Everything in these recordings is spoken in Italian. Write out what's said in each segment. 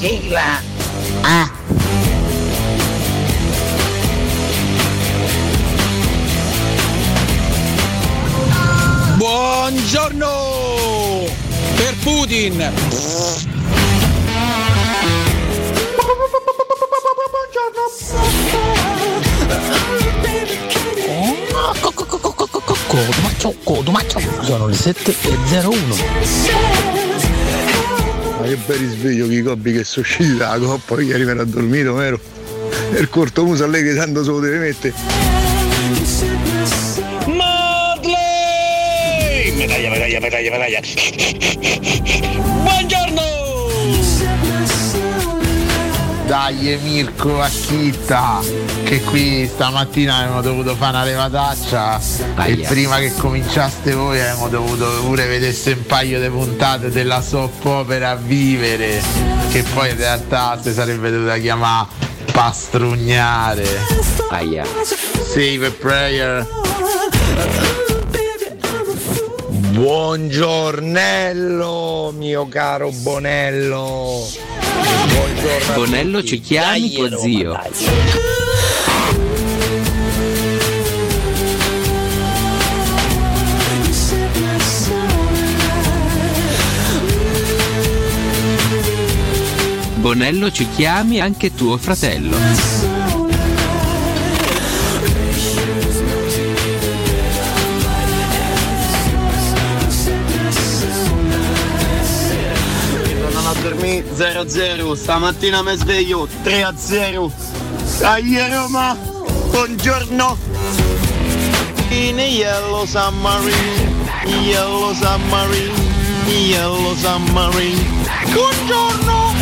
Sigla. Ah. Buongiorno per Putin. Buongiorno. Sono le 7:01. Ma che bel risveglio che i gobbi che sono usciti dalla coppa, che arrivano a dormire, vero? E il corto muso a lei che tanto se lo deve mettere. Madley! Medaglia! Buongiorno! Dai Mirko, acchitta, che qui stamattina abbiamo dovuto fare una levataccia. E prima che cominciaste voi abbiamo dovuto pure vedesse un paio di puntate della soppopera Vivere, che poi in realtà si sarebbe dovuta chiamare Pastrugnare. Aia. Save a prayer. Buongiornello, mio caro Bonello. Buongiorno, Bonello, ci chiami tuo zio. Dai. Bonello, ci chiami anche tuo fratello. Dormi 0-0, stamattina mi sveglio 3-0. Dai Roma, buongiorno. In Yellow Submarine, Yellow Submarine, Yellow Submarine. Buongiorno.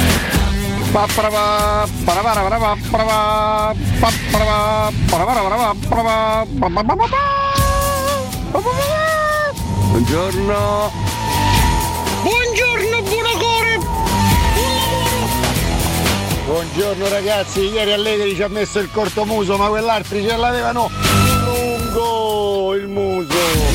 Buongiorno. Buongiorno, buon cuore. Buongiorno ragazzi, ieri Allegri ci ha messo il cortomuso, ma quell'altri ce l'avevano lungo il muso.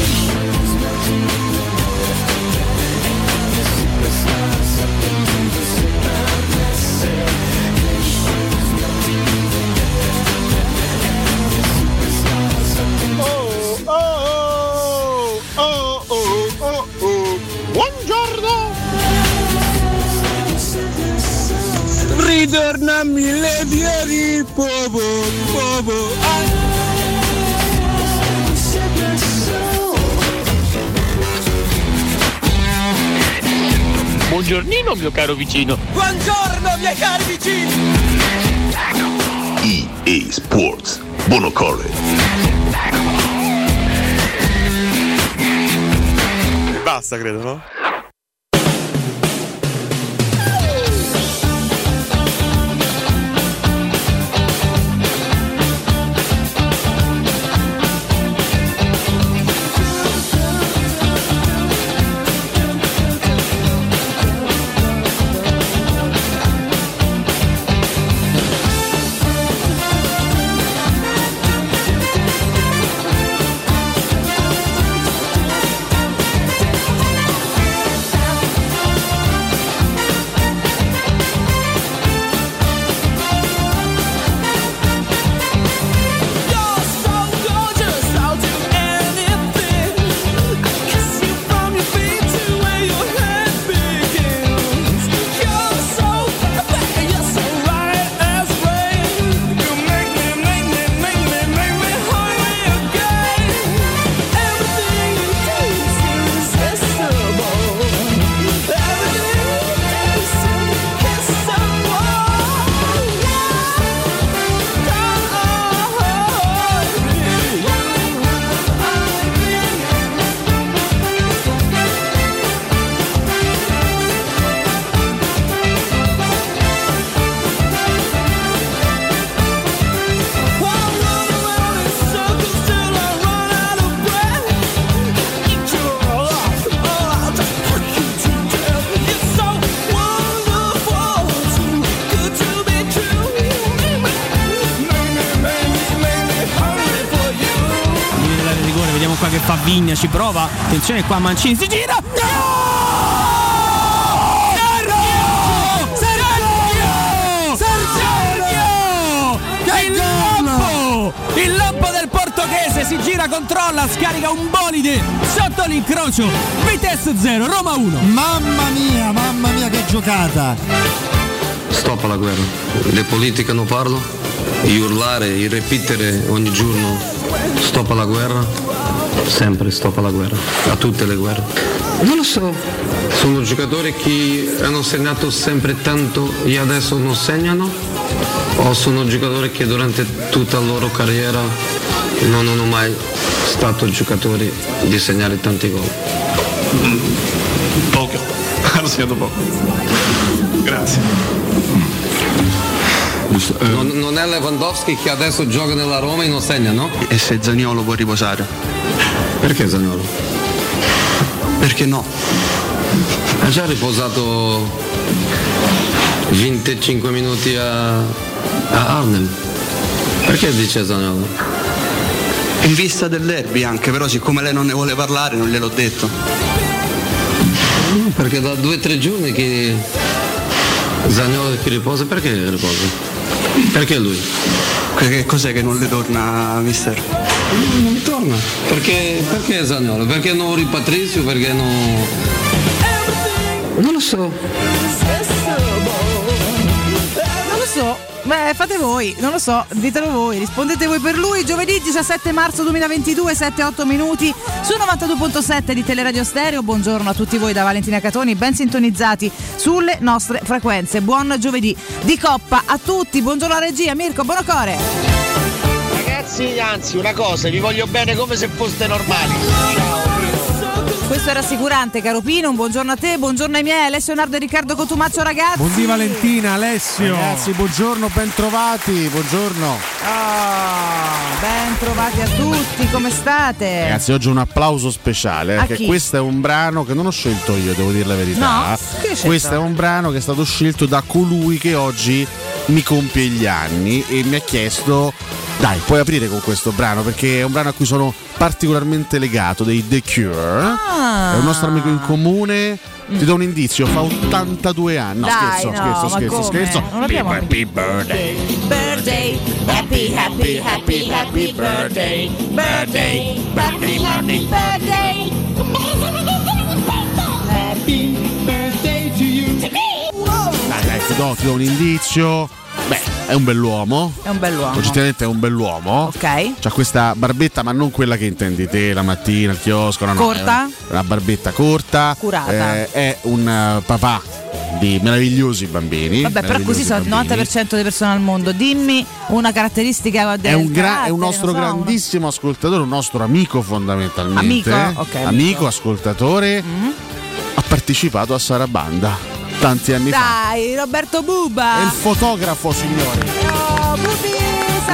Oh. Buongiorno! Ritorna a mille piedi, popo. Buongiornino mio caro vicino. Buongiorno miei cari vicini. EA Sports, Bonocore. Basta credo, no? Vigna ci prova, attenzione qua, Mancini si gira, il lampo del portoghese si gira, controlla, scarica un bolide sotto l'incrocio. Vitesse 0 Roma 1. Mamma mia che giocata. Stop alla guerra, di politica non parlo, e urlare e ripetere ogni giorno stop alla guerra, sempre stop alla guerra, a tutte le guerre. Non lo so, sono giocatori che hanno segnato sempre tanto e adesso non segnano, o sono giocatori che durante tutta la loro carriera non hanno mai stato giocatori di segnare tanti gol? Poco, hanno segnato poco. Grazie. Non è Lewandowski che adesso gioca nella Roma e non segna, no? E se Zaniolo può riposare? Perché Zaniolo? Perché no? Ha già riposato 25 minuti a Arnhem. Perché dice Zaniolo? In vista del derby anche, però siccome lei non ne vuole parlare non gliel'ho detto. Perché da 2-3 giorni che Zaniolo che riposa, perché riposa? Perché lui? Che cos'è che non le torna, mister? Non mi torna. Perché Zaniolo? Perché non Rui Patrício? Perché non lo so. Beh, fate voi, non lo so, ditelo voi, rispondete voi per lui. Giovedì 17 marzo 2022, 7-8 minuti su 92.7 di Teleradio Stereo. Buongiorno a tutti voi da Valentina Catoni, ben sintonizzati sulle nostre frequenze. Buon giovedì di Coppa a tutti, buongiorno alla regia, Mirko Bonocore. Ragazzi, anzi, una cosa, vi voglio bene come se foste normali. Ciao. Questo è rassicurante, caro Pino, un buongiorno a te, buongiorno ai miei Alessio Nardo e Riccardo Cotumaccio, ragazzi. Buondì Valentina, Alessio. Ragazzi, buongiorno, bentrovati, buongiorno. Oh, bentrovati a tutti, come state? Ragazzi, oggi un applauso speciale, perché questo è un brano che non ho scelto io, devo dire la verità. No? Questo è un brano che è stato scelto da colui che oggi mi compie gli anni e mi ha chiesto: dai, puoi aprire con questo brano, perché è un brano a cui sono particolarmente legato, dei The Cure. È un nostro amico in comune. Ti do un indizio, fa 82 anni. No, dai, scherzo. Happy birthday. Birthday. Happy birthday. Birthday. Happy birthday to you. Dai, ti do un indizio. Beh, è un bell'uomo. Oggettivamente è un bell'uomo. Ok. C'ha questa barbetta, ma non quella che intendi te la mattina al chiosco. No, corta. Una barbetta corta. Curata. È un papà di meravigliosi bambini. Vabbè, però così sono il 90% delle persone al mondo. Dimmi una caratteristica del carattere. È un nostro grandissimo ascoltatore, un nostro amico fondamentalmente. Amico? Ok. Amico. Ascoltatore. Mm-hmm. Ha partecipato a Sarabanda tanti anni fa. Dai, Roberto Bubba! È il fotografo, signori. Oh, Bubi,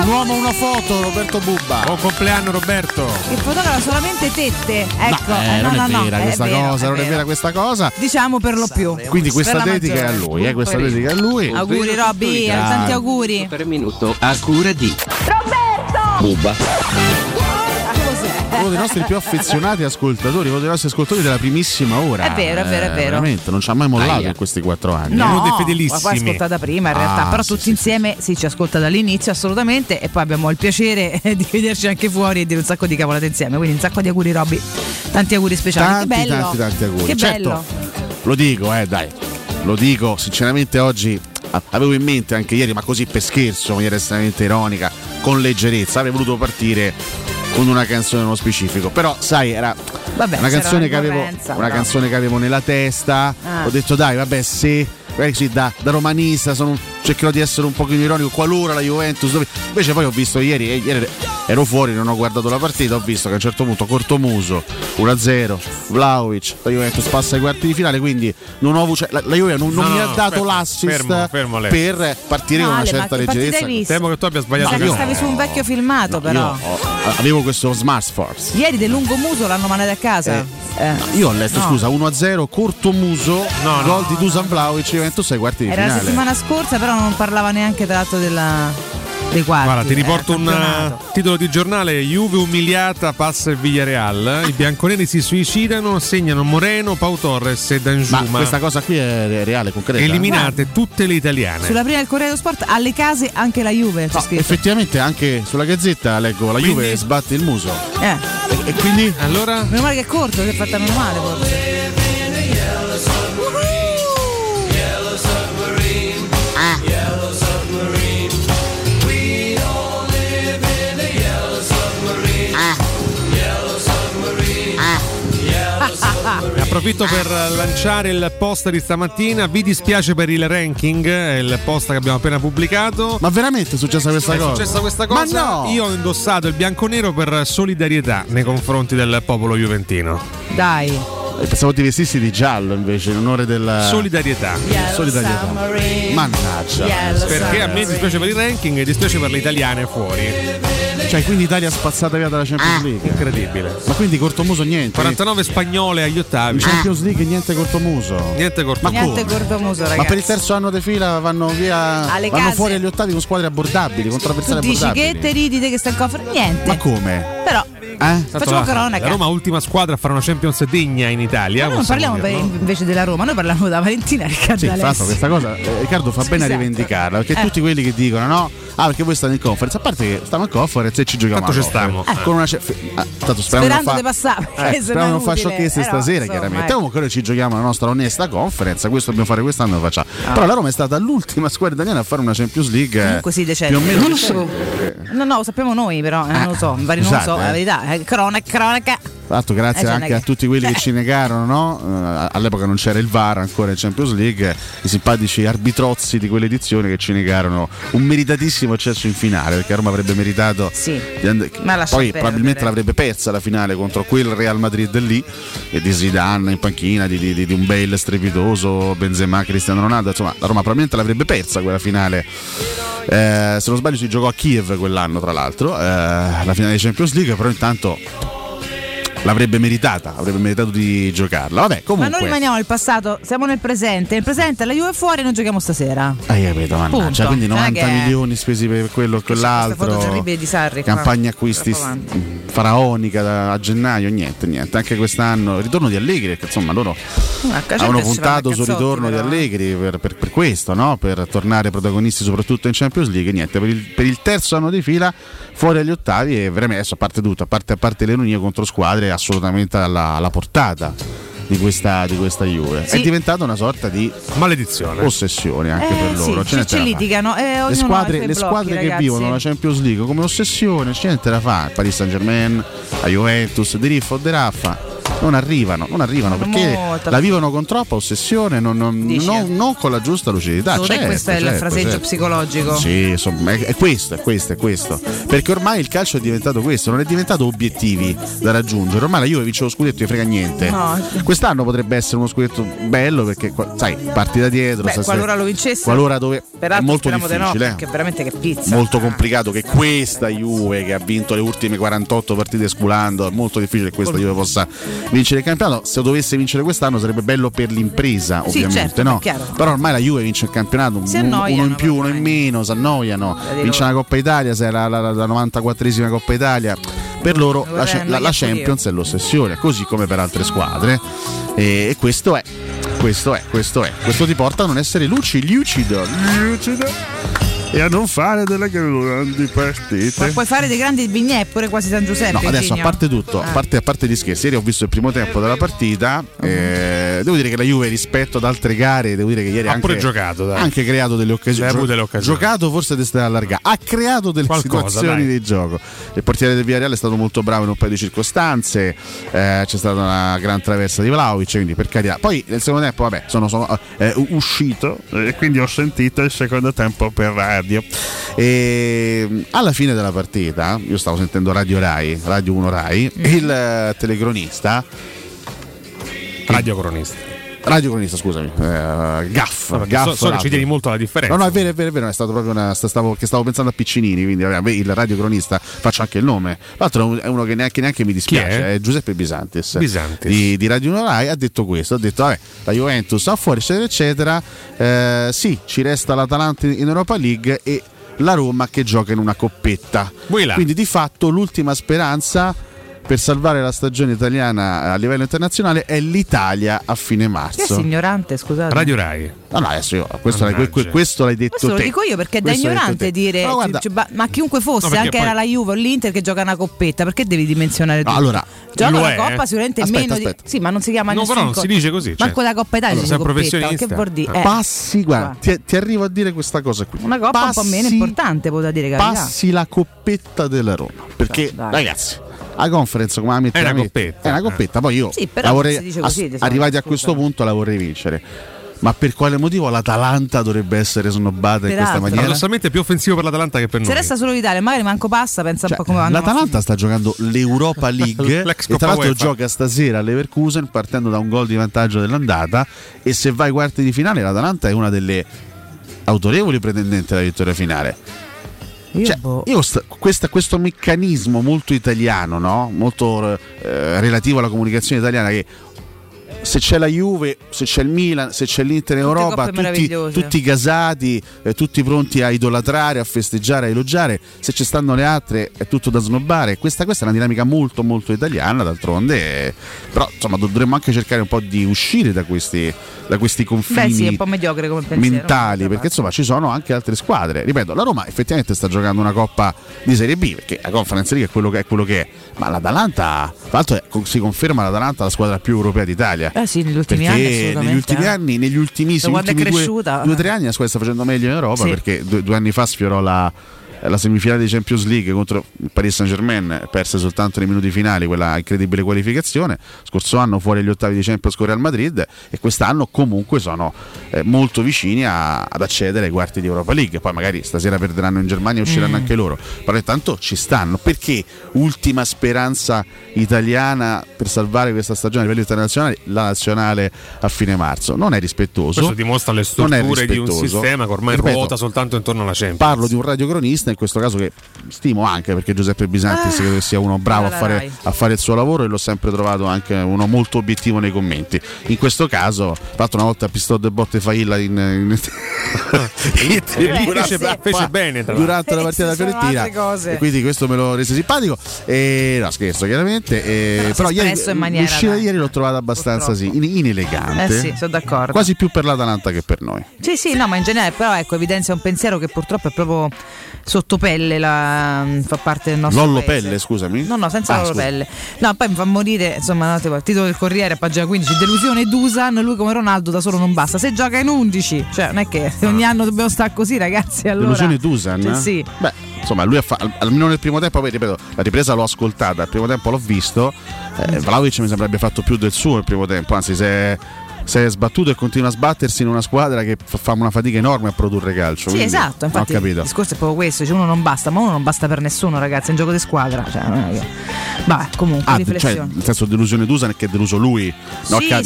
un uomo, una foto, Roberto Bubba. Buon compleanno, Roberto. Il fotografo solamente tette. Ecco, non è vera questa cosa. Diciamo per lo più. Quindi questa dedica è a lui, Auguri Robby, tanti auguri. Per minuto a cura di Roberto Bubba. Uno dei nostri più affezionati ascoltatori, uno dei nostri ascoltatori della primissima ora. È vero. Veramente, non ci ha mai mollato in questi 4 anni. No, uno dei fedelissimi. Ma poi ascolta da prima in realtà, però sì, tutti insieme sì, ci ascolta dall'inizio assolutamente, e poi abbiamo il piacere di vederci anche fuori e dire un sacco di cavolate insieme. Quindi un sacco di auguri Robby, tanti auguri speciali. Che bello. Tanti auguri. Che bello. Certo, lo dico, dai. Lo dico sinceramente oggi. Avevo in mente anche ieri, ma così per scherzo, in maniera estremamente ironica, con leggerezza, avrei voluto partire con una canzone nello specifico, però sai, era una canzone che avevo nella testa. Ho detto dai, vabbè, sì, da romanista cercherò di essere un pochino ironico qualora la Juventus invece poi ho visto ieri ero fuori, non ho guardato la partita, ho visto che a un certo punto Cortomuso 1-0, Vlahovic, la Juventus passa ai quarti di finale, quindi non ho la Juve non mi ha dato l'assist fermo per partire con una certa leggerezza. Temo che tu abbia sbagliato. Stavi su un vecchio filmato, però avevo questo smartphone. Ieri del Lungomuso l'hanno mandato a casa. Io ho letto, scusa, 1-0 Cortomuso, gol di Dusan Vlahovic, Juventus ai quarti di finale. Era la settimana scorsa, però non parlava neanche tra l'altro della dei quarti. Guarda, ti riporto un titolo di giornale: Juve umiliata, passa il Villarreal. I bianconeri si suicidano, segnano Moreno, Pau Torres e Danjuma. Ma questa cosa qui è reale, concreta. Eliminate tutte le italiane. Sulla prima del Corriere dello Sport, alle case anche la Juve. No, effettivamente anche sulla Gazzetta leggo la Juve sbatte il muso. E quindi? Allora? Meno male che è corto, che è fatta meno male forse. Approfitto per lanciare il post di stamattina. Vi dispiace per il ranking, il post che abbiamo appena pubblicato. Ma veramente è successa questa cosa? È successa questa cosa? Ma no! Io ho indossato il bianconero per solidarietà nei confronti del popolo juventino. Dai. Pensavo ti vestissi di giallo invece in onore della solidarietà. Solidarietà. Mannaggia. Perché a me dispiace per il ranking e dispiace per le italiane fuori. Cioè quindi Italia spazzata via dalla Champions League. Incredibile. Ma quindi cortomuso niente. 49 spagnole agli ottavi. Champions League niente cortomuso. Niente cortomuso. Ma, ragazzi. Ma per il terzo anno di fila vanno via alle vanno case. Fuori agli ottavi con squadre abbordabili, con avversari abbordabili. Dici che te ridi te che sta in cofre niente. Ma come? Però facciamo cronaca. La Roma ultima squadra a fare una Champions Degna in Italia. Ma non parliamo invece della Roma, noi parliamo della Valentina Riccardo. Sì, fatto questa cosa Riccardo fa bene a rivendicarla, perché tutti quelli che dicono no, perché voi state in conference, a parte che stiamo in conference e ci giochiamo tanto ci stiamo con una tanto sperando di passare, speriamo non fa sciocchezze stasera, chiaramente comunque ci giochiamo la nostra onesta conference, questo dobbiamo fare quest'anno, lo facciamo. Però la Roma è stata l'ultima squadra italiana a fare una Champions League comunque più o meno. Non lo so. No, lo sappiamo noi, però non lo so, magari non lo so, la verità. Cronaca. Fatto, grazie anche a tutti quelli che ci negarono, no? All'epoca non c'era il VAR ancora in Champions League, i simpatici arbitrozzi di quell'edizione che ci negarono un meritatissimo accesso in finale, perché Roma avrebbe meritato poi probabilmente l'avrebbe persa la finale contro quel Real Madrid lì, e di Zidane in panchina, di un Bale strepitoso, Benzema, Cristiano Ronaldo, insomma la Roma probabilmente l'avrebbe persa quella finale. Se non sbaglio si giocò a Kiev quell'anno, tra l'altro, la finale di Champions League, però intanto l'avrebbe meritata, avrebbe meritato di giocarla. Vabbè, comunque. Ma noi rimaniamo nel passato, siamo nel presente. Il presente la Juve è fuori e non giochiamo stasera. Hai capito, mannaggia. Quindi 90 milioni spesi per quello e quell'altro. Questa foto terribile di Sarri. Campagna acquisti faraonica a gennaio, niente. Anche quest'anno, ritorno di Allegri, che insomma loro avevano puntato sul ritorno di Allegri per questo, no? Per tornare protagonisti soprattutto in Champions League. Niente, per il terzo anno di fila fuori agli ottavi, e veramente adesso, a parte tutto, a parte l'ironia, contro squadre assolutamente alla portata di questa Juve. È diventata una sorta di maledizione, ossessione anche per loro. Ci litigano le squadre ragazzi, che vivono la Champions League come ossessione, c'è niente da fare. Paris Saint-Germain, la Juventus, De Riff o De Raffa non arrivano perché la vivono con troppa ossessione, non con la giusta lucidità. Questo è il fraseggio psicologico. Sì, insomma, è questo. Perché ormai il calcio è diventato questo, non è diventato obiettivi da raggiungere. Ormai la Juve vince lo scudetto e frega niente. No. Quest'anno potrebbe essere uno scudetto bello, perché sai, parti da dietro. Beh, qualora lo vincesse, è molto difficile, perché veramente che pizza. Molto complicato che questa Juve, che ha vinto le ultime 48 partite sculando, è molto difficile che questa Juve possa vincere il campionato. Se dovesse vincere quest'anno sarebbe bello per l'impresa, ovviamente, certo, no? Però ormai la Juve vince il campionato, uno in più, uno in meno, si annoiano, vince la Coppa Italia, se è la 94esima Coppa Italia. Per loro la Champions è l'ossessione, così come per altre squadre, e questo è. Questo ti porta a non essere lucido. E a non fare delle grandi partite. Ma puoi fare dei grandi bignè pure quasi San Giuseppe. No, adesso, a parte tutto, a parte gli scherzi, ieri ho visto il primo tempo della partita. Devo dire che la Juve, rispetto ad altre gare, ieri ha pure giocato, dai. Anche creato delle occasioni. Giocato forse di stare allargata. Ha creato delle situazioni di gioco. Il portiere del Villarreal è stato molto bravo in un paio di circostanze. C'è stata una gran traversa di Vlahovic, quindi per carità. Poi nel secondo tempo, sono uscito, e quindi ho sentito il secondo tempo per radio. E alla fine della partita io stavo sentendo Radio 1 Rai, il telecronista, radiocronista, scusami, Gaff. So che ci tieni molto alla differenza. No, è vero, è stato proprio stavo pensando a Piccinini, quindi il radiocronista, faccio anche il nome. L'altro è uno che neanche mi dispiace, è Giuseppe Bisantis. Di Radio 1 Rai, ha detto questo, vabbè, la Juventus va fuori, eccetera. Sì, ci resta l'Atalanta in Europa League e la Roma che gioca in una coppetta. Quindi di fatto l'ultima speranza per salvare la stagione italiana a livello internazionale è l'Italia a fine marzo. Che ignorante, scusate. Radio Rai. No, adesso io, questo l'hai detto questo te. Questo lo dico io perché è da ignorante dire, no, ma chiunque fosse, no, anche poi... era la Juve o l'Inter che gioca una coppetta, perché devi dimensionare tutto? Allora, gioca una coppa sicuramente meno. Sì, ma non si chiama nessun. No, però non si dice così. Manco la Coppa Italia si professionista. Che vuol dire? Passi, guarda, ti arrivo a dire questa cosa qui. Una coppa un po' meno importante, potrà dire, capità. Passi la coppetta della Roma, perché ragazzi, la Conference come la metti, è una coppetta, poi io sì, la vorrei, così, arrivati a questo punto la vorrei vincere, ma per quale motivo l'Atalanta dovrebbe essere snobbata in questa maniera? Paradossalmente è più offensivo per l'Atalanta che per noi. Se resta solo l'Italia magari manco passa, pensa un po' come vanno. L'Atalanta sta giocando l'Europa League e tra l'altro UEFA. Gioca stasera a Leverkusen partendo da un gol di vantaggio dell'andata, e se vai ai quarti di finale l'Atalanta è una delle autorevoli pretendenti alla vittoria finale. Questo meccanismo molto italiano, no? Molto relativo alla comunicazione italiana, che se c'è la Juve, se c'è il Milan, se c'è l'Inter in Europa, tutti gasati, tutti pronti a idolatrare, a festeggiare, a elogiare, se ci stanno le altre è tutto da snobbare. Questa è una dinamica molto molto italiana, d'altronde, però insomma dovremmo anche cercare un po' di uscire da questi confini è un po' mediocre come pensiero, mentali, perché insomma ci sono anche altre squadre. Ripeto, la Roma effettivamente sta giocando una coppa di Serie B, perché la Conference League è quello che è, ma l'Atalanta, tra l'altro, si conferma l'Atalanta la squadra più europea d'Italia. Sì, negli ultimi due o tre anni la squadra sta facendo meglio in Europa, sì. Perché due anni fa sfiorò la semifinale di Champions League contro il Paris Saint-Germain, perse soltanto nei minuti finali quella incredibile qualificazione. Scorso anno fuori agli ottavi di Champions con Real Madrid, e quest'anno comunque sono molto vicini ad accedere ai quarti di Europa League. Poi magari stasera perderanno in Germania e usciranno anche loro, però intanto ci stanno. Perché ultima speranza italiana per salvare questa stagione a livello internazionale la nazionale a fine marzo? Non è rispettoso. Questo dimostra le strutture di un sistema che ormai ruota soltanto intorno alla Champions. Parlo di un radiocronista, in questo caso, che stimo anche perché Giuseppe Bisanti credo che sia uno bravo a fare il suo lavoro, e l'ho sempre trovato anche uno molto obiettivo nei commenti. In questo caso, fatto una volta pistò de botte Failla fece bene durante la partita della Fiorentina, e quindi questo me lo rese simpatico, e no, scherzo chiaramente, però ieri l'ho trovata abbastanza inelegante, sono d'accordo, quasi più per l'Atalanta che per noi. No, ma in genere però evidenzia un pensiero che purtroppo è proprio sottopelle, fa parte del nostro Lollo paese. Pelle, scusami. No, senza Lollo Pelle. No, poi mi fa morire, insomma, il titolo del Corriere a pagina 15, delusione Dusan, lui come Ronaldo da solo non basta, se gioca in 11, cioè non è che ogni anno dobbiamo stare così, ragazzi, allora. Delusione Dusan? Cioè, sì. Beh, insomma, lui almeno nel primo tempo, poi ripeto, la ripresa l'ho ascoltata, al primo tempo l'ho visto, Vlahovic mi sembra abbia fatto più del suo il primo tempo, anzi si è sbattuto e continua a sbattersi in una squadra che fa una fatica enorme a produrre calcio. Sì, esatto, infatti il discorso è proprio questo, cioè uno non basta, ma uno non basta per nessuno, ragazzi, è un gioco di squadra, cioè non è che... Vabbè, comunque riflessione, cioè, nel senso, delusione d'Usan è che è deluso lui,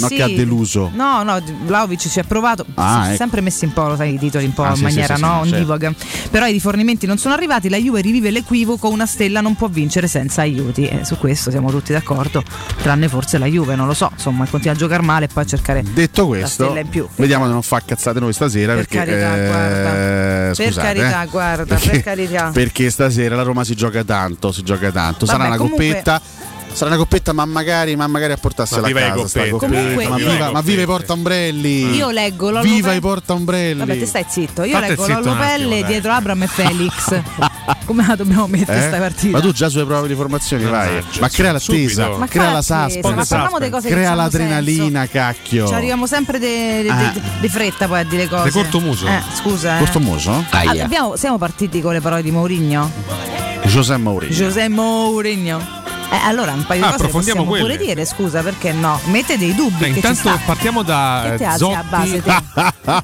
che ha deluso. No, Vlahovic ci ha provato, si è sempre messo in polo, sai, i titoli un po' in maniera ondivaga. Certo. Però i rifornimenti non sono arrivati, la Juve rivive l'equivoco, una stella non può vincere senza aiuti, su questo siamo tutti d'accordo, tranne forse la Juve, non lo so, insomma, continua a giocare male e poi a cercare. Detto questo, vediamo se non fa cazzate noi stasera, perché stasera la Roma si gioca tanto. Vabbè, sarà una coppetta, ma magari a portarsela a casa comunque, viva i portaombrelli. Io leggo Lollo Viva Pelle. I portaombrelli. Vabbè, te stai zitto. Io leggo Lollo Pelle dietro Abraham e Felix. Come la dobbiamo mettere sta partita? Ma tu già sulle prove di formazione vai. Ma crea l'attesa, crea la suspense, crea l'adrenalina, cacchio. Ci arriviamo sempre di fretta poi a dire cose. Di corto muso. Scusa. Corto muso? Siamo partiti con le parole di Mourinho. José Mourinho. Allora un paio di cose possiamo pure dire, scusa, perché no? Mette dei dubbi. Intanto partiamo da Zotti.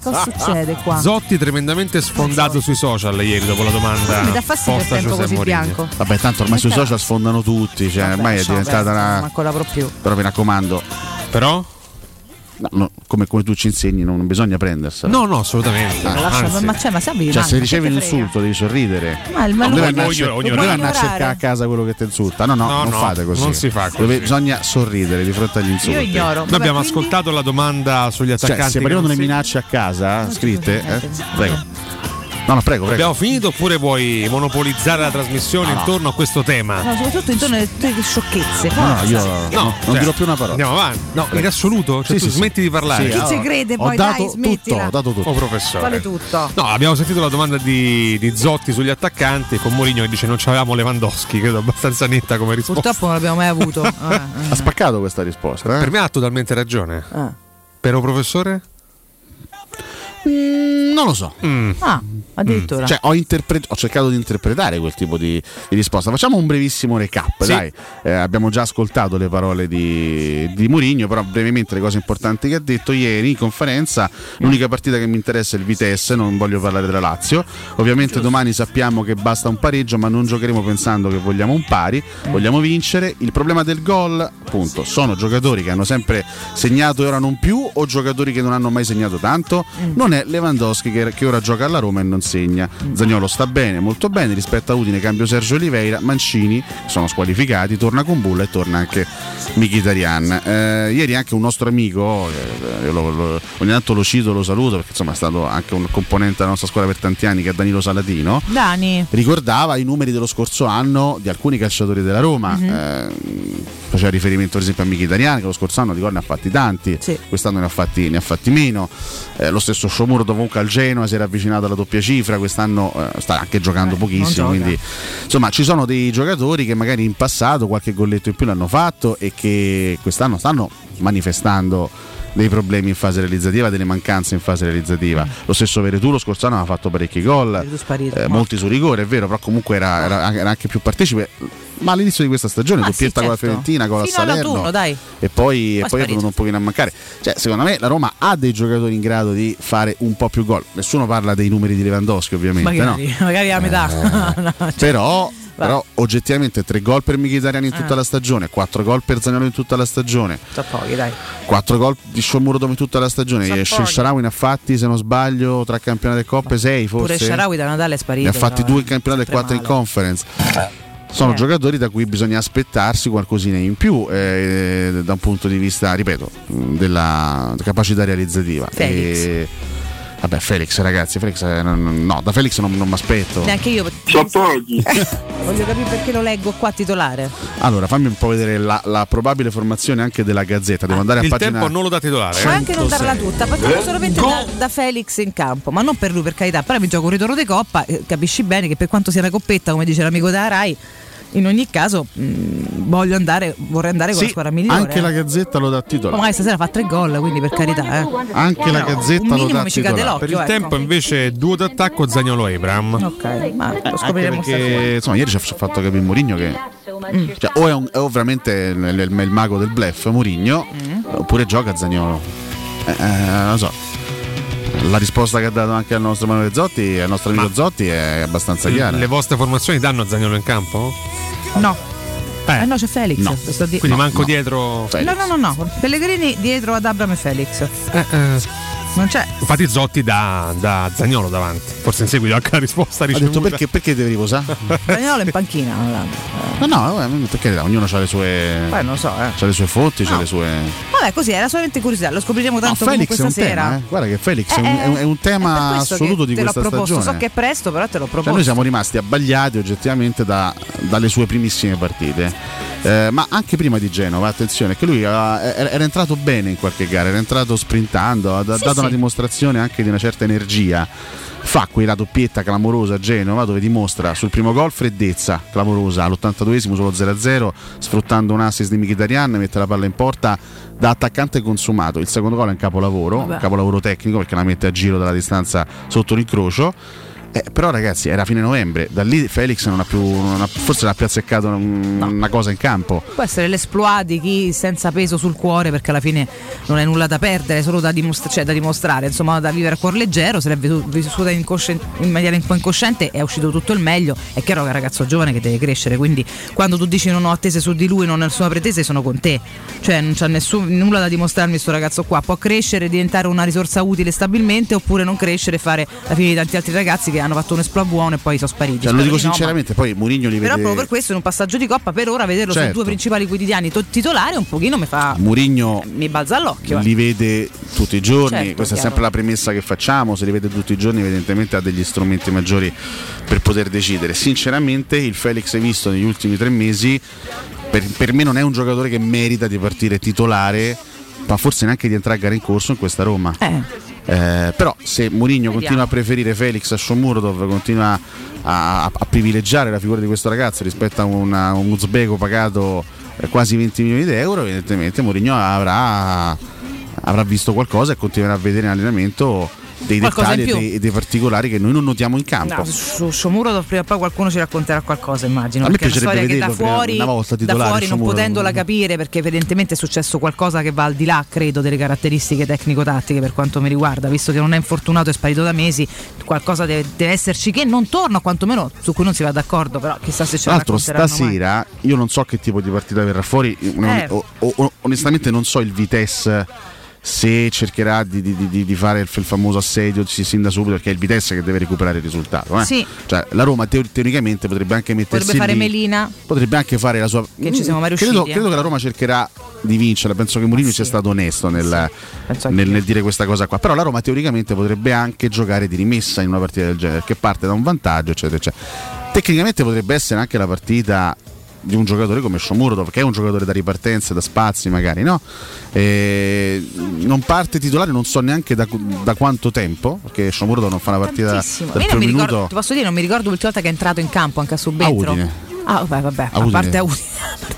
Cosa succede qua? Zotti tremendamente sfondato sui social ieri dopo la domanda. Mi dà fastidio il tempo così bianco. Vabbè, tanto ormai sui social sfondano tutti, cioè ormai è diventata una. Ma collaboro più. Però mi raccomando. Però? No, come tu ci insegni non bisogna prendersela. No, assolutamente. Se ricevi l'insulto devi sorridere. Ma lui deve andare a cercare a casa quello che ti insulta. No, fate così. Non si fa così. Bisogna sorridere di fronte agli insulti. Io ignoro. Noi abbiamo ascoltato la domanda sugli attaccanti. Se arrivano le minacce a casa scritte, prego. No, prego. Abbiamo finito oppure vuoi monopolizzare la trasmissione intorno a questo tema? No, soprattutto intorno alle tue sciocchezze. No, io non dirò più una parola. Andiamo avanti. No, in assoluto, cioè, tu smetti di parlare. Chi ci crede poi? Dai, smettila. Ho dato tutto. Oh, professore. Vale tutto. No, abbiamo sentito la domanda di Zotti sugli attaccanti con Mourinho che dice non c'avevamo Lewandowski, credo abbastanza netta come risposta. Purtroppo non l'abbiamo mai avuto. Ha spaccato questa risposta. Per me ha totalmente ragione. Per un professore? Non lo so. Addirittura. Cioè, ho cercato di interpretare quel tipo di risposta. Facciamo un brevissimo recap. Sì. Dai. Abbiamo già ascoltato le parole di Mourinho, però brevemente le cose importanti che ha detto ieri in conferenza. L'unica partita che mi interessa è il Vitesse, non voglio parlare della Lazio. Ovviamente domani sappiamo che basta un pareggio, ma non giocheremo pensando che vogliamo un pari, vogliamo vincere. Il problema del gol, appunto, sono giocatori che hanno sempre segnato e ora non più, o giocatori che non hanno mai segnato tanto. Non è Lewandowski che ora gioca alla Roma e non segna. Zaniolo sta bene, molto bene, rispetto a Udine cambio Sergio Oliveira, Mancini sono squalificati, torna con Bulla e torna anche Mkhitaryan. Ieri anche un nostro amico, ogni tanto lo cito, lo saluto perché insomma è stato anche un componente della nostra squadra per tanti anni, che è Danilo Saladino. Dani ricordava i numeri dello scorso anno di alcuni calciatori della Roma. Faceva riferimento ad esempio a Mkhitaryan, che lo scorso anno di gol ne ha fatti tanti, quest'anno ne ha fatti meno. Lo stesso Shomuro comunque al Genoa si era avvicinato alla doppia cifra, quest'anno sta anche giocando pochissimo, quindi insomma ci sono dei giocatori che magari in passato qualche golletto in più l'hanno fatto e che quest'anno stanno manifestando dei problemi in fase realizzativa, delle mancanze in fase realizzativa. Lo stesso Veretù lo scorso anno ha fatto parecchi gol, molti su rigore, è vero, però comunque era anche più partecipe. Ma all'inizio di questa stagione doppietta con la Fiorentina, con la Salerno, dai. E poi è venuto un pochino a mancare. Cioè, secondo me la Roma ha dei giocatori in grado di fare un po' più gol. Nessuno parla dei numeri di Lewandowski, ovviamente. Magari a metà. Però oggettivamente 3 gol per Mkhitaryan in tutta la stagione, 4 gol per Zaniolo in tutta la stagione, 4 gol di Shomurodom in tutta la stagione. Sharawi ne ha fatti, se non sbaglio, tra campionato e coppe 6 forse. Pure Sharawi da Natale è sparito. Ne ha fatti 2 in campionato e 4 in Conference. Sono giocatori da cui bisogna aspettarsi qualcosina in più da un punto di vista, ripeto, della capacità realizzativa. Vabbè, Felix, no, da Felix non mi aspetto. Neanche io. Voglio capire perché lo leggo qua titolare. Allora, fammi un po' vedere la probabile formazione anche della Gazzetta. Devo andare a pagina. Il tempo non lo da titolare. Puoi anche non darla tutta, partiamo solamente da Felix in campo, ma non per lui, per carità. Però mi gioco un ritorno di Coppa, capisci bene che per quanto sia una coppetta, come dice l'amico della Rai, in ogni caso vorrei andare con la squadra migliore. Anche la Gazzetta lo dà titolare. Magari stasera fa 3 gol, quindi per carità. Anche la Gazzetta lo dà titolare. Per il tempo invece duo d'attacco Zaniolo e Abraham. Ok, ma lo scopriremo perché, insomma, ieri ci ha fatto capire Mourinho che cioè, o è veramente il mago del bluff Mourinho, oppure gioca Zaniolo. Non lo so. La risposta che ha dato anche al nostro Manuele Zotti, al nostro amico Zotti, è abbastanza chiara. Le vostre formazioni danno Zaniolo in campo? No. No, c'è Felix. No. Quindi manco dietro. Felix. No. Pellegrini dietro ad Abraham e Felix. Non c'è. Infatti Zotti da Zaniolo davanti. Forse in seguito anche la risposta ricevuta. Ha detto perché devi riposare? Zaniolo in panchina. No, perché ognuno ha le sue. Non lo so. Ha le sue fonti, ha le sue. Vabbè, così era solamente curiosità. Lo scopriremo tanto questa sera. Tema, Guarda che Felix è un tema assoluto di questa stagione. So che è presto, però te l'ho proposto. Cioè, noi siamo rimasti abbagliati oggettivamente dalle sue primissime partite. Ma anche prima di Genova, attenzione, che lui era entrato bene in qualche gara, era entrato sprintando, ha dato una dimostrazione anche di una certa energia. Fa quella doppietta clamorosa a Genova, dove dimostra sul primo gol freddezza clamorosa all'82esimo solo 0-0, sfruttando un assist di Mkhitaryan, mette la palla in porta da attaccante consumato. Il secondo gol è un capolavoro tecnico, perché la mette a giro dalla distanza sotto l'incrocio. Però ragazzi, era fine novembre, da lì Felix forse non ha più azzeccato una cosa in campo. Può essere l'esploit di chi senza peso sul cuore, perché alla fine non è nulla da perdere, solo da dimostrare, insomma, da vivere a cuor leggero. Se l'è vissuta in maniera un po' incosciente, è uscito tutto il meglio. È chiaro che è un ragazzo giovane che deve crescere, quindi quando tu dici non ho attese su di lui, non ho nessuna pretesa, sono con te, cioè non c'ha nulla da dimostrarmi questo ragazzo qua. Può crescere e diventare una risorsa utile stabilmente, oppure non crescere e fare la fine di tanti altri ragazzi che hanno fatto un esploit buono e poi sono spariti. Cioè, lo dico sinceramente, poi Mourinho li vede. Però proprio per questo, in un passaggio di coppa, per ora vederlo certo. sui due principali quotidiani titolari un pochino mi fa. Mourinho mi balza all'occhio. Li vede tutti i giorni, certo, questa è sempre la premessa che facciamo. Se li vede tutti i giorni, evidentemente ha degli strumenti maggiori per poter decidere. Sinceramente, il Felix visto negli ultimi 3 mesi per me non è un giocatore che merita di partire titolare, ma forse neanche di entrare a gara in corso in questa Roma. Però se Mourinho continua a preferire Felix a Shomurodov, continua a privilegiare la figura di questo ragazzo rispetto a un uzbeko pagato quasi 20 milioni di euro, evidentemente Mourinho avrà visto qualcosa e continuerà a vedere in allenamento dei dettagli e dei particolari che noi non notiamo in campo. No, su Shomurodov prima o poi qualcuno ci racconterà qualcosa, immagino. A me piacerebbe vederlo da fuori non potendola capire, perché evidentemente è successo qualcosa che va al di là, credo, delle caratteristiche tecnico-tattiche per quanto mi riguarda, visto che non è infortunato e sparito da mesi. Qualcosa deve esserci che non torna, quantomeno su cui non si va d'accordo, però chissà se ce la racconteranno. L'altro stasera mai. Io non so che tipo di partita verrà fuori, onestamente non so il Vitesse se cercherà di fare il famoso assedio sin da subito, perché è il Vitesse che deve recuperare il risultato. Sì. Cioè, la Roma teoricamente potrebbe anche mettersi lì, fare Melina, potrebbe anche fare la sua. Che ci siamo mai riusciti. Credo che la Roma cercherà di vincere. Penso che Mourinho sia stato onesto nel dire questa cosa qua. Però la Roma teoricamente potrebbe anche giocare di rimessa in una partita del genere, che parte da un vantaggio, eccetera, eccetera. Tecnicamente potrebbe essere anche la partita di un giocatore come Shomurodov, che è un giocatore da ripartenze, da spazi magari, no? Non parte titolare, non so neanche da quanto tempo, perché Shomurodov non fa una partita dal primo minuto. Ti posso dire, non mi ricordo l'ultima volta che è entrato in campo anche a subentro. Vabbè, a parte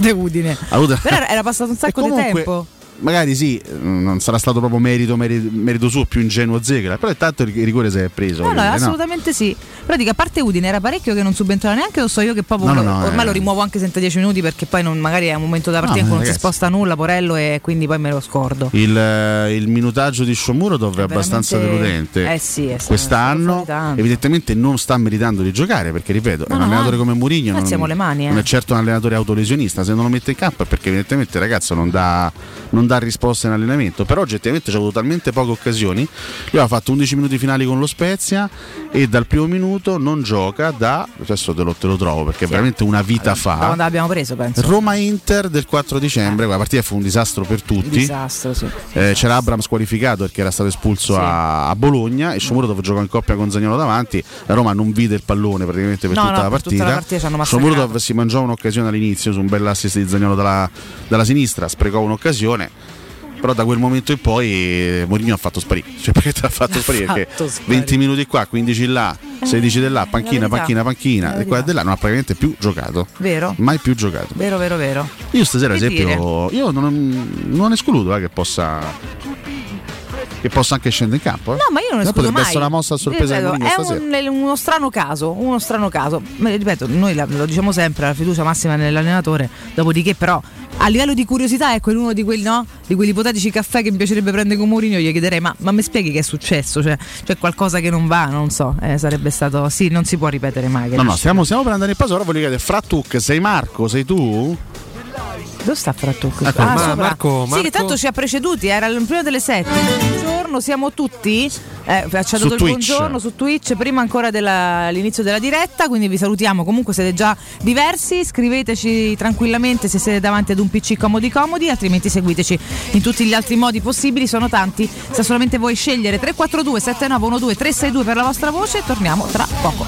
Udine. Però era passato un sacco di tempo. Magari sì, non sarà stato proprio merito suo, più ingenuo Zegler, però intanto il rigore si è preso. No, assolutamente sì. Però dico, a parte Udine era parecchio che non subentrava neanche, lo so io che proprio ormai lo rimuovo anche senza 10 minuti, perché poi magari è un momento da partita in cui non si sposta nulla, Porello, e quindi poi me lo scordo. Il minutaggio di Shomurodov è abbastanza deludente. Quest'anno evidentemente non sta meritando di giocare, perché ripeto, un allenatore come Mourinho non è certo un allenatore autolesionista. Se non lo mette in campo è perché evidentemente il ragazzo non dà risposta in allenamento. Però oggettivamente c'è avuto talmente poche occasioni. Lui ha fatto 11 minuti finali con lo Spezia e dal primo minuto non gioca da, adesso te lo trovo perché è veramente una vita fa, da quando l'abbiamo preso, penso. Roma-Inter del 4 dicembre. Quella partita fu un disastro per tutti, disastro. C'era Abrams squalificato perché era stato espulso a Bologna, e Shomurodov giocò in coppia con Zaniolo davanti. La Roma non vide il pallone praticamente per tutta la partita. Shomurodov si mangiò un'occasione all'inizio su un bel assist di Zaniolo dalla sinistra, sprecò un'occasione. Però da quel momento in poi Mourinho ha fatto sparire, perché 20 minuti qua, 15 là, 16 di là, panchina di qua e di là, non ha praticamente più giocato. Vero? Mai più giocato. Vero. Io stasera, ad esempio, io non escludo che possa anche scendere in campo. No, ma io non escludo mai. Essere una mossa a sorpresa, è uno strano caso. Ripeto, noi lo diciamo sempre, la fiducia massima nell'allenatore, dopodiché però a livello di curiosità, ecco, in uno di quelli di quegli ipotetici caffè che mi piacerebbe prendere con Mourinho, gli chiederei ma mi spieghi che è successo, cioè c'è qualcosa che non va, non so, sarebbe stato, sì, non si può ripetere mai. No, stiamo per andare in pausa. Ora voglio chiedere, Frattuc, sei Marco, sei tu? Dove sta Frattuc? Marco. Sì, che tanto ci ha preceduti, era il primo delle 7. Buongiorno, siamo tutti. Ci ha dato il buongiorno su Twitch prima ancora dell'inizio della diretta, quindi vi salutiamo. Comunque siete già diversi, scriveteci tranquillamente se siete davanti ad un PC comodi, altrimenti seguiteci in tutti gli altri modi possibili, sono tanti. Se solamente voi scegliere 342 7912 362 per la vostra voce, torniamo tra poco.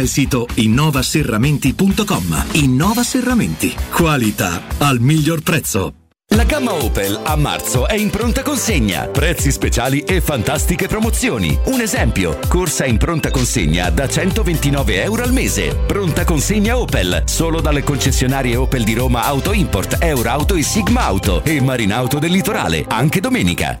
il sito innovaserramenti.com. Innova Serramenti. Qualità al miglior prezzo. La gamma Opel a marzo è in pronta consegna. Prezzi speciali e fantastiche promozioni. Un esempio: corsa in pronta consegna da €129 al mese. Pronta consegna Opel solo dalle concessionarie Opel di Roma, Auto Import, Eurauto e Sigma Auto e Marinauto del Litorale, anche domenica.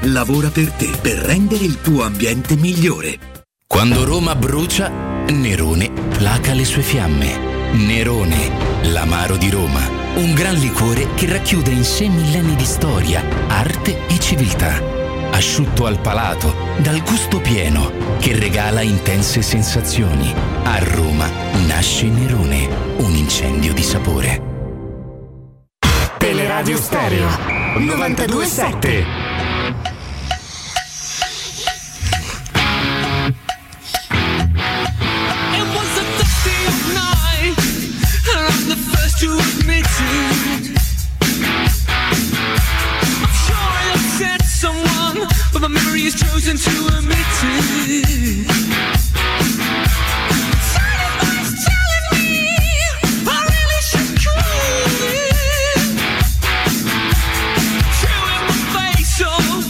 lavora per te, per rendere il tuo ambiente migliore. Quando Roma brucia, Nerone placa le sue fiamme. Nerone, l'amaro di Roma. Un gran liquore che racchiude in sé millenni di storia, arte e civiltà. Asciutto al palato, dal gusto pieno, che regala intense sensazioni. A Roma nasce Nerone, un incendio di sapore. Teleradio Stereo 92.7. To admit it, I'm sure I upset someone, but my memory has chosen to omit it. Inside of us telling me I really should cool it. Chewing my face off,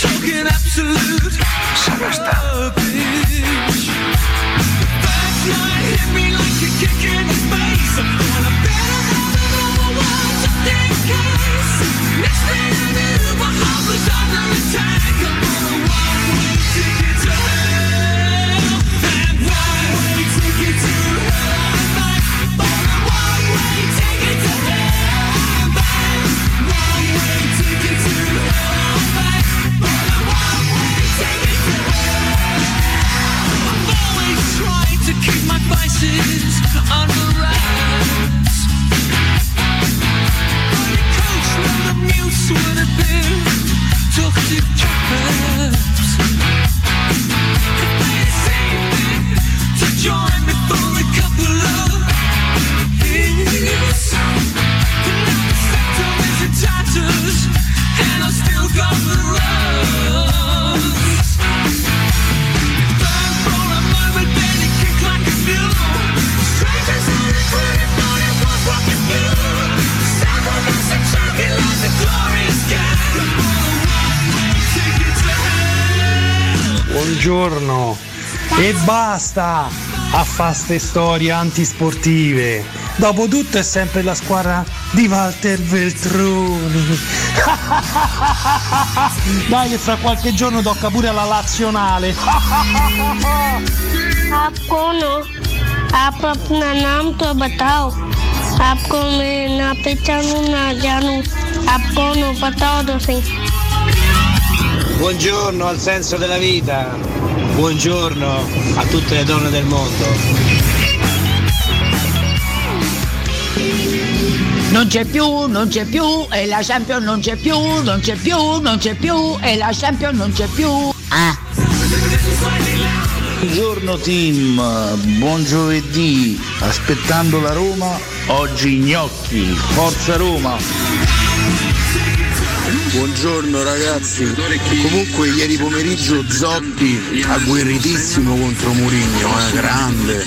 talking absolute rubbish. The backlight hit me like a kick in the face. I'm gonna next thing I knew, my heart was under attack. I'm on a one-way ticket. giorno e basta a fa ste storie antisportive. Dopotutto è sempre la squadra di Walter Veltroni. Dai che fra qualche giorno tocca pure alla Lazionale. आप अपना नाम तो बताओ आपको मैं ना पहचानूं ना जानूं आप कौन हो बताओ तो सही. Buongiorno al senso della vita, buongiorno a tutte le donne del mondo. Non c'è più e la Champions non c'è più e la Champions non c'è più. Buongiorno team, buon giovedì, aspettando la Roma, oggi gnocchi, forza Roma. Buongiorno ragazzi, comunque ieri pomeriggio Zotti agguerritissimo contro Mourinho, grande.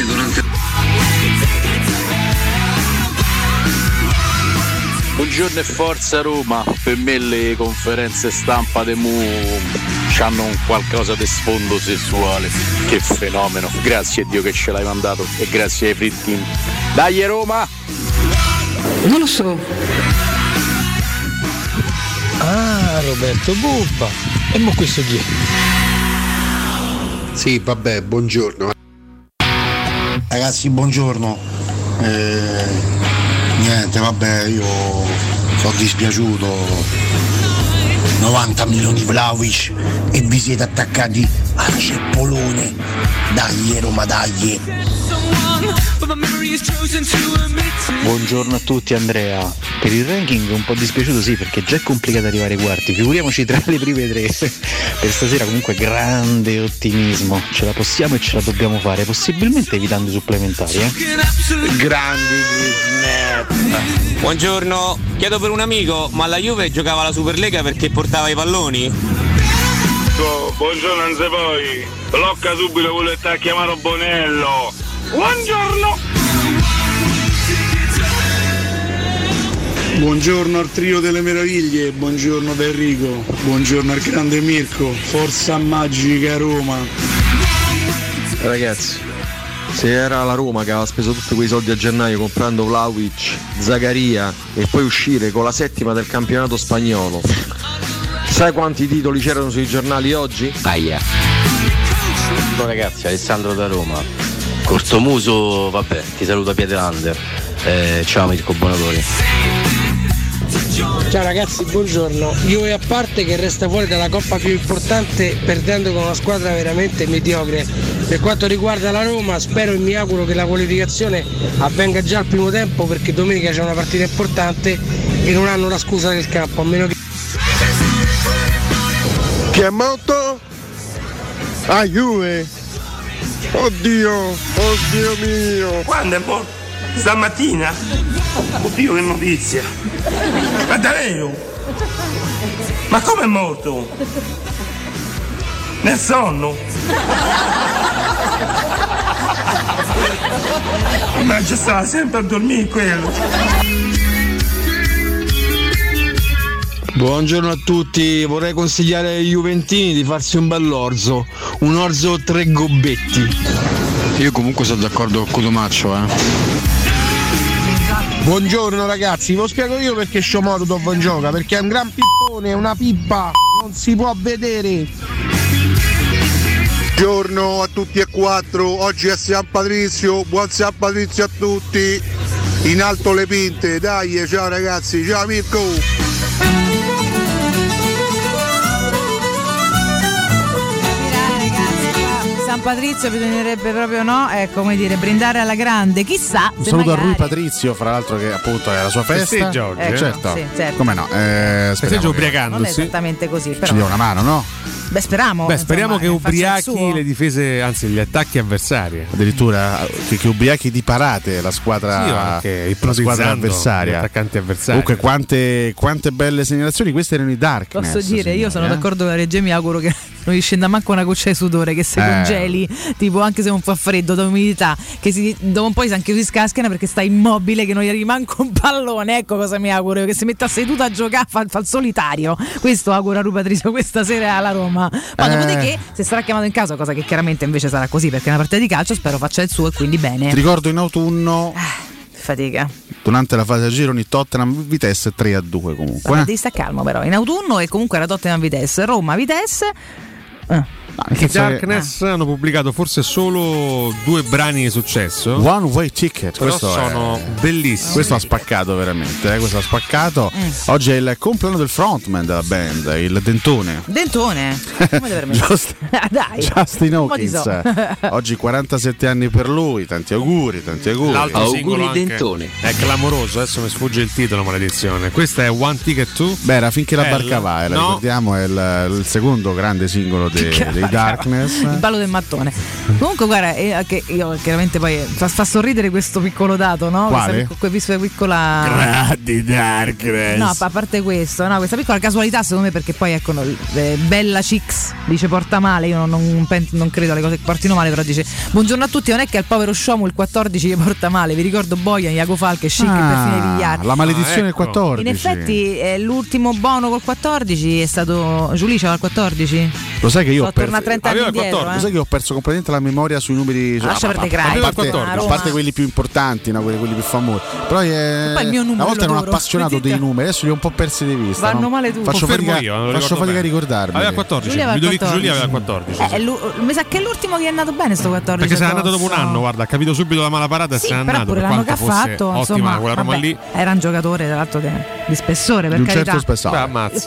Buongiorno e forza Roma, per me le conferenze stampa de Mu hanno un qualcosa di sfondo sessuale, che fenomeno, grazie a Dio che ce l'hai mandato e grazie ai Free Team. Dai Roma! Non lo so. Roberto Bubba, e mo questo chi è? Sì vabbè, buongiorno ragazzi, buongiorno, niente vabbè, io sono dispiaciuto, 90 milioni Vlahović e vi siete attaccati al ceppolone. Dagli Roma, dagli. Buongiorno a tutti. Andrea, per il ranking un po' dispiaciuto, sì, perché già è complicato arrivare ai quarti, figuriamoci tra le prime tre. Per stasera comunque grande ottimismo, ce la possiamo e ce la dobbiamo fare, possibilmente evitando i supplementari, grandi. Buongiorno, chiedo per un amico, ma la Juve giocava la Superlega perché portava i palloni? Buongiorno Anzepoi, blocca subito quello che sta a chiamare Bonello. Buongiorno. Buongiorno al trio delle meraviglie, buongiorno da Enrico, buongiorno al grande Mirko, forza magica Roma. Ragazzi, se era la Roma che aveva speso tutti quei soldi a gennaio comprando Vlahović, Zagaria e poi uscire con la settima del campionato spagnolo, sai quanti titoli c'erano sui giornali oggi? Aia. Buongiorno ragazzi, Alessandro da Roma. Cortomuso, vabbè, ti saluta Pietrelander. Ciao Mirko Bonatori. Ciao ragazzi, buongiorno. Io e a parte che resta fuori dalla coppa più importante perdendo con una squadra veramente mediocre. Per quanto riguarda la Roma, spero e mi auguro che la qualificazione avvenga già al primo tempo, perché domenica c'è una partita importante e non hanno la scusa del campo, a meno che Piemonte a Juve. Oddio mio. Quando è morto? Stamattina? Oddio che notizia. Ma davvero? Ma come è morto? Nel sonno? Ma ci stava sempre a dormire quello. Buongiorno a tutti, vorrei consigliare ai juventini di farsi un bell'orzo, un orzo tre gobbetti. Io comunque sono d'accordo con Codomaccio, Buongiorno ragazzi, ve lo spiego io perché Shomorodov gioca, perché è un gran pippone, una pippa, non si può vedere. Buongiorno a tutti e quattro, oggi è San Patrizio, buon San Patrizio a tutti, in alto le pinte, dai, ciao ragazzi, ciao Mirko! San Patrizio bisognerebbe proprio, no? È come dire, brindare alla grande, chissà. Un saluto magari a Rui Patrizio, fra l'altro, che appunto è la sua festa. Festeggio oggi, certo. Sì, certo. Come no? Festeggio ubriacandosi. Non è esattamente così, però. Ci dia una mano, no? Beh, speriamo che ubriachi le difese, anzi gli attacchi avversari. Addirittura che ubriachi di parate la squadra, la squadra avversaria. Attaccanti avversari. Comunque quante belle segnalazioni, queste erano i Darkness. Posso dire, signori, io sono d'accordo con la regia, mi auguro che non gli scenda manco una goccia di sudore, che se congela cieli, tipo anche se non fa freddo, da umidità, che si, dopo un po' anche si scascana perché sta immobile che non gli arriva manco un pallone. Ecco cosa mi auguro, che si metta seduta a giocare, fa il solitario. Questo auguro a Rui Patricio questa sera alla Roma. Ma dopodiché, se sarà chiamato in causa, cosa che chiaramente invece sarà così perché è una partita di calcio, spero faccia il suo e quindi bene. Ti ricordo in autunno fatica durante la fase a gironi Tottenham-Vitesse 3-2 comunque. Devi stare calmo però, in autunno, e comunque era Tottenham-Vitesse, Roma-Vitesse. I Darkness hanno pubblicato forse solo 2 brani di successo. One Way Ticket, però questo sono bellissimi. Questo ha spaccato veramente, questo ha spaccato. Oggi è il compleanno del frontman della band, il Dentone. Dentone? Come Justin Hawkins. Oggi 47 anni per lui, tanti auguri, tanti auguri. L'altro auguri anche. Dentone. È clamoroso, adesso mi sfugge il titolo, maledizione. Questa è One Ticket to. Beh, era Finché la barca va, la ricordiamo, è il secondo grande singolo dei Darkness. Il ballo del mattone. Comunque guarda, che io chiaramente poi fa sorridere questo piccolo dato, no? Quale? Questa piccola grandi Darkness. No, a parte questo, no, questa piccola casualità secondo me, perché poi ecco, Bella Chicks dice porta male, io non credo alle cose che portino male, però dice buongiorno a tutti, non è che al povero Shomu il 14 gli porta male, vi ricordo Bojan, Iago Falque, Chic per fine vigliati. La maledizione del 14. In effetti l'ultimo bono col 14 è stato Giulice al 14. Lo sai che io ho perso 30 anni indietro, sai che ho perso completamente la memoria sui numeri, a parte quelli più importanti, no? quelli più famosi. Però poi il mio numero, una volta ero un appassionato dei numeri, adesso li ho un po' persi di vista. Vanno male tutti. Faccio fatica a ricordarmi. Aveva 14. Giulia aveva 14. Mi sa che è l'ultimo che è andato bene sto 14. Perché se n'è andato dopo un anno, guarda, ha capito subito la mala parata e se n'è andato. Pure l'anno che ha fatto, insomma, quella Roma lì. Era un giocatore tra l'altro di spessore, per carità.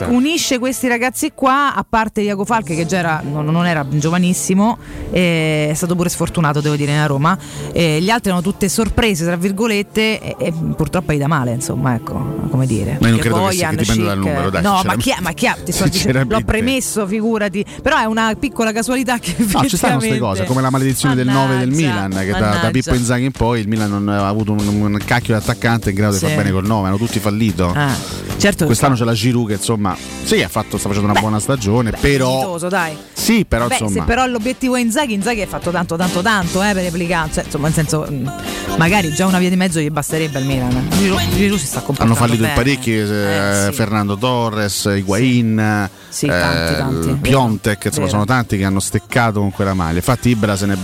Unisce questi ragazzi qua, a parte Iago Falque che già era non era giovanissimo, è stato pure sfortunato, devo dire, nella Roma. Gli altri erano tutte sorprese, tra virgolette, e purtroppo gli dà male, insomma, ecco, come dire. Ma io non credo che dipenda dal numero, dai. No, ma chi ha? Ti sto dicendo, l'ho premesso, figurati. Però è una piccola casualità che ci stanno queste cose, come la maledizione del 9 del Milan, che da Pippo Inzaghi in poi il Milan non aveva avuto un cacchio di attaccante in grado di far bene col 9, hanno tutti fallito. Certo, quest'anno c'è la Giroud che insomma, sì, sta facendo una buona stagione, però dignitoso, dai. Sì, però insomma. Se però l'obiettivo è Inzaghi ha fatto tanto per replicare, cioè, insomma, nel senso, magari già una via di mezzo gli basterebbe al Milan. Giroud si sta comportando. Hanno fallito in parecchi, sì. Fernando Torres, Higuain, sì, tanti. Piontek, insomma, sono tanti che hanno steccato con quella maglia. Infatti Ibra se n'è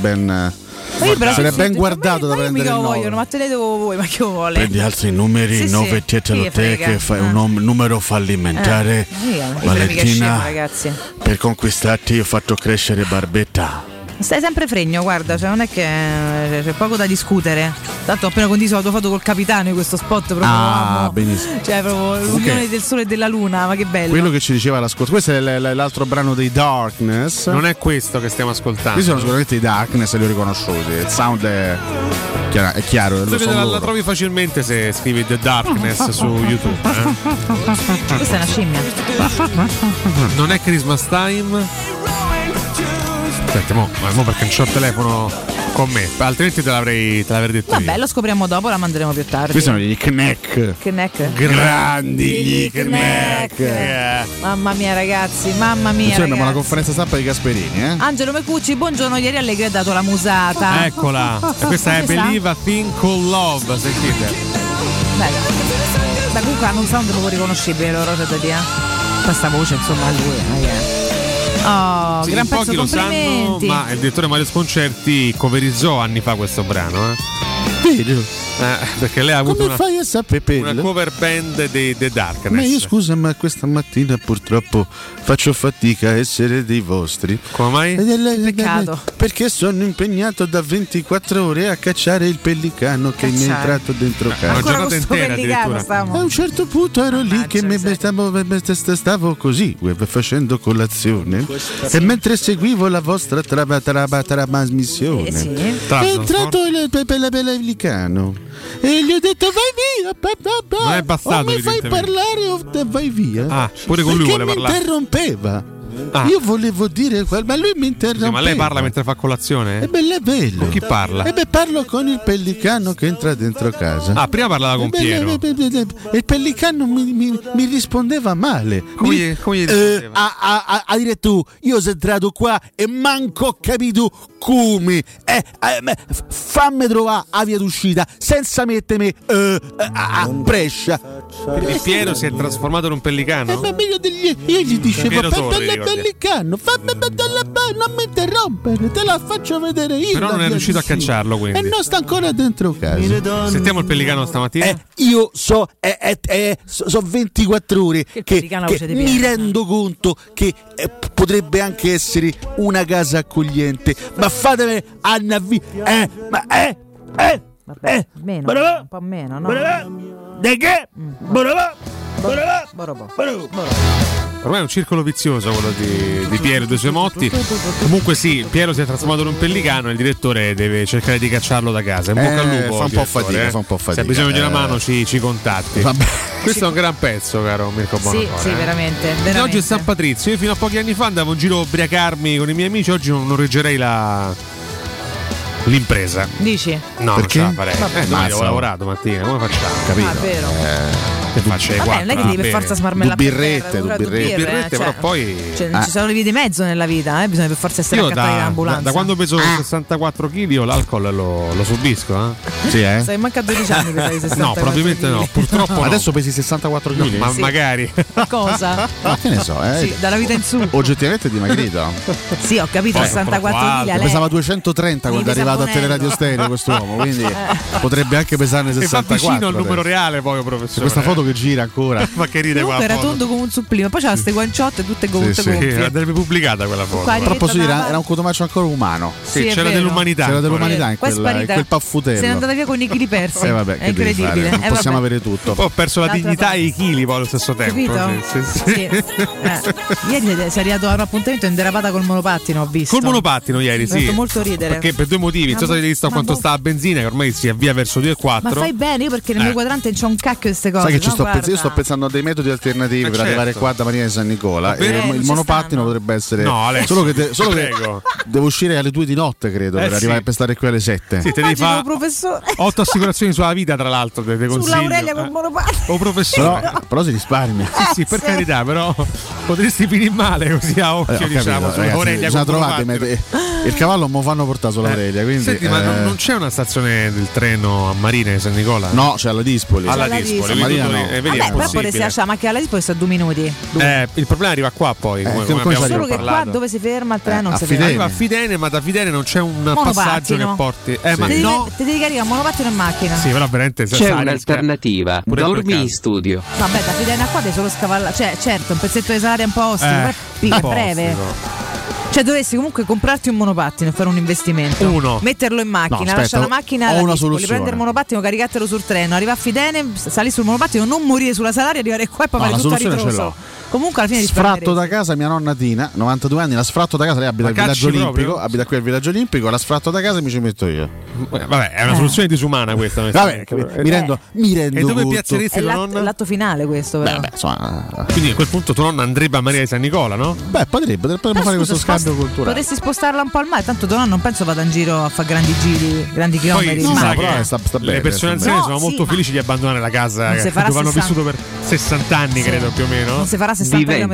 ben guardato da prendere il 9. Ma te le devo voi, ma che vuole? Prendi altri numeri, sì, 9 sì, tietelo te che fai un numero fallimentare. Valentina, per conquistarti ho fatto crescere Barbetta. Stai sempre fregno, guarda, cioè non è che c'è poco da discutere. Tanto ho appena condiviso la tua foto col capitano in questo spot proprio. Benissimo. Cioè proprio l'unione del sole e della luna, ma che bello. Quello che ci diceva la scorsa. Questo è l'altro brano dei Darkness. Non è questo che stiamo ascoltando. Qui sono sicuramente i Darkness e li ho riconosciuti. Il sound è chiaro. La trovi facilmente se scrivi The Darkness su YouTube. Questa è una scimmia. Non è Christmas Time. Senti, mo perché non c'ho il telefono con me, altrimenti te l'avrei detto. Vabbè, lo scopriamo dopo, la manderemo più tardi. Qui sono gli Knack. Grandi gli Knack. Mamma mia, ragazzi, mamma mia. Abbiamo una conferenza stampa di Gasperini, Angelo Mecucci, buongiorno, ieri Allegri ha dato la musata. Eccola. E questa è Believe a Thing Called Love, sentite. Beh, comunque hanno un sound proprio riconoscibile loro, questa voce, insomma, lui, gran pezzo, pochi lo sanno, ma il direttore Mario Sconcerti coverizzò anni fa questo brano, perché lei ha avuto una cover band dei The Darkness. Ma io scusa, ma questa mattina purtroppo faccio fatica a essere dei vostri. Come mai? Peccato. Perché sono impegnato da 24 ore a cacciare il pellicano che mi è entrato dentro casa. Una giornata intera addirittura. A un certo punto ero lì che stavo così facendo colazione e mentre seguivo la vostra trasmissione è entrato il pellicano e gli ho detto vai via, non è bastato, o mi fai parlare o vai via, pure con lui vuole parlare, interrompeva. Io volevo dire, ma lui mi interrompe. Ma lei parla mentre fa colazione? E beh, è bello. Con chi parla? E beh, parlo con il pellicano che entra dentro casa. Ah, prima parlava con Piero. E il pellicano mi rispondeva male. Come gli rispondeva? A dire tu, io sono entrato qua e manco ho capito come. Fammi trovare la via d'uscita senza mettermi a Brescia. Perché Piero si è trasformato in un pellicano? Ma meglio degli. Io gli dicevo: pellicano, fammi vedere, non mi interrompere, te la faccio vedere io. Però non è riuscito a cacciarlo, quindi. E non sta ancora dentro casa. Sentiamo il pellicano stamattina. Io so, so 24 ore che mi rendo conto che potrebbe anche essere una casa accogliente. Ma fatemi Anna V. Vabbè, meno, un po' meno, no? De che? Ormai è un circolo vizioso quello di Piero e dei suoi motti. Comunque sì, Piero si è trasformato in un pellicano e il direttore deve cercare di cacciarlo da casa. In bocca al lupo, fa un po' fatica, fa un po' fatica. Se ha bisogno di una mano ci contatti. Vabbè. Questo è un gran pezzo, caro Mirko Bonacore. Sì, veramente. Oggi è San Patrizio. Io fino a pochi anni fa andavo in giro a ubriacarmi con i miei amici. Oggi non reggerei l'impresa. Dici? No, perché? Non ce la farei. Domani ho lavorato mattina, come facciamo? Capito? Ah, vero. Vabbè, non è che devi per forza smarmellare birrette, però poi non ci sono le vie di mezzo nella vita, bisogna per forza essere accattati dall'ambulanza. Da quando peso 64 kg io l'alcol lo subisco, eh? Sì, eh? Sai, manca 12 anni che fai 64 No, probabilmente no, purtroppo no. Adesso pesi 64 kg, no, ma sì. Magari. Cosa? Ma che ne so, Sì, dalla vita in su. Oggettivamente è dimagrito. Sì, ho capito, 64 kg. Pesava 230 quando è arrivato a Teleradio Stereo quest'uomo, quindi potrebbe anche pesarne 64. E fa vicino al numero reale poi, professore. Questa foto che gira ancora ma che ride qua, era tondo come un supplino, poi c'era queste guanciotte tutte gonfie, andrebbe pubblicata quella foto, però posso dire era un cotomaccio ancora umano. Sì, c'era dell'umanità, in quel paffutello. Se n'è andata via con i chili persi, vabbè, è incredibile, non possiamo avere tutto. Ho perso la dignità e i chili poi allo stesso tempo, sì. Ieri sei arrivato a un appuntamento in derapata col monopattino, ho visto col monopattino ieri, sì, ho fatto molto ridere perché per due motivi, non so se avete visto quanto sta la benzina che ormai si avvia verso 2,4. Ma fai bene, io perché nel mio quadrante c'ho un cacchio di queste cose. Io sto pensando a dei metodi alternativi per arrivare qua da Marina di San Nicola. Il monopattino potrebbe essere. No, Alex, solo che devo uscire alle 2 di notte, credo, per arrivare per stare qui alle 7. Sì, te ne fa 8 assicurazioni sulla vita, tra l'altro, te consiglio. Sull'Aurelia col monopattino. O professore. Però si risparmia. Sì, per carità, però potresti finire male così a occhio, diciamo, sull'Aurelia col monopattino. Il cavallo mo fanno portare sull'Aurelia, quindi. Senti, ma non c'è una stazione del treno a Marina di San Nicola? No, c'è alla Dispoli. Alla Dispoli. No. Vabbè, poi potete lasciare la macchina alla Dispoli, sono 2 minuti. Il problema arriva qua poi, come solo che parlato. Qua dove si ferma il treno non si ferma. Arriva a Fidene, ma da Fidene non c'è un passaggio che porti. Sì. Ma no, te devi caricare un monopattino in macchina. Sì, però veramente c'è un'alternativa. Dormi in studio. Vabbè, da Fidene a qua devi solo scavallare. Cioè, certo, un pezzetto di salaria un po' ostico, è breve. Cioè dovresti comunque comprarti un monopattino, fare un investimento, metterlo in macchina, lasciare la macchina alla Dispoli, prendere il monopattino, caricartelo sul treno, arrivare a Fidene, salire sul monopattino, non morire sulla Salaria, arrivare qua e poi fare tutto a ritroso. Comunque alla fine sfratto da casa mia nonna Tina, 92 anni, la sfratto da casa, lei abita al Villaggio Olimpico, abita qui al Villaggio Olimpico, la sfratto da casa e mi ci metto io. Vabbè, è una soluzione disumana questa. Vabbè, mi rendo e dove piazzeresti tua nonna? È l'atto finale questo, però. Beh, insomma. Quindi a quel punto tua nonna andrebbe a Maria di San Nicola, no? Beh, potremmo fare questo scambio culturale. Potresti spostarla un po' al mare, tanto Donà non penso vada in giro a fare grandi giri, grandi chilometri. Poi, però sta bene, le persone anziane sono molto felici di abbandonare la casa dove hanno vissuto per 60 anni, credo più o meno. Non si farà 60 km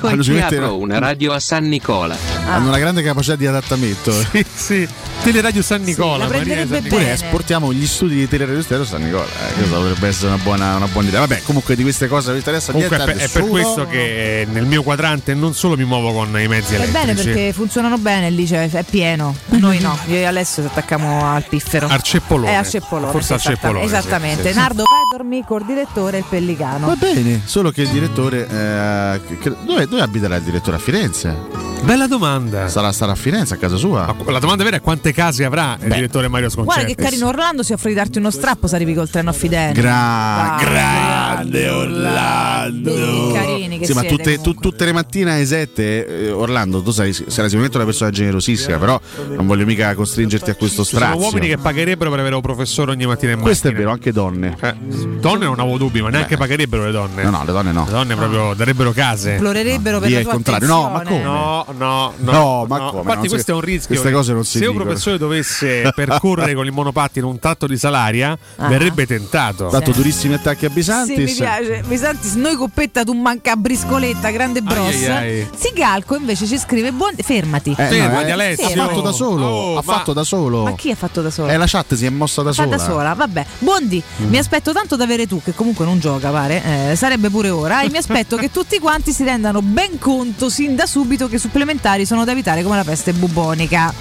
al giorno. Hanno una radio a San Nicola. Hanno una grande capacità di adattamento. Sì. Teleradio San Nicola. Poi esportiamo gli studi di Teleradio Stereo San Nicola. Questa potrebbe essere una buona idea. Vabbè, comunque di queste cose vi interessa. Comunque è per questo che nel mio quadrante non solo mi muovo con i mezzi elettrici. Perché funzionano bene lì, cioè è pieno. Noi no, io e Alessio ci attacchiamo al piffero. Arceppolone. Forse Arceppolone. Esattamente. Sì. Nardo Vedormi, direttore e il pellicano. Va bene, solo che il direttore. Dove abiterà il direttore? A Firenze? Bella domanda. Sarà a Firenze, a casa sua. Ma la domanda vera è quante case avrà il direttore Mario Sconcerti. Guarda che carino Orlando, si offre di darti uno strappo se arrivi col treno a Fidene. Grande Orlando. Carini. che sì, siete, ma tutte le mattine alle 7, Orlando, tu sai, sarai sicuramente una persona generosissima, però non voglio mica costringerti a questo strazio. Sono uomini che pagherebbero per avere un professore ogni mattina in macchina. Questo è vero, anche donne. Donne non avevo dubbi, ma neanche pagherebbero le donne. No, le donne no. Le donne proprio darebbero case. Implorerebbero per la tua attenzione. No, ma come? No, ma come? Infatti no, questo è un rischio. Queste cose non si dicono. Se un professore dovesse percorrere con il monopattino un tratto di Salaria, verrebbe tentato. Dato durissimi attacchi a Bisantis. Sì, mi piace. Bisantis, noi coppetta, tu manca briscoletta, grande bros. Sigalco invece ci scrive fermati. Fermati Alessio. Ha fatto da solo. Ma chi ha fatto da solo? La chat si è mossa da sola. Vabbè. Bondi, mi aspetto tanto da avere tu, che comunque non gioca, pare. Sarebbe pure ora. E mi aspetto che tutti quanti si rendano ben conto sin da subito che supplementari sono da evitare come la peste bubonica.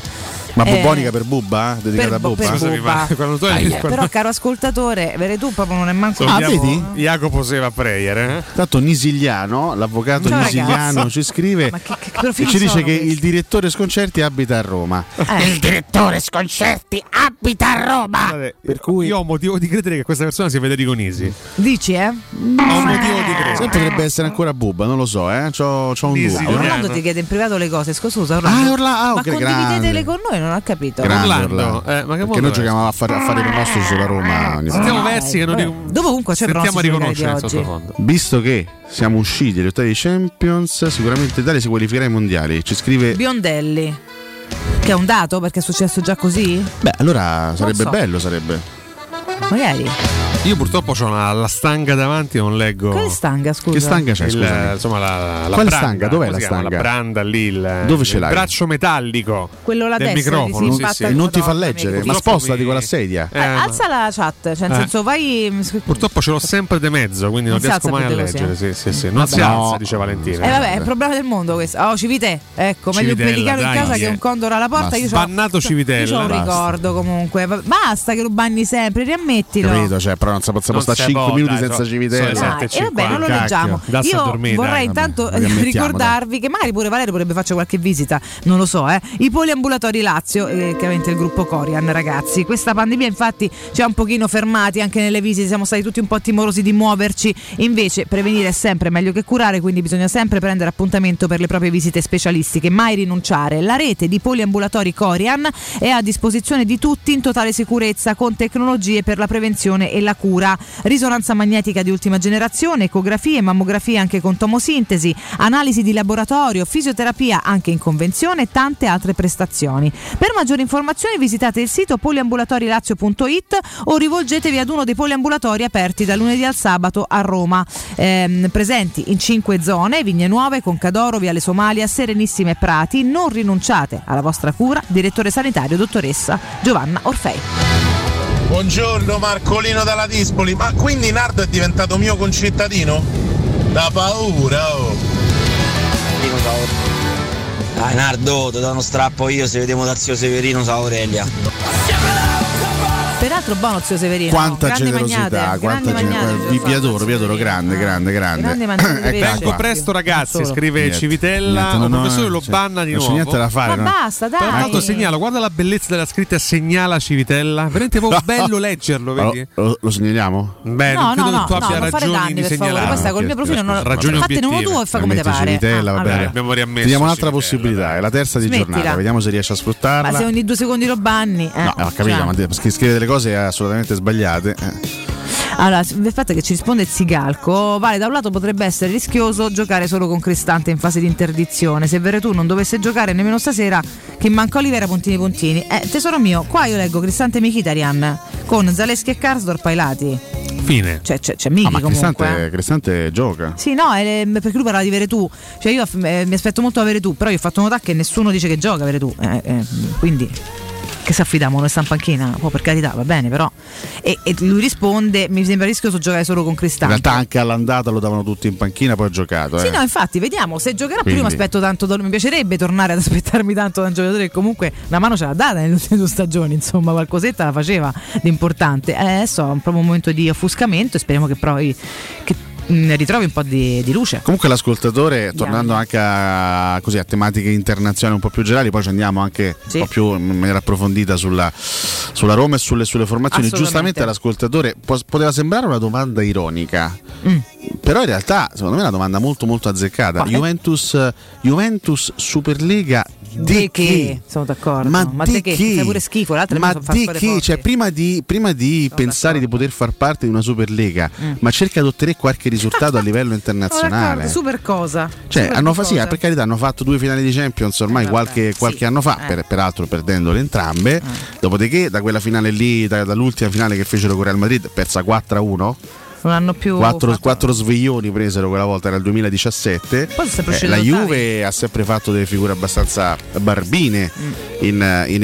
Ma bubonica per Bubba? Dedicata a Bubba? Però caro ascoltatore, vedi tu proprio non è manco. Vedi? Jacopo Seva Prayer. Tanto Nisigliano, l'avvocato Nisigliano ci scrive e ci dice che il direttore Sconcerti abita a Roma. Il direttore Sconcerti abita a Roma. Vabbè, per cui io ho motivo di credere che questa persona sia Federico Nisi. Dici, eh? Ho motivo di credere. Se potrebbe essere ancora Bubba, non lo so, eh. C'ho un dubbio. Orlando ti chiede in privato le cose. Scusa, ma condividetele con noi. Non ho capito. Orlando, ma che perché noi giochiamo a fare il nostro sulla Roma. Sentiamo versi che non dopo comunque c'è sentiamo riconoscenza sottofondo. Visto che siamo usciti dagli ottavi di Champions, sicuramente l'Italia si qualificherà ai mondiali. Ci scrive Biondelli. Che è un dato perché è successo già così? Beh, allora sarebbe bello, magari. Io purtroppo ho la stanga davanti e non leggo. Quale stanga, scusa? Che stanga c'è, scusa? Insomma, la quale branda, stanga? Dov'è la stanga? La branda lì, dove ce l'hai? Il braccio metallico. Quello là del microfono, sì. Non ti fa leggere, ma spostati con la sedia. Alza la chat, cioè nel senso vai. Purtroppo ce l'ho sempre di mezzo, quindi non riesco mai a leggere. Sì. Non si alza, dice Valentina. Vabbè, è il problema del mondo questo. Oh, Civitè, ecco, meglio un pellicano in casa che un condor alla porta. Io bannato Civitella. Io lo ricordo comunque. Basta che lo banni sempre, riammettilo. Capito, cioè, però non possiamo stare 5 minuti senza Civitella. E vabbè, non lo leggiamo. Io vorrei intanto ricordarvi che magari pure Valerio potrebbe fare qualche visita, non lo so, i poliambulatori Lazio, chiaramente il gruppo Corian, ragazzi. Questa pandemia infatti ci ha un pochino fermati anche nelle visite, siamo stati tutti un po' timorosi di muoverci. Invece prevenire è sempre meglio che curare, quindi bisogna sempre prendere appuntamento per le proprie visite specialistiche, mai rinunciare. La rete di poliambulatori Corian è a disposizione di tutti in totale sicurezza con tecnologie per la prevenzione e la cura. Risonanza magnetica di ultima generazione, ecografie, mammografie anche con tomosintesi, analisi di laboratorio, fisioterapia anche in convenzione e tante altre prestazioni. Per maggiori informazioni visitate il sito poliambulatorilazio.it o rivolgetevi ad uno dei poliambulatori aperti da lunedì al sabato a Roma, presenti in 5 zone: Vigne Nuove, Concadoro, Viale Somalia, Serenissima e Prati. Non rinunciate alla vostra cura. Direttore sanitario dottoressa Giovanna Orfei. Buongiorno, Marcolino dalla Dispoli. Ma quindi Nardo è diventato mio concittadino? Da paura, oh! Dai Nardo, ti do uno strappo io se vediamo da zio Severino sa Aurelia. Peraltro buono zio Severino. Quanta generosità, quanta generosità. Viadoro, grande. Ecco presto ragazzi, scrive Civitella, il professore lo banna di nuovo. Non c'è niente da fare. Ma basta, dai. Tanto segnalo, guarda la bellezza della scritta, segnala Civitella. Veramente bello leggerlo, vedi? Lo segnaliamo? Beh, non credo che tu abbia ragione di segnalare. Questa col mio profilo non ragione. Fattene uno tuo e fa come te pare. Civitella, va bene. Abbiamo riammesso. Vediamo un'altra possibilità, è la terza di giornata, vediamo se riesce a sfruttarla. Ma se ogni 2 secondi lo banni, no, capito, ma scrive delle cose assolutamente sbagliate. Allora, il fatto che ci risponde Zigalco, vale, da un lato potrebbe essere rischioso giocare solo con Cristante in fase di interdizione. Se Veretù non dovesse giocare nemmeno stasera, che manca Olivera, puntini. Tesoro mio, qua io leggo Cristante Mkhitaryan con Zaleschi e Karsdorp ai lati. Fine. Cioè c'è Michi ma comunque. Cristante gioca. Sì, no, perché lui parlava di Veretù. Cioè io mi aspetto molto da Veretù, però io ho fatto notare che nessuno dice che gioca Veretù. Quindi che si affidiamo noi sta in panchina, per carità, va bene, però e lui risponde mi sembra rischioso giocare solo con Cristante. In realtà anche all'andata lo davano tutti in panchina, poi ha giocato. Sì, no, infatti vediamo se giocherà. Quindi più mi aspetto tanto mi piacerebbe tornare ad aspettarmi tanto da un giocatore che comunque una mano ce l'ha data nelle ultime 2 stagioni, insomma qualcosetta la faceva di importante. Adesso è proprio un momento di offuscamento e speriamo che provi ritrovi un po' di luce. Comunque l'ascoltatore, tornando anche a tematiche internazionali un po' più generali, poi ci andiamo anche un po' più in maniera approfondita sulla Roma e sulle formazioni. Giustamente l'ascoltatore poteva sembrare una domanda ironica, Però in realtà secondo me è una domanda molto molto azzeccata. Juventus Superlega di che? Sono d'accordo. Ma di che? Fai pure schifo. Ma di che? Cioè, prima di pensare di poter far parte di una Superlega, ma cerca di ottenere qualche risultato a livello internazionale. Super cosa? Cioè, super hanno fatto, sì, per carità, hanno fatto 2 finali di Champions ormai qualche anno fa, peraltro perdendole entrambe. Dopodiché, da quella finale lì, dall'ultima finale che fecero con Real Madrid, persa 4-1. Non hanno più 4 sveglioni presero quella volta, era il 2017. La Juve ha sempre fatto delle figure abbastanza barbine in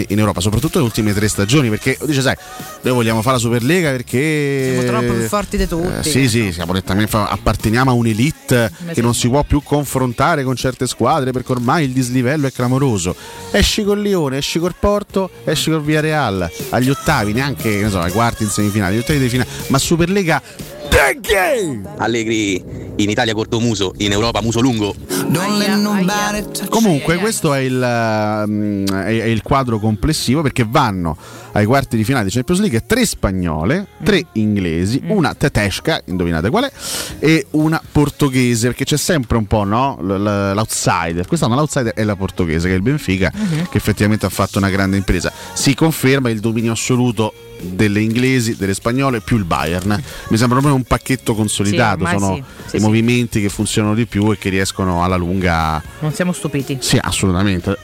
Europa, soprattutto le ultime 3 stagioni, perché dice sai, noi vogliamo fare la Superlega perché siamo troppo più forti di tutti. Sì, siamo nettamente, apparteniamo a un'elite che non si può più confrontare con certe squadre perché ormai il dislivello è clamoroso. Esci col Lione, esci col Porto, esci col Villarreal agli ottavi, neanche non so, ai quarti in semifinale, agli ottavi di finale, ma Superlega Allegri in Italia corto muso, in Europa muso lungo. Comunque questo è il quadro complessivo, perché vanno ai quarti di finale di Champions League 3 spagnole, 3 inglesi, 1 tedesca, indovinate qual è, e 1 portoghese, perché c'è sempre un po', no, l'outsider. Quest'anno l'outsider è la portoghese, che è il Benfica, che effettivamente ha fatto una grande impresa. Si conferma il dominio assoluto delle inglesi, delle spagnole, più il Bayern. Mi sembra proprio un pacchetto consolidato. Sono movimenti che funzionano di più e che riescono alla lunga. Non siamo stupiti. Sì, assolutamente.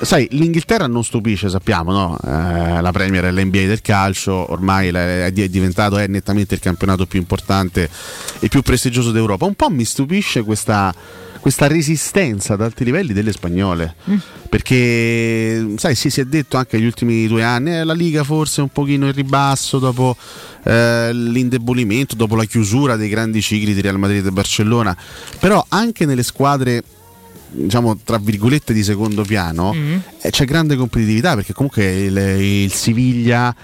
Sai, l'Inghilterra non stupisce, sappiamo, no? La Premier è l'NBA del calcio, ormai è diventato nettamente il campionato più importante e più prestigioso d'Europa. Un po' mi stupisce questa resistenza ad alti livelli delle spagnole, perché sai, si è detto anche negli ultimi 2 anni, la Liga forse è un pochino in ribasso dopo l'indebolimento, dopo la chiusura dei grandi cicli di Real Madrid e Barcellona, però anche nelle squadre, diciamo tra virgolette, di secondo piano c'è grande competitività, perché comunque il Siviglia,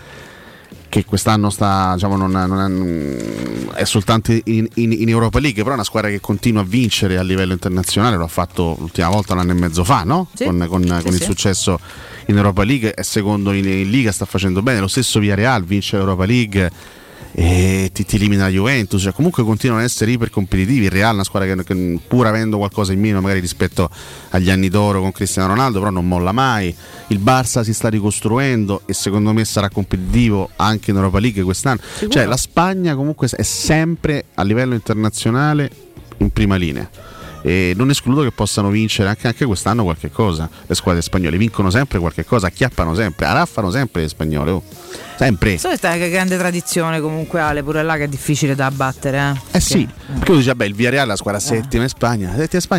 che quest'anno sta, diciamo, non è soltanto in Europa League, però è una squadra che continua a vincere a livello internazionale, lo ha fatto l'ultima volta 1 anno e mezzo fa, no? Sì. Con il successo in Europa League, è secondo in Liga, sta facendo bene. Lo stesso Villarreal vince l'Europa League e ti elimina la Juventus, cioè comunque continuano ad essere ipercompetitivi. Il Real è una squadra che pur avendo qualcosa in meno magari rispetto agli anni d'oro con Cristiano Ronaldo, però non molla mai. Il Barça si sta ricostruendo e secondo me sarà competitivo anche in Europa League quest'anno. Sicuro. Cioè la Spagna comunque è sempre a livello internazionale in prima linea e non escludo che possano vincere anche quest'anno qualche cosa. Le squadre spagnole vincono sempre qualche cosa, acchiappano sempre, araffano sempre le spagnole, sempre. Questa è una grande tradizione comunque, Ale, pure là, che è difficile da abbattere. Perché? Sì, perché tu dici vabbè, il Villarreal la squadra settima in Spagna,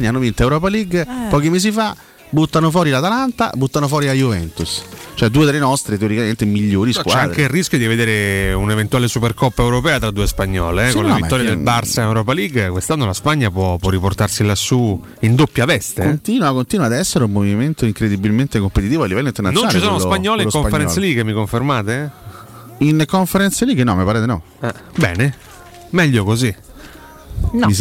hanno vinto Europa League pochi mesi fa, buttano fuori l'Atalanta, buttano fuori la Juventus, cioè 2 delle nostre teoricamente migliori squadre. C'è anche il rischio di vedere un'eventuale Supercoppa europea tra 2 spagnole, sì, con la vittoria del Barça in Europa League. Quest'anno la Spagna può riportarsi lassù in doppia veste. Continua ad essere un movimento incredibilmente competitivo a livello internazionale. Non ci sono spagnole in Conference League, mi confermate? In Conference League no, mi pare di no. Bene, meglio così. No, mi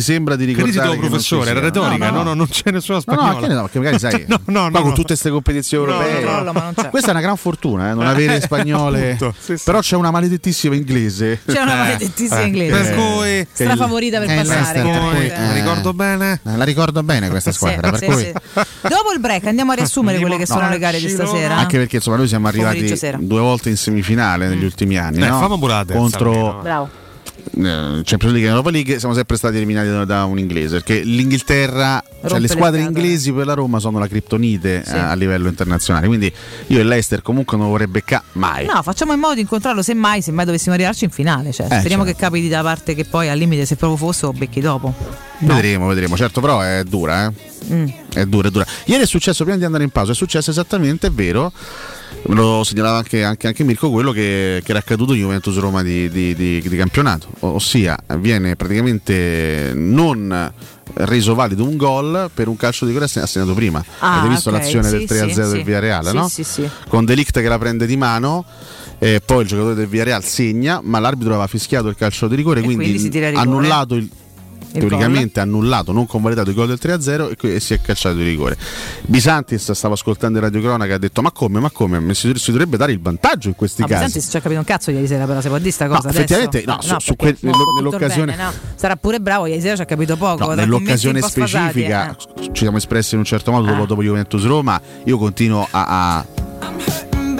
sembra di ricordare, credito, professore, era retorica. No, non c'è nessuna spagnola. Perché magari sai con tutte queste competizioni europee. No, ma non c'è. Questa è una gran fortuna, non avere spagnole. Appunto, sì. Però c'è una maledettissima inglese. Per cui strafavorita per passare. La ricordo bene questa squadra, per cui dopo il break andiamo a riassumere quelle che sono le gare di stasera. Anche perché insomma noi siamo arrivati 2 volte in semifinale negli ultimi anni, contro Champions League e Europa League siamo sempre stati eliminati da un inglese, perché l'Inghilterra, cioè le squadre inglesi per la Roma sono la criptonite a livello internazionale, quindi io e l'Ester comunque non vorrebbe mai. No, facciamo in modo di incontrarlo semmai dovessimo arrivarci in finale, speriamo che capiti da parte che poi al limite, se proprio fosse, o becchi dopo. Vedremo, certo, però è dura, È dura. Ieri è successo, prima di andare in pausa, è successo esattamente, è vero, lo segnalava anche Mirko, quello che era accaduto in Juventus Roma di campionato, ossia viene praticamente non reso valido un gol per un calcio di rigore assegnato prima. Avete visto l'azione del 3-0 del Villarreal, no? Sì. Con De Ligt che la prende di mano e poi il giocatore del Villarreal segna, ma l'arbitro aveva fischiato il calcio di rigore, quindi annullato il teoricamente annullato, non convalidato il gol del 3-0 e si è calciato di rigore. Bisantis, stava ascoltando in radiocronaca, ha detto ma come si dovrebbe dare il vantaggio in questi casi. Bisantis ci ha capito un cazzo ieri sera, però se può dire sta cosa, no, adesso effettivamente nell'occasione bene, no? Sarà pure bravo, ieri sera ci ha capito poco, no, nell'occasione specifica ci siamo espressi in un certo modo dopo Juventus-Roma. Io continuo a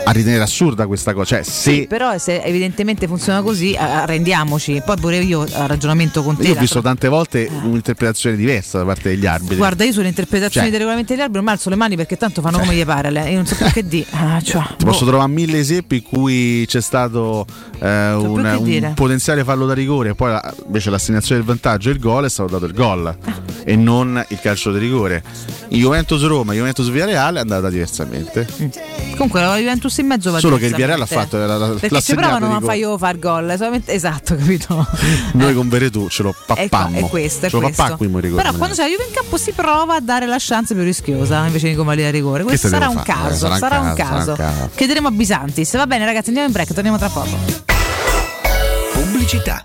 ritenere assurda questa cosa, cioè, sì, però se evidentemente funziona così, arrendiamoci. Poi pure io ragionamento con te. Io ho visto tante volte un'interpretazione diversa da parte degli arbitri. Guarda, io sulle interpretazioni dei regolamenti degli arbitri mi alzo le mani, perché tanto fanno come gli pare. Io non so più che dire. Posso trovare 1000 esempi in cui c'è stato un potenziale fallo da rigore, poi invece l'assegnazione del vantaggio e il gol è stato dato il gol e non il calcio di rigore. Juventus-Roma, Juventus-Villarreal è andata diversamente. Comunque la Juventus in mezzo va, solo che il Villarreal ha fatto perché ci provano a far gol, esatto, capito? Noi con Veretù ce lo pappammo, è questo. Però quando c'è la Juve in campo si prova a dare la chance più rischiosa invece di convalidare rigore. Questo sarà un caso. Chiederemo a Bisantis. Va bene ragazzi, andiamo in break, torniamo tra poco. Pubblicità.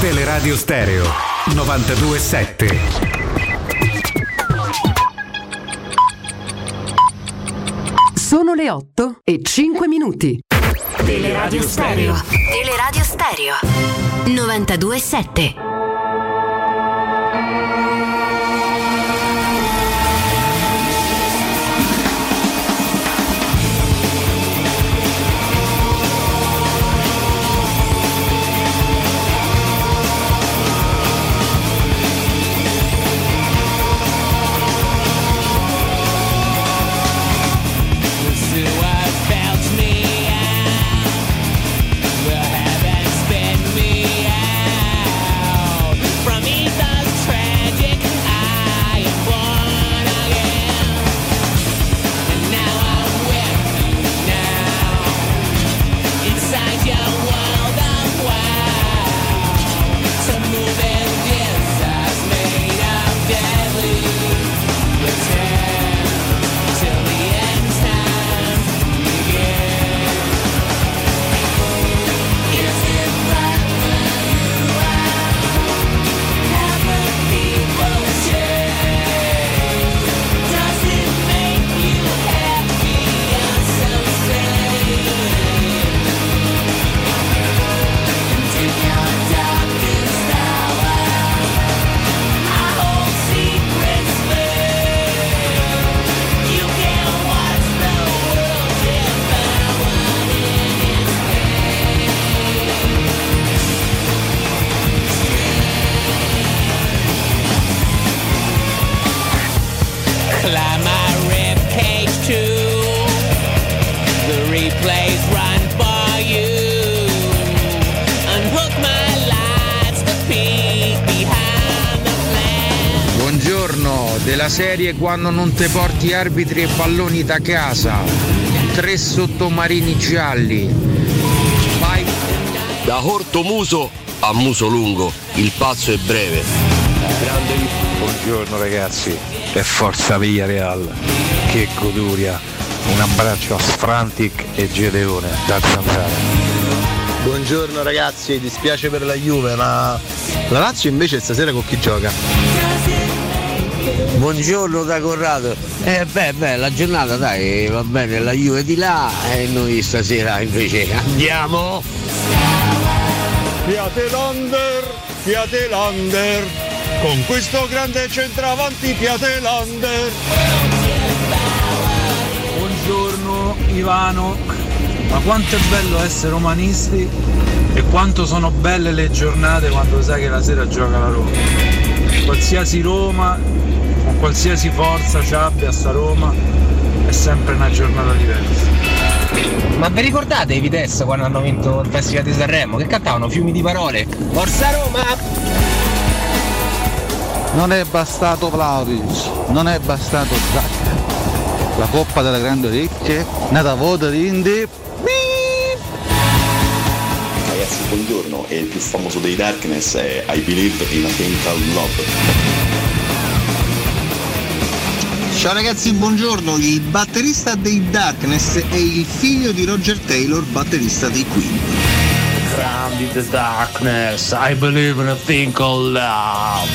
Teleradio Stereo 92.7. Sono le 8:05. Teleradio Stereo. Teleradio Stereo 92.7. Serie quando non te porti arbitri e palloni da casa, 3 sottomarini gialli. Vai. Da corto muso a muso lungo, il passo è breve. Grande. Buongiorno ragazzi, e forza Villarreal, che goduria, un abbraccio a Sfrantic e Gedeone da Zanzara. Buongiorno ragazzi, dispiace per la Juve, ma la Lazio invece stasera con chi gioca? Buongiorno da Corrado. Beh, la giornata dai, va bene, la Juve di là e noi stasera invece andiamo. Piatelander, Piatelander, con questo grande centravanti Piatelander. Buongiorno Ivano, ma quanto è bello essere romanisti e quanto sono belle le giornate quando sai che la sera gioca la Roma. Qualsiasi Roma, qualsiasi forza ci abbia sta Roma, è sempre una giornata diversa. Ma vi ricordate i Vitesse quando hanno vinto il Festival di Sanremo, che cantavano fiumi di parole? Forza Roma! Non è bastato Vlahovic, non è bastato Zacca. La coppa della grande orecchie, nata voda di Indy. Ragazzi, buongiorno, e il più famoso dei Darkness è I Believe in a Thing Called Love. Ciao ragazzi, buongiorno, il batterista dei Darkness è il figlio di Roger Taylor, batterista dei Queen. Grandi The Darkness, I believe in a thing called love.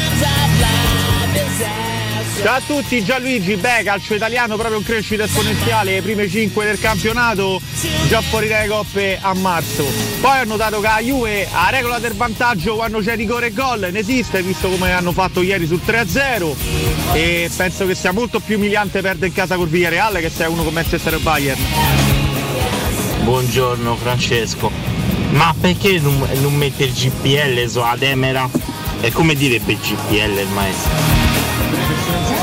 Ciao a tutti, Gianluigi. Beh, calcio italiano proprio in crescita esponenziale, le prime 5 del campionato, già fuori dalle coppe a marzo. Poi ho notato che la Juve ha regola del vantaggio quando c'è rigore e gol, ne esiste, visto come hanno fatto ieri sul 3-0, e penso che sia molto più umiliante perdere in casa col Villarreal che 6-1 con Manchester e Bayern. Buongiorno Francesco, ma perché non mette il GPL ad Emera? E come direbbe il GPL il maestro?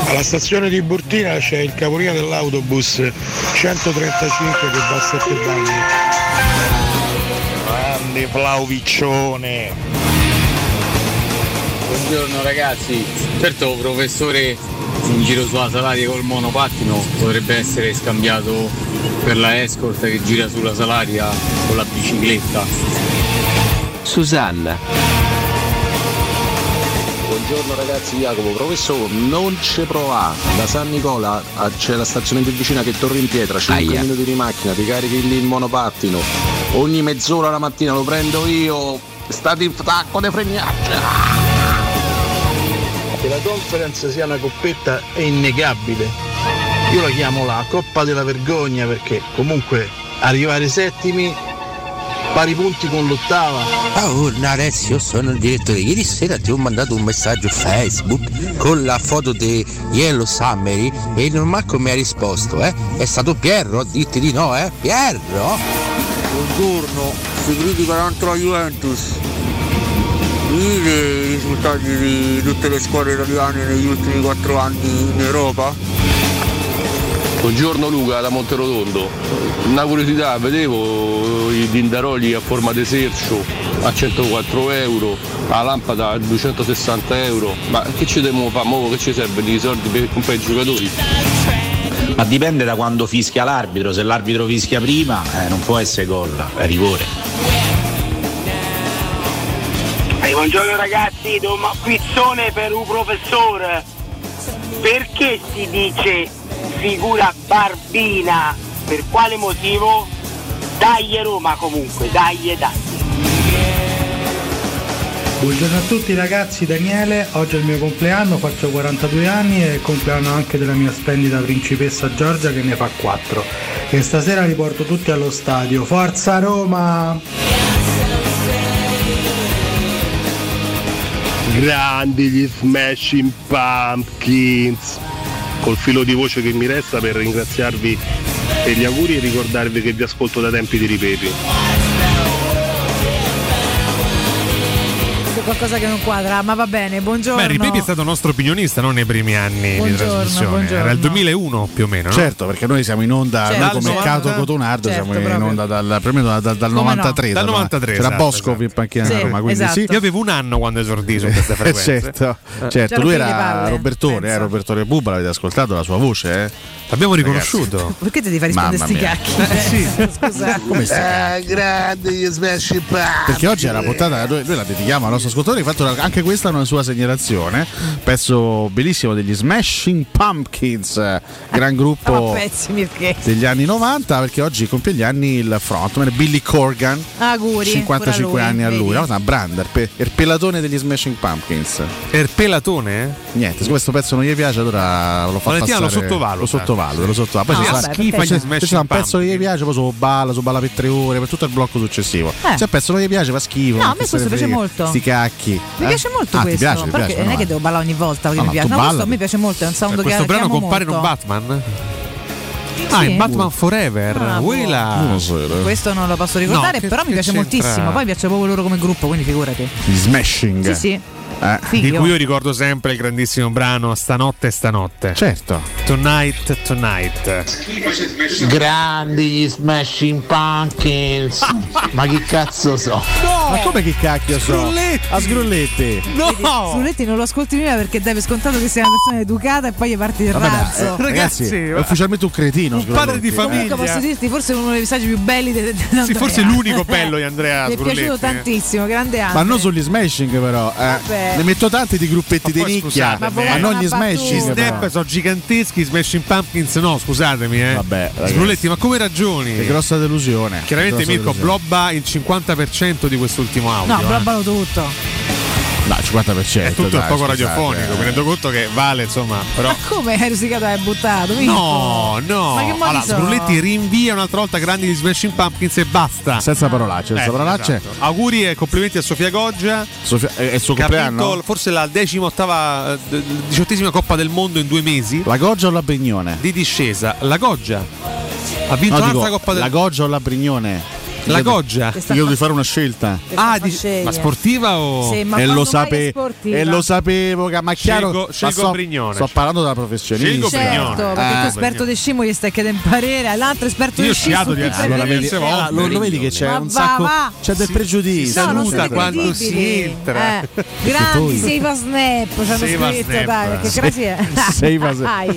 Alla stazione di Burtina c'è il capolinea dell'autobus 135 che va a 7 bagni. Grande Flauviccione. Buongiorno ragazzi, certo professore in giro sulla Salaria col monopattino potrebbe essere scambiato per la Escort che gira sulla Salaria con la bicicletta. Susanna. Buongiorno ragazzi, Jacopo. Professore, non ci provare. Da San Nicola c'è la stazione più vicina che è Torre in Pietra, 5 minuti di macchina, ti carichi lì il monopattino. Ogni mezz'ora la mattina lo prendo io, state in tacco di fregnaccia. Che la Conference sia una coppetta è innegabile. Io la chiamo la Coppa della Vergogna perché comunque arrivare settimi, pari punti con l'ottava. Buongiorno Alessio, sono il direttore. Ieri sera ti ho mandato un messaggio Facebook con la foto di Yellow Summery e non manco mi ha risposto, eh? È stato Pierro a dirti di no, eh? Pierro? Buongiorno, si critica tanto la Juventus. Vedi i risultati di tutte le squadre italiane negli ultimi 4 anni in Europa? Buongiorno Luca da Monterotondo, una curiosità, vedevo i dindaroli a forma di sercio a 104€, la lampada a 260€, ma che ci devo fare? Mo che ci serve di soldi per comprare i giocatori? Ma dipende da quando fischia l'arbitro, se l'arbitro fischia prima non può essere gol, è rigore. Buongiorno ragazzi, do un quizzone per un professore, perché si dice figura barbina, per quale motivo? Dai Roma comunque, dai. Buongiorno a tutti ragazzi, Daniele, oggi è il mio compleanno, faccio 42 anni e compleanno anche della mia splendida principessa Giorgia che ne fa 4 e stasera li porto tutti allo stadio. Forza Roma! Grandi gli Smashing Pumpkins! Col filo di voce che mi resta per ringraziarvi per gli auguri e ricordarvi che vi ascolto da tempi di Ripepi. C'è qualcosa che non quadra, ma va bene, buongiorno. Beh, Ripepi è stato nostro opinionista, non nei primi anni buongiorno, di trasmissione, buongiorno. Era il 2001 più o meno, no? Certo, perché noi siamo in onda, certo, noi come 90, Cato Cotonardo certo, siamo in proprio. Onda dal 93. No? Dal 93, tra esatto, Boscovi esatto. E Panchina sì, Roma, quindi esatto. Sì. Io avevo un anno quando esordì su queste frequenze. certo. Lui era Robertone Bubba, l'avete ascoltato la sua voce, eh? L'abbiamo riconosciuto. Ragazzi. Perché ti devi fare rispondere a sti cacchi? Sì. Come grande gli Smash Pazzi. Perché oggi è la puntata, noi la dedichiamo al nostro ascoltatore, ha fatto anche questa una sua segnalazione. Pezzo bellissimo degli Smashing Pumpkins, gran gruppo degli anni 90, perché oggi compie gli anni il frontman Billy Corgan. Auguri, 55 lui, anni a lui, una branda, il pelatone degli Smashing Pumpkins. Il pelatone? Niente, se questo pezzo non gli piace allora lo fa passare. Lo sottovaluta. Poi c'è un pezzo che gli piace, poi so balla per 3 ore, per tutto il blocco successivo. Se un pezzo non gli piace fa schifo. No, a me questo piace molto. Sti cacchi. Mi piace molto questo. Perché non è che devo ballare ogni volta perché mi piace. No, questo a me piace molto, è un sound che questo brano compare in un Batman. Sì. In Batman Forever, questo non lo posso ricordare, no, però mi piace moltissimo. Poi mi piace proprio loro come gruppo, quindi figurati. Smashing. Sì. Di cui io ricordo sempre il grandissimo brano Stanotte. Certo. Tonight. Grandi gli Smashing Pumpkins. Ma che cazzo so? No. Ma come che cacchio so? Sgrulletti. A Sgrulletti. No. Sgrulletti non lo ascolti prima perché dai per scontato che sei una persona educata e poi gli parti il razzo. Ragazzi, è ufficialmente un cretino. Un padre di famiglia. Posso dirti forse uno dei messaggi più belli di Andrea. Forse l'unico bello di Andrea Sgrulletti. Mi è piaciuto tantissimo, grande Andrea. Ma non sugli Smashing però. Ne metto tanti di gruppetti di nicchia, ma non gli Smashing. I Snap sono giganteschi, i Smashing Pumpkins no, scusatemi. Vabbè, Sgrulletti, ma come ragioni? Che grossa delusione. Chiaramente grossa Mirko delusione. Blobba il 50% di quest'ultimo audio. No, blobbalo tutto. No, 50%. È tutto dai, poco radiofonico, mi rendo conto che vale, insomma. Però... Ma come hai risicato? Hai buttato? Vinto. No. Ma che allora, Sbrulletti rinvia un'altra volta grandi di Smashing Pumpkins e basta. Senza parolacce, senza parolacce. Esatto. Auguri e complimenti a Sofia Goggia. È il suo compleanno. Forse la 18ª Coppa del Mondo in 2 mesi. La Goggia o la Brignone? Di discesa. La Goggia. Ha vinto un'altra Coppa del Mondo. La Goggia o la Brignone? La Goggia, io devo fare una scelta. Ma sportiva o sì, ma lo sapevo che ma chiaro scelgo Brignone. Sto parlando dalla professionista. Certo, perché tu esperto di sci gli stai chiedendo un parere all'altro esperto di sci. Io lo vedi che c'è un sacco c'è del pregiudizio. Saluta quando si entra. Grandi Seiva Snap, ci hanno scritto dai, perché grazie. Seiva Snap.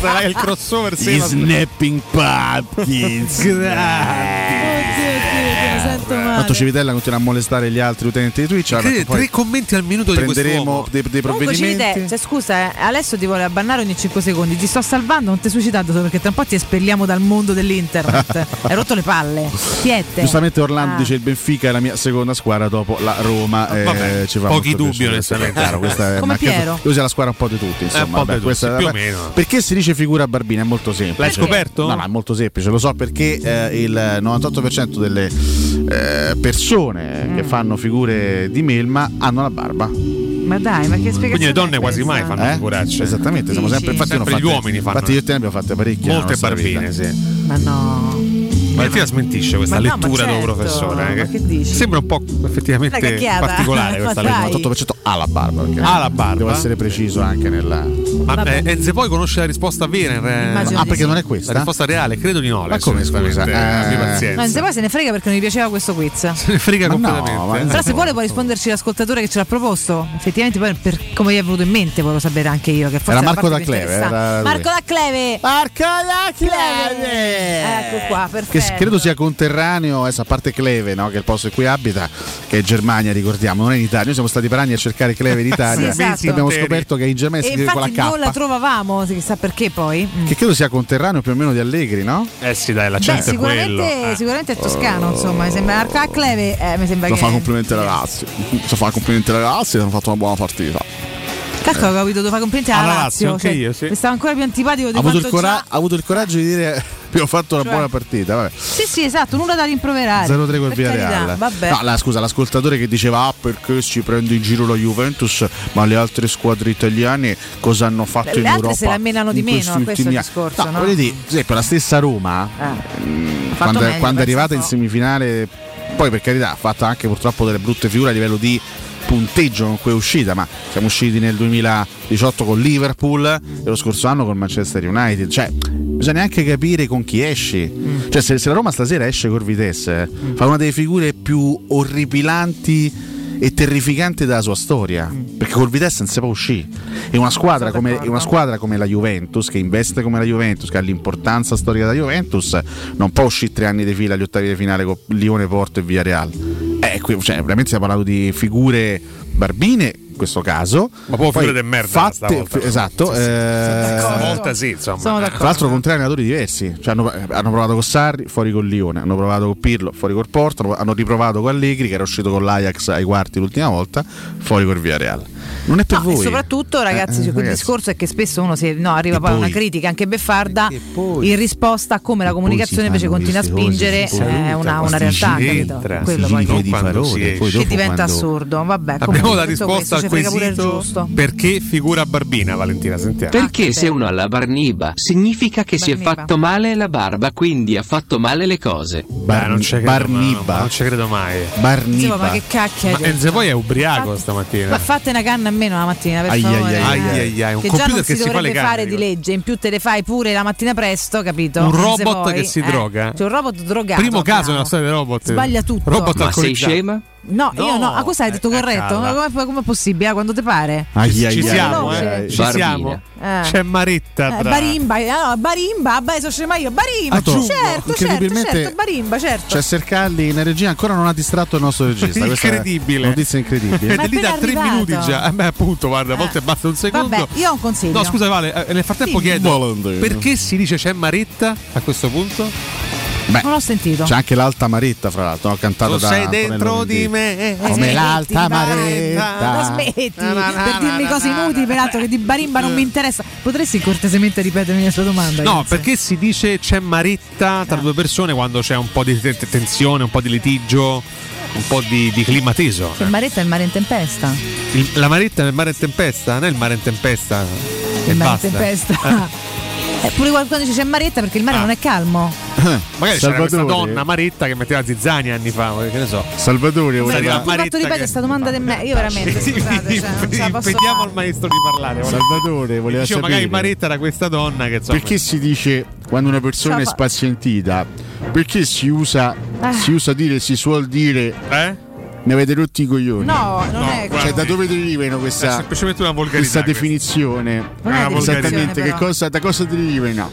Sarà il crossover Seiva Snapping Pumpkins. Grazie. Tanto Civitella continua a molestare gli altri utenti di Twitch. Allora, 3 commenti al minuto di questo. Prenderemo dei provvedimenti. Cioè, scusa, adesso ti vuole abbannare ogni 5 secondi. Ti sto salvando, non ti suicidando perché tra un po' ti espelliamo dal mondo dell'internet. Hai rotto le palle. Siete. Giustamente Orlando dice il Benfica è la mia seconda squadra dopo la Roma. Ci fa pochi dubbi onestamente. Come Piero. Lui è la squadra un po' di tutti. Insomma, più o meno. Perché si dice figura Barbina? È molto semplice. L'hai scoperto? No, è molto semplice. Lo so perché il 98% delle persone che fanno figure di melma hanno la barba. Ma dai, ma che spiegazione? Quindi le donne quasi mai fanno figuracce. Esattamente, siamo sempre gli uomini fanno. Infatti io te ne abbiamo fatte parecchie. Molte barbine, sì. Ma no. Ma ti la smentisce questa lettura del professore? Che dici? Sembra un po' effettivamente particolare questa lettura. 8% ha la barba. Devo essere preciso anche nella. Enze poi conosce la risposta vera. Perché non è questa? La risposta reale, credo di no. Ma come scusa? Ma Enze poi se ne frega perché non gli piaceva questo quiz. Se ne frega completamente. Però se vuole può risponderci l'ascoltatore che ce l'ha proposto. Effettivamente poi per come gli è venuto in mente volevo sapere anche io. Che era Marco da Cleve. Ecco qua, perfetto. Credo sia conterraneo, adesso a parte Kleve, no? Che è il posto in cui abita, che è Germania, ricordiamo, non è in Italia. Noi siamo stati per anni a cercare Kleve in Italia. Sì, esatto. Abbiamo scoperto che in Germania si scrive con la K. Non la trovavamo, chissà perché poi. Che credo sia conterraneo più o meno di Allegri, no? Sì, dai, l'accento è quello. Sicuramente è toscano, insomma, mi sembra a Kleve, mi sembra che fa complimenti alla Lazio. So fa complimenti alla Lazio, hanno fatto una buona partita. Cacca, ho capito, devo fare complimenti alla Lazio. Anche io, sì. Mi stava ancora più antipatico di ha avuto il coraggio di dire abbiamo fatto una buona partita. Vabbè. Sì, esatto, nulla da rimproverare. 0-3 col Villarreal. No, l'ascoltatore che diceva perché ci prende in giro la Juventus, ma le altre squadre italiane cosa hanno fatto in Europa? Le altre se la menano di meno, questo è il discorso, no? Voglio dire, per la stessa Roma, quando è arrivata in semifinale, poi per carità ha fatto anche purtroppo delle brutte figure a livello di punteggio con cui è uscita, ma siamo usciti nel 2018 con Liverpool e lo scorso anno con Manchester United. Cioè, bisogna anche capire con chi esci. Cioè, se la Roma stasera esce col Vitesse, fa una delle figure più orripilanti e terrificante della sua storia, perché col Vitesse non si può uscire. E una squadra come la Juventus, che investe come la Juventus, che ha l'importanza storica della Juventus, non può uscire 3 anni di fila agli ottavi di finale con Lione, Porto e Villarreal. Cioè, veramente stiamo parlando di figure barbine in questo caso, ma poi figure di merda fatte, esatto. Tra l'altro con 3 allenatori diversi, cioè, hanno provato con Sarri, fuori con Lione, hanno provato con Pirlo, fuori col Porto, hanno riprovato con Allegri che era uscito con l'Ajax ai quarti l'ultima volta, fuori col Villarreal. Non è per voi. E soprattutto ragazzi, quel discorso è che spesso uno arriva poi a una critica anche beffarda in risposta a come la comunicazione invece continua a spingere, è una realtà, capito? Quello poi che diventa assurdo. Vabbè, abbiamo la risposta al quesito perché figura barbina. Valentina, sentiamo. Perché se uno ha la barniba significa che si è fatto male la barba, quindi ha fatto male le cose. Barniba, non ci credo mai. Barniba, ma che cacchio. E poi è ubriaco stamattina. Ma fate una canna a meno la mattina, per favore. Un computer che si fa le canne, fare di legge, in più te le fai pure la mattina presto, capito? Un robot che si droga. C'è un robot drogato. Primo caso nella storia del robot. Sbaglia tutto. Ma sei scema? No, io no. Cosa hai detto corretto? Come è possibile? Quando te pare? Ci siamo. C'è Maretta. Barimba, sono scema io. Barimba, certo, Barimba, certo. C'è Sercalli in regia, ancora non ha distratto il nostro regista. Incredibile. Notizia incredibile. È lì da 3 minuti già. Appunto, guarda, a volte basta un secondo. Vabbè, io ho un consiglio. No, scusa Vale, nel frattempo chiedo perché si dice c'è Maretta a questo punto? Beh, non l'ho sentito. C'è anche l'Alta Maretta, fra l'altro, no? Cantata da Antonello Lundini. Tu sei dentro di me come l'Alta Maretta. Ma smetti per dirmi cose inutili, peraltro, che di Barimba non mi interessa. Potresti cortesemente ripetermi la sua domanda? No, perché si dice c'è Maretta tra due persone quando c'è un po' di tensione, un po' di litigio, un po' di clima teso. Che Maretta è il mare in tempesta. La Maretta è il mare in tempesta? Non è il mare in tempesta. Il mare in tempesta. Pure quando c'è Maretta, perché il mare non è calmo. Magari c'era questa donna Maretta che metteva zizzania anni fa, che ne so. Salvatore, vuoi dire? Ma fatto ripetere questa domanda di me? Io veramente, scusate, cioè, non ce la posso. Vediamo al maestro di parlare. Salvatore, voleva sapere. Magari Maretta era questa donna che, insomma, perché si dice quando una persona è spazientita? Perché si usa dire, si suol dire mi avete rotti i coglioni? No, non è così. Cioè, da dove derivano questa, è semplicemente una volgarità, questa definizione? Esattamente, che cosa, da cosa derivano?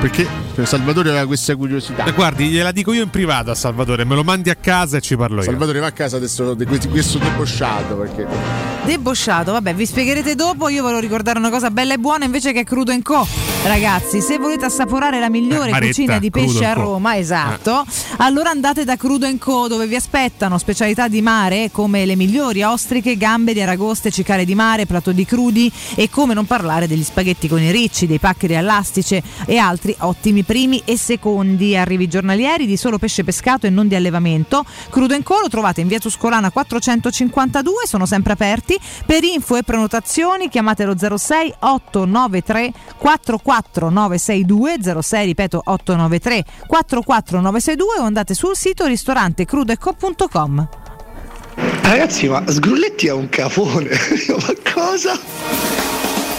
Perché Salvatore aveva questa curiosità. Guardi, gliela dico io in privato a Salvatore, me lo mandi a casa e ci parlo io. Salvatore, va a casa adesso di questo debosciato, perché debosciato, vabbè, vi spiegherete dopo. Io volevo ricordare una cosa bella e buona invece, che è Crudo & Co. Ragazzi, se volete assaporare la migliore cucina di pesce a Roma, esatto, allora andate da Crudo & Co, dove vi aspettano specialità di mare come le migliori ostriche, gamberi, aragoste, cicale di mare, prato di crudi, e come non parlare degli spaghetti con i ricci, dei paccheri all'astice e altri ottimi primi e secondi. Arrivi giornalieri di solo pesce pescato e non di allevamento. Crudo & Co lo trovate in via Tuscolana 452, sono sempre aperti. Per info e prenotazioni chiamate lo 06 893 44962, 06 ripeto 893 44962, o andate sul sito ristorantecrudoeco.com. Ragazzi, ma Sgrulletti è un cafone. Ma cosa?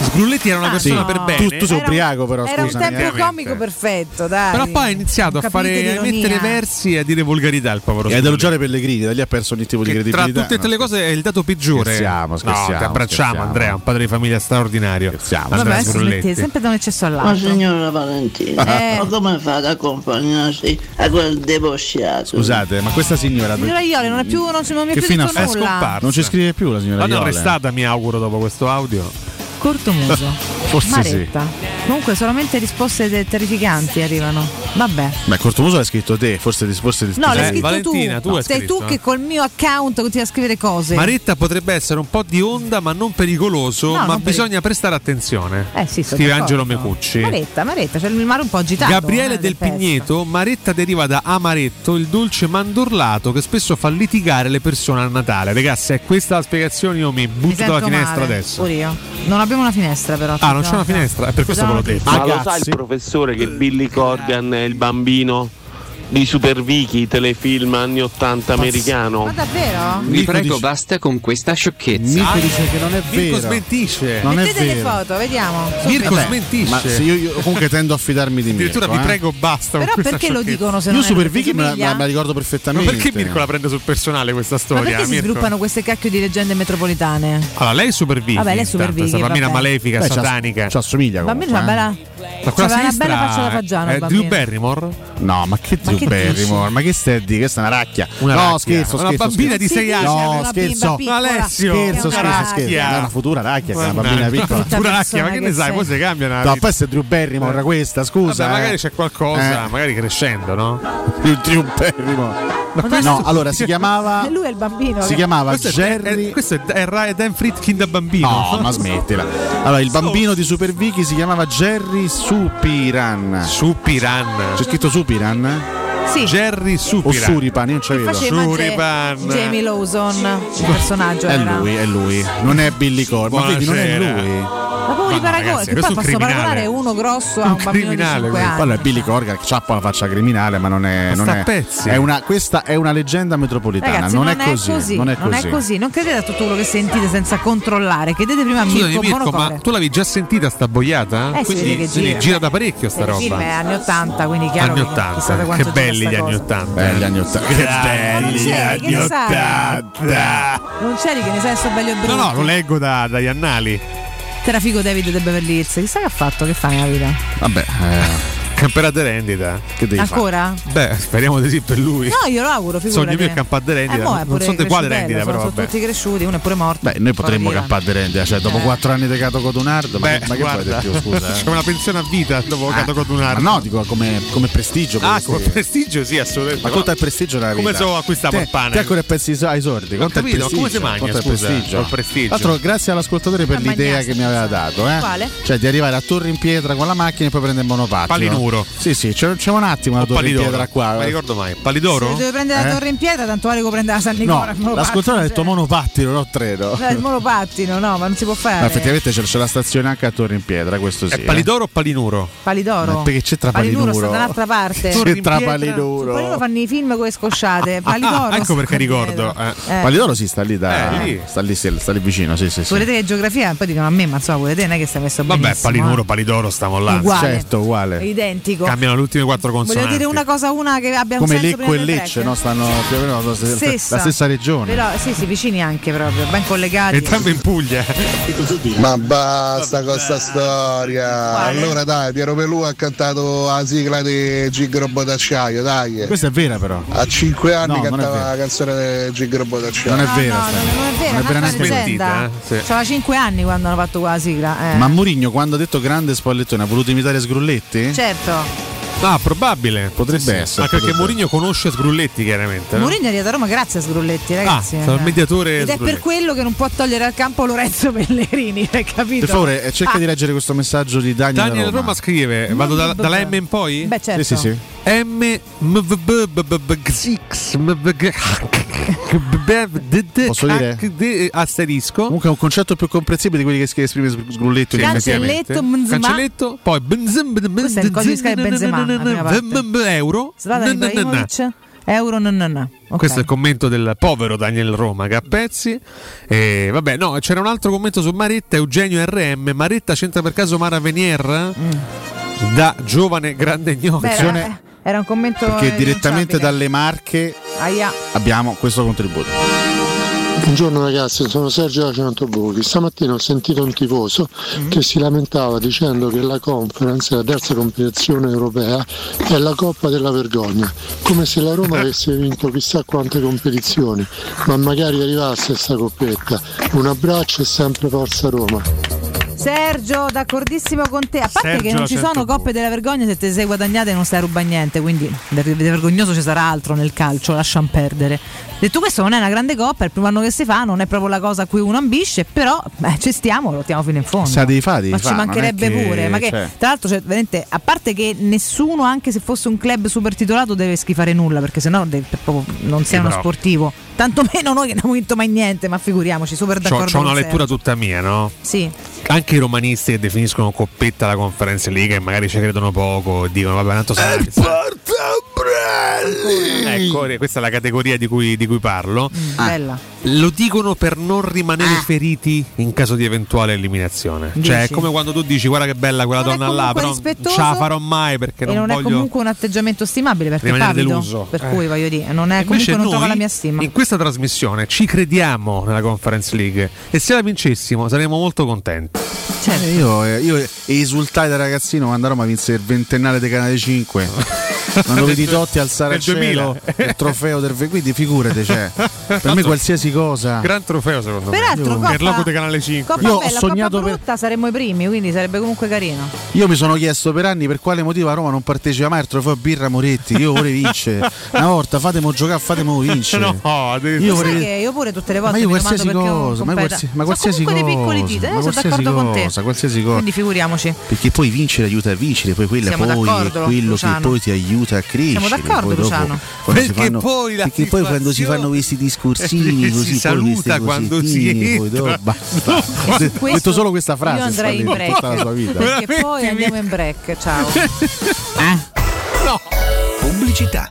Sgrulletti era una persona per bene. Tutto ubriaco, però era un tempo comico perfetto, dai. Però poi ha iniziato a mettere versi e a dire volgarità, il povero. E ad elogiare Pellegrini, da lì ha perso ogni tipo di credibilità. Tra tutte le cose è il dato peggiore. Scherziamo, no, ti abbracciamo, Andrea, un padre di famiglia straordinario. Andrea Sgrulletti, sempre da un eccesso all'altro. Ma signora Valentina, ma come fa ad accompagnarsi a quel debosciato? Scusate, ma questa signora, signora Iole, non è più, non mi è più detto nulla. Non ci scrive più la signora Iole. Ma non è stata, mi auguro, dopo questo audio. Cortomuso, forse Maretta. Sì. Comunque solamente risposte terrificanti arrivano. Vabbè. Beh, Cortomuso l'hai scritto te, forse no, l'hai scritto Valentina, tu. Sei scritto, tu che col mio account continui a scrivere cose. Maretta potrebbe essere un po' di onda, ma non pericoloso, no, ma non bisogna prestare attenzione. Sì, scrive Angelo Mecucci. Maretta, cioè il mare un po' agitato. Gabriele Del Pigneto, Maretta deriva da amaretto, il dolce mandorlato che spesso fa litigare le persone a Natale. Ragazzi, è questa la spiegazione, io mi butto dalla finestra adesso. Pure io. Non abbiamo una finestra, però. Non c'è una finestra, è per questo ve l'ho detto. Ma lo sa il professore che Billy Corgan è il bambino di Super Vicky, telefilm anni 80 americano? Ma davvero? Vi prego, dice, basta con questa sciocchezza. Mirko dice che non è vero. Mirko smentisce. Non mettete le foto, vediamo. Mirko smentisce. Ma se io comunque tendo a fidarmi di Mirko. Addirittura vi prego, basta. Però con perché lo dicono se io non è Super Vicky me la ricordo perfettamente. Ma perché Mirko la prende sul personale questa storia? Ma perché si sviluppano queste cacchio di leggende metropolitane? Allora, lei è Super Vicky. Vabbè, lei è Super Vicky. Questa bambina malefica, satanica. Ci assomiglia comunque. Ma una bella faccia da fagiano. Drew Barrymore? No, ma che Drew Barrymore, ma che stai a dire? Questa è una racchia. No, scherzo, una bambina di 6 anni. No, scherzo. Alessio, scherzo. È una futura racchia, è una bambina piccola. Futura racchia, ma che ne sai? Poi si cambiano. No, poi se Drew Barrymore era questa, scusa. Magari c'è qualcosa, magari crescendo, no? Il Drew Barrymore. No, allora si chiamava. E lui è il bambino. Si chiamava Jerry. Questo è Dan Fritkin da bambino. No, ma smettila. Allora, il bambino di Super Vicky si chiamava Jerry Supiran. C'è scritto Supiran? Sì. Jerry Supiran o Suripan, non c'avevo. Suripan. Jamie Lawson, il personaggio è lui. Non è Billy Corgan, quindi non è lui. Ma proprio di paragone, che poi posso paragonare uno grosso a un bambino di 5 anni. Allora, è Billy Corgan che c'ha la faccia criminale, ma non è, non è. Pezzi. Questa è una leggenda metropolitana. Ragazzi, non è così. Non credete a tutto quello che sentite senza controllare. Chiedete prima a Mirko, ma tu l'avevi già sentita sta boiata? Quindi gira da parecchio sta roba. Il film è anni 80, quindi chiaro. Anni 80. Che belli. Gli anni 80. Belli anni 80. Che belli anni 80. Non c'eri che ne sai, sto bello e brutto. No, lo leggo dagli annali. C'era figo David De Beverly Hills. Chissà che ha fatto, che fa nella vita. Vabbè. Campionato rendita, che devi ancora? Fare? Beh, speriamo di sì per lui. No, io lo auguro, figurati. Sogno mio è campare di rendita, non so di quale rendita, però sono tutti cresciuti, uno è pure morto. Beh, noi potremmo campare di rendita, cioè dopo 4 anni di Cato Codunardo, ma che vuoi dire più, scusa? C'è una pensione a vita dopo Cato Codunardo. Ma no, dico come prestigio. Ah, come prestigio, sì, assolutamente. Ma conta il prestigio della vita. Come so acquistato il pane? Te ancora pensi ai sordi, conta il prestigio. Come si mangia, scusa? Prestigio. Altro, grazie all'ascoltatore per l'idea che mi aveva dato, eh? Quale? Cioè di arrivare a Torre in Pietra con la macchina e poi prendere il monopattino. Palinuro. Sì, c'è un attimo la Torre in Pietra qua. Non mi ricordo mai. Palidoro? Se deve prendere la Torre in Pietra, tanto vale che prende la San Nicola. No, l'ascoltatore ha detto monopattino, non credo. No, il monopattino, no, ma non si può fare. Ma effettivamente c'è la stazione anche a Torre in Pietra, questo sì. È Palidoro o Palinuro? Palidoro. Ma perché c'è tra Palinuro? Sta dall'altra parte. C'è tra Palinuro. Palinuro fanno i film con le scosciate. Palidoro. Ecco perché ricordo. Palidoro si sta lì sta lì vicino, sì. Volete che geografia? Poi dicono a me, ma insomma, volete, non è che sta messo bene. Vabbè, Palinuro, Palidoro stiamo là. Uguale. Identico. Cambiano le ultime 4 consonanti. Voglio dire una che abbia un come senso. Come Lecco e Lecce, no? Stanno più o meno la stessa regione. Però sì, vicini anche proprio, ben collegati. Entrambi in Puglia. Ma basta con sta storia. Uguale. Allora dai, Piero Pelù ha cantato la sigla di Gig Robot d'acciaio, dai. Questa è vera però. A 5 anni cantava la canzone di Gig Robot d'acciaio. Non è vera. Non è vera neanche sentita. C'aveva 5 anni quando hanno fatto la sigla. Ma Mourinho quando ha detto grande Spallettone ha voluto imitare Sgrulletti? Certo. Ah, probabile, potrebbe essere. Ma perché Mourinho conosce Sgrulletti, chiaramente. Mourinho è arrivato a Roma grazie a Sgrulletti, ragazzi. È il mediatore. Ed è per quello che non può togliere al campo Lorenzo Pellegrini, hai capito? Per favore, cerca di leggere questo messaggio di Daniel da Roma scrive: vado dalla M in poi? Beh, certo. Sì. Posso dire? Asterisco. Comunque è un concetto più comprensibile di quelli che esprime Sgrulletto. Cancelletto, poi questo è il codice di Benzema. Euro. Okay. Questo è il commento del povero Daniel Roma che a pezzi. E vabbè, no, c'era un altro commento su Maretta, Eugenio RM. Maretta c'entra per caso Mara Venier? Da giovane grande gnocca. Era un commento perché direttamente dalle Marche abbiamo questo contributo. Buongiorno ragazzi, sono Sergio da Centobuchi. Stamattina ho sentito un tifoso che si lamentava dicendo che la Conference, la terza competizione europea, è la coppa della vergogna, come se la Roma avesse vinto chissà quante competizioni, ma magari arrivasse sta coppetta. Un abbraccio e sempre forza Roma. Sergio, d'accordissimo con te. A parte Sergio, che non ci sono coppe della vergogna. Se te sei guadagnate non stai ruba niente. Quindi vergognoso ci sarà altro nel calcio. Lasciam perdere. Detto questo, non è una grande coppa, è il primo anno che si fa, non è proprio la cosa a cui uno ambisce. Però ci stiamo, lottiamo fino in fondo. Ci mancherebbe pure. Ma che tra l'altro, veramente, a parte che nessuno, anche se fosse un club super titolato, deve schifare nulla, perché sennò non sei uno sportivo. Tantomeno noi che non abbiamo vinto mai niente, ma figuriamoci, super d'accordo. C'ho una lettura tutta mia, no? Sì. Anche i romanisti che definiscono coppetta la Conference League e magari ci credono poco e dicono vabbè, tanto sarà il Portabrelli. Ecco, questa è la categoria di cui parlo. Bella. Lo dicono per non rimanere feriti in caso di eventuale eliminazione. Dici. Cioè è come quando tu dici guarda che bella quella non donna là, però non ce la farò mai perché non voglio. È comunque un atteggiamento stimabile perché rimanere deluso. Per cui voglio dire, non è comunque non trova la mia stima. In questa trasmissione ci crediamo nella Conference League e se la vincessimo saremmo molto contenti. Certo. Io esultai da ragazzino quando a Roma vinse il 20º dei Canale 5. Quando vedi Totti al Saraceno il trofeo del quindi figurati, cioè, per me qualsiasi cosa. Gran trofeo secondo me. Per loco dei Canale 5. Coppa io bella, ho sognato Coppa brutta saremmo i primi, quindi sarebbe comunque carino. Io mi sono chiesto per anni per quale motivo a Roma non partecipa mai al trofeo Birra Moretti. Io vorrei vincere. Una volta fatemi giocare, fatemi vincere. No, io pure tutte le volte ma io mi qualsiasi cosa, ma qualsiasi cosa. Sono comunque dei piccoli titoli, sono d'accordo con te. Qualsiasi cosa. Quindi figuriamoci. Perché poi vincere aiuta a vincere, poi quello è quello Luciano. Che poi ti aiuta a crescere. Siamo d'accordo dopo, Luciano. Perché poi quando si fanno questi discorsini così si saluta quando si entra. Ho detto solo questa frase. Io andrei in break tutta la sua vita. Perché poi andiamo in break. Ciao. No. pubblicità.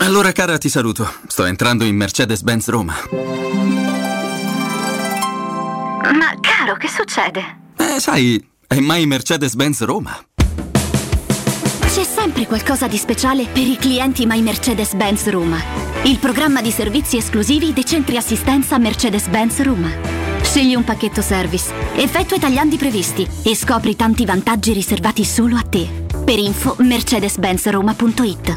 Allora cara, ti saluto. Sto entrando in Mercedes-Benz Roma. Ma caro, che succede? Sai, è mai Mercedes-Benz Roma. C'è sempre qualcosa di speciale per i clienti My Mercedes-Benz Roma. Il programma di servizi esclusivi dei centri assistenza Mercedes-Benz Roma. Scegli un pacchetto service, effettua i tagliandi previsti e scopri tanti vantaggi riservati solo a te. Per info mercedes-benzroma.it.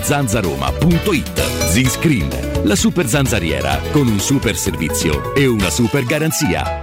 zanzaroma.it. Z-Screen, la super zanzariera con un super servizio e una super garanzia.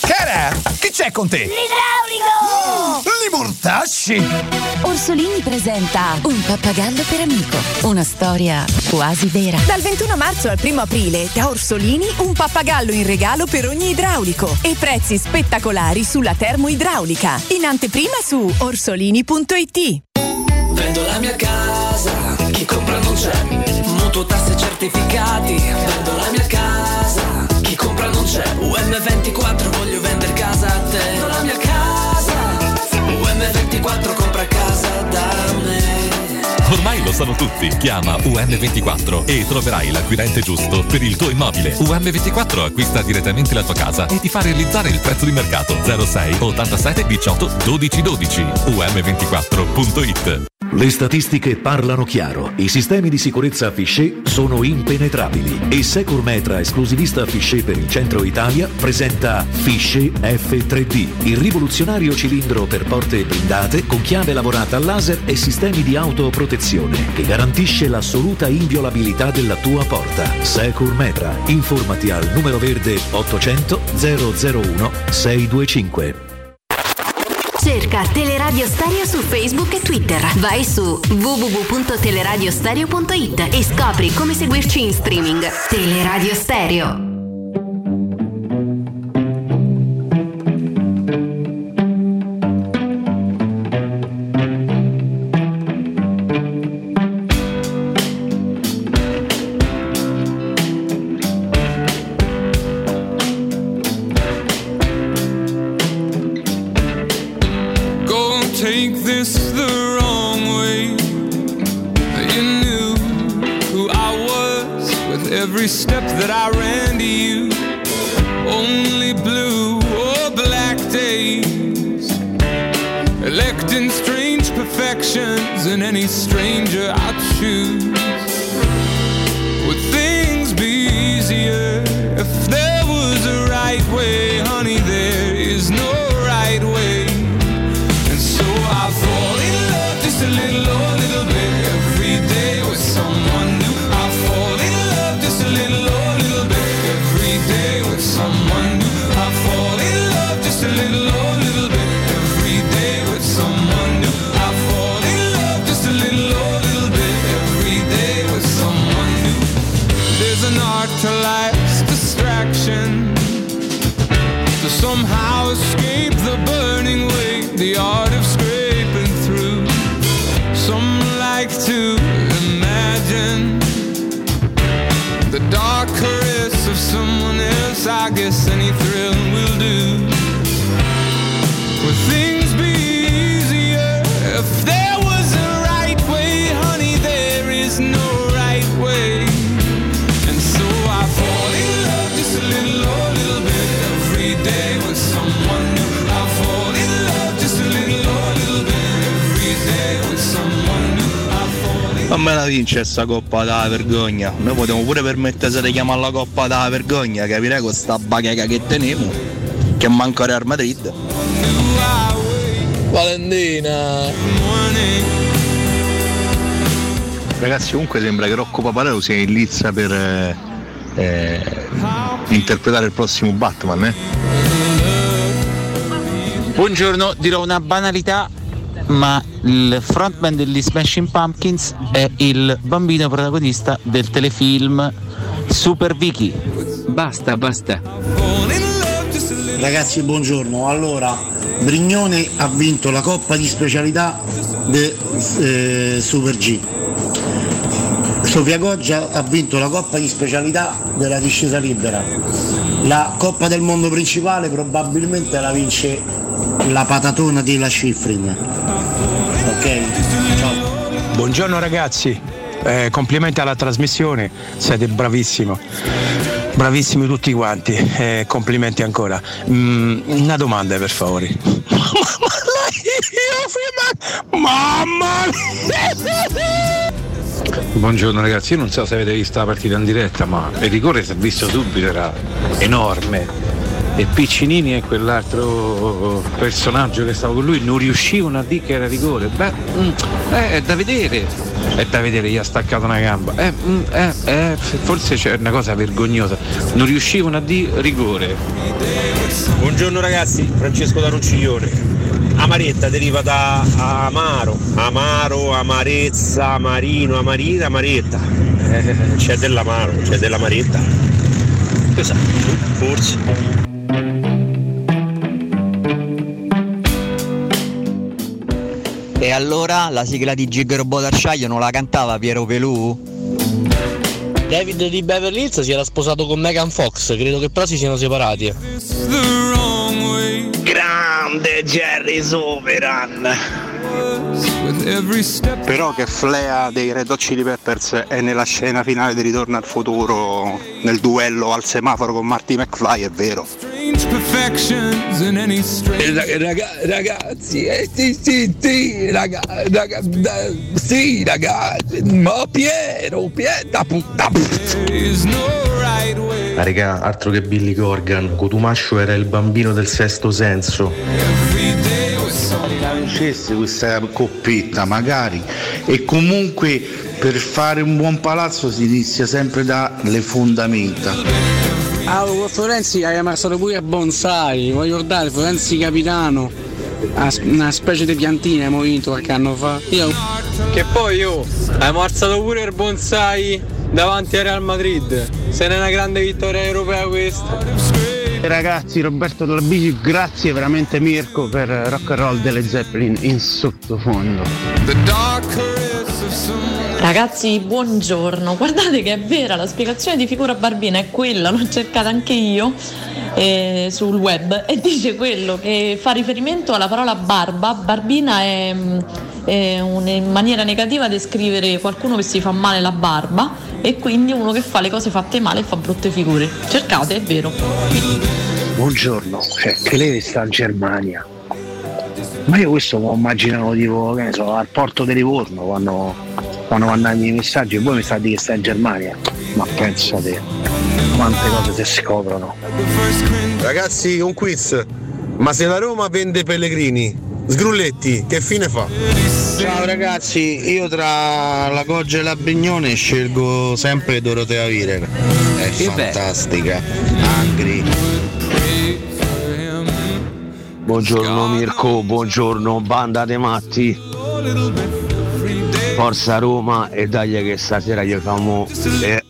Cara, che c'è con te? L'idraulico! Li mortasci! Orsolini presenta Un pappagallo per amico, una storia quasi vera. Dal 21 marzo al 1 aprile da Orsolini un pappagallo in regalo per ogni idraulico e prezzi spettacolari sulla termoidraulica. In anteprima su orsolini.it. Vendo la mia casa, chi compra non c'è. Mutuo, tasse, certificati. Vendo la mia casa, chi compra non c'è. UM24, voglio vendere casa a te. Vendo la mia casa, UM24, compra casa da me. Ormai lo sanno tutti. Chiama UM24 e troverai l'acquirente giusto per il tuo immobile. UM24 acquista direttamente la tua casa e ti fa realizzare il prezzo di mercato. 06 87 18 12 12. UM24.it. Le statistiche parlano chiaro. I sistemi di sicurezza Fichet sono impenetrabili. E Securmetra, esclusivista Fichet per il centro Italia, presenta Fichet F3D, il rivoluzionario cilindro per porte blindate con chiave lavorata a laser e sistemi di autoprotezione che garantisce l'assoluta inviolabilità della tua porta. Securmetra. Informati al numero verde 800 001 625. Cerca Teleradio Stereo su Facebook e Twitter. Vai su www.teleradiostereo.it e scopri come seguirci in streaming. Teleradio Stereo. Non me la vince sta coppa da vergogna. Noi potremmo pure permettersi di chiamarla Coppa da vergogna, capirei, con sta bacheca che teniamo, che manca Real Madrid. Valentina! Ragazzi, comunque sembra che Rocco Paparello sia in lizza per interpretare il prossimo Batman, Buongiorno, dirò una banalità, ma il frontman degli Smashing Pumpkins è il bambino protagonista del telefilm Super Vicky. Basta. Ragazzi, buongiorno. Allora, Brignone ha vinto la coppa di specialità del Super G. Sofia Goggia ha vinto la coppa di specialità della discesa libera. La coppa del mondo principale probabilmente la vince la patatona della Schifrin. Ok, ciao. Buongiorno ragazzi, complimenti alla trasmissione, siete bravissimi tutti quanti, complimenti ancora. Una domanda per favore. Mamma mia! Buongiorno ragazzi, io non so se avete visto la partita in diretta, ma il rigore si è visto subito, era enorme. E Piccinini e quell'altro personaggio che stava con lui non riuscivano a dire che era rigore. È da vedere, gli ha staccato una gamba. Forse c'è una cosa vergognosa, non riuscivano a dire rigore. Buongiorno ragazzi, Francesco da Ronciglione. Amaretta deriva da amaro, amarezza, amarino, amarina, amaretta. C'è dell'amaro, c'è dell'amaretta. Cosa? Forse. E allora la sigla di Gig Robot Arsciaio non la cantava Piero Pelù? David di Beverly Hills si era sposato con Megan Fox, credo che però si siano separati. Grande Jerry Soveran! Però che flea dei Red Hot Chili Peppers è nella scena finale di Ritorno al futuro, nel duello al semaforo con Marty McFly, è vero. Ragazzi, ragazzi, ma Piero, da raga, altro che Billy Corgan, Cotumascio era il bambino del Sesto Senso. Lancesse questa coppetta magari, e comunque per fare un buon palazzo si inizia sempre dalle fondamenta. Ah, Florenzi ha chiamato pure a Bonsai, voglio ricordare Florenzi Capitano, una specie di piantina abbiamo vinto qualche anno fa. Che poi abbiamo alzato pure il bonsai davanti al Real Madrid. Se ne è una grande vittoria europea questa. Ragazzi, Roberto Labigi, grazie veramente Mirko per Rock and Roll delle Zeppelin in sottofondo. Ragazzi, buongiorno. Guardate che è vera, la spiegazione di Figura Barbina è quella, l'ho cercata anche io sul web, e dice quello che fa riferimento alla parola barba. Barbina è una maniera negativa descrivere qualcuno che si fa male la barba, e quindi uno che fa le cose fatte male e fa brutte figure. Cercate, è vero. Buongiorno, che lei sta in Germania, ma io questo lo immaginavo tipo, che ne so, al porto di Livorno quando mandano i messaggi, e poi mi sta a dire che sta in Germania. Ma pensate quante cose si scoprono. Ragazzi, un quiz: ma se la Roma vende Pellegrini, Sgrulletti che fine fa? Ciao ragazzi, io tra la Goggia e la Brignone scelgo sempre Dorotea Virer. È che fantastica, angry. Buongiorno Mirko, buongiorno banda dei matti. Forza Roma, e dagli che stasera gli famo il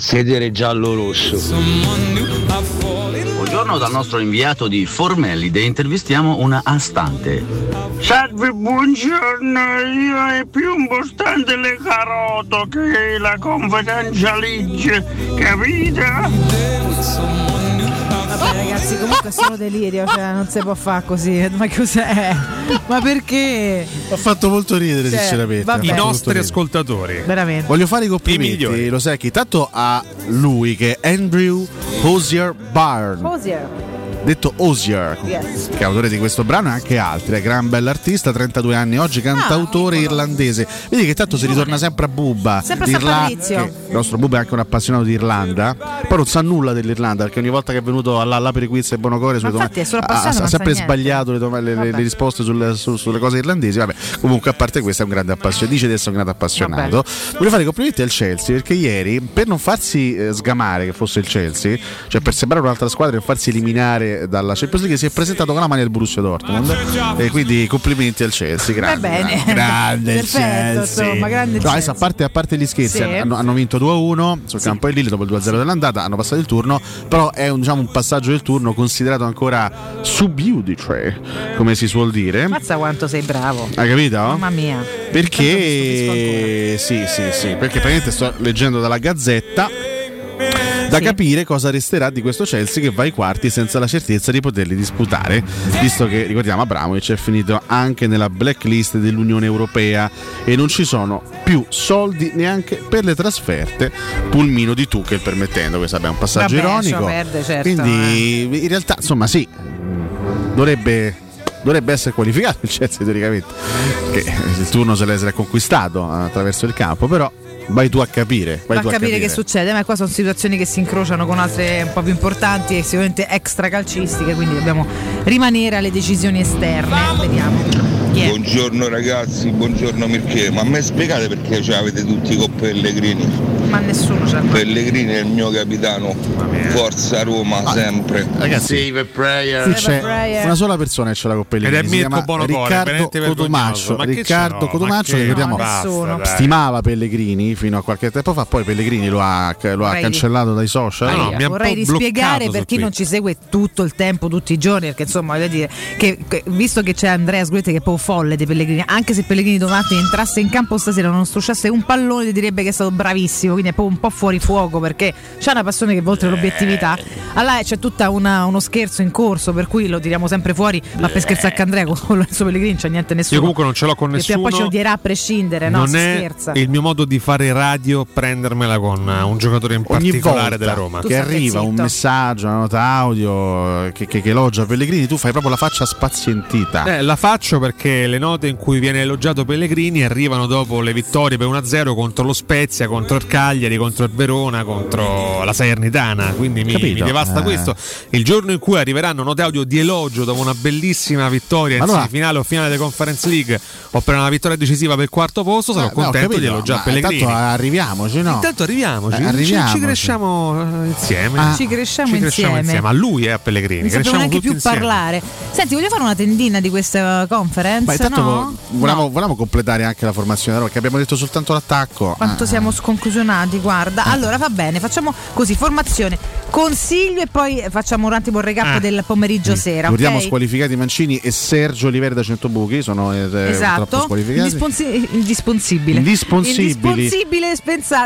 sedere giallo-rosso. Buongiorno dal nostro inviato di Formelli, e intervistiamo una astante. Salve, buongiorno, io è più importante le carote che la competenza legge, capite? Vabbè ragazzi, comunque è solo delirio, cioè non si può fare così, ma cos'è? Ma perché? Ha fatto molto ridere, cioè, sinceramente. I nostri ascoltatori. Veramente. Voglio fare i complimenti, lo sai che tanto a lui, che è Andrew Hozier, detto Hozier, yes, che è autore di questo brano e anche altri, è gran bell'artista, 32 anni oggi, cantautore irlandese. Vedi che tanto si ritorna sempre a Bubba, sempre il nostro Bubba è anche un appassionato di Irlanda, poi non sa nulla dell'Irlanda perché ogni volta che è venuto alla Periquiz e Bonocore ha sempre sbagliato le risposte sulle cose irlandesi. Vabbè, comunque a parte questo è un grande appassionato, dice di essere un grande appassionato. Vabbè. Voglio fare i complimenti al Chelsea, perché ieri, per non farsi sgamare che fosse il Chelsea, cioè per sembrare un'altra squadra e farsi eliminare dalla Champions League, si è presentato con la maglia del Borussia Dortmund, e quindi complimenti al Chelsea, grande, grande il Chelsea. Adesso a parte gli scherzi, sì, hanno vinto 2-1 sul campo di Lille dopo il 2-0 dell'andata, hanno passato il turno, però è un passaggio del turno considerato ancora sub iudice, come si suol dire. Mazza quanto sei bravo, hai capito? Mamma mia, perché sì, perché praticamente sto leggendo dalla Gazzetta da capire cosa resterà di questo Chelsea che va ai quarti senza la certezza di poterli disputare, visto che, ricordiamo, Abramovich è finito anche nella blacklist dell'Unione Europea e non ci sono più soldi neanche per le trasferte, pulmino di Tuchel permettendo. Questo è un passaggio ironico, perde, certo, quindi in realtà insomma sì, dovrebbe essere qualificato il Chelsea teoricamente, che il turno se l'è conquistato attraverso il campo, però vai tu a capire, che succede, ma qua sono situazioni che si incrociano con altre un po' più importanti e sicuramente extra calcistiche, quindi dobbiamo rimanere alle decisioni esterne. Vediamo. Yeah. Buongiorno ragazzi, buongiorno Mirchè, ma a me spiegate perché avete tutti con Pellegrini? Ma nessuno c'è. Pellegrini è il mio capitano. Forza Roma, sempre. Ragazzi, save a prayer. Sì, c'è una sola persona che ce l'ha con Pellegrini. Ed è Mirko Riccardo Cotumaccio, che ricordiamo stimava Pellegrini fino a qualche tempo fa, poi Pellegrini lo ha cancellato dai social. Mi vorrei rispiegare per chi non ci segue tutto il tempo, tutti i giorni, perché insomma voglio dire che visto che c'è Andrea Sguetti che è proprio folle dei Pellegrini, anche se Pellegrini domani entrasse in campo stasera non strusciasse un pallone ti direbbe che è stato bravissimo. Quindi è un po' fuori fuoco perché c'è una passione che va oltre l'obiettività. Allora c'è tutta uno scherzo in corso, per cui lo tiriamo sempre fuori, ma per scherzare a Candrea con Lorenzo Pellegrini c'è niente nessuno. Io comunque non ce l'ho con nessuno e poi ci odierà a prescindere, no? Non è scherza. Il mio modo di fare radio prendermela con un giocatore in ogni particolare della Roma, che arriva un messaggio, una nota audio che elogia Pellegrini, tu fai proprio la faccia spazientita. La faccio perché le note in cui viene elogiato Pellegrini arrivano dopo le vittorie per 1-0 contro lo Spezia, contro il Cagliari, Cagliari contro il Verona, contro la Salernitana, quindi mi devasta questo. Il giorno in cui arriveranno note audio di elogio dopo una bellissima vittoria in semifinale o finale della Conference League o per una vittoria decisiva per il quarto posto, sarò contento di elogiare Pellegrini. Intanto arriviamoci, no? Intanto arriviamoci. Ci cresciamo insieme. Ci cresciamo insieme. A lui e a Pellegrini. Non sappiamo neanche più insieme parlare. Senti, voglio fare una tendina di questa Conference. Ma intanto volevamo completare anche la formazione, perché abbiamo detto soltanto l'attacco. Quanto siamo sconclusionati, guarda. Allora va bene, facciamo così, formazione, consiglio e poi facciamo un attimo il recap del pomeriggio sera. Guardiamo squalificati Mancini e Sergio Oliver da Centobuchi, sono troppo squalificati. Indispensabile,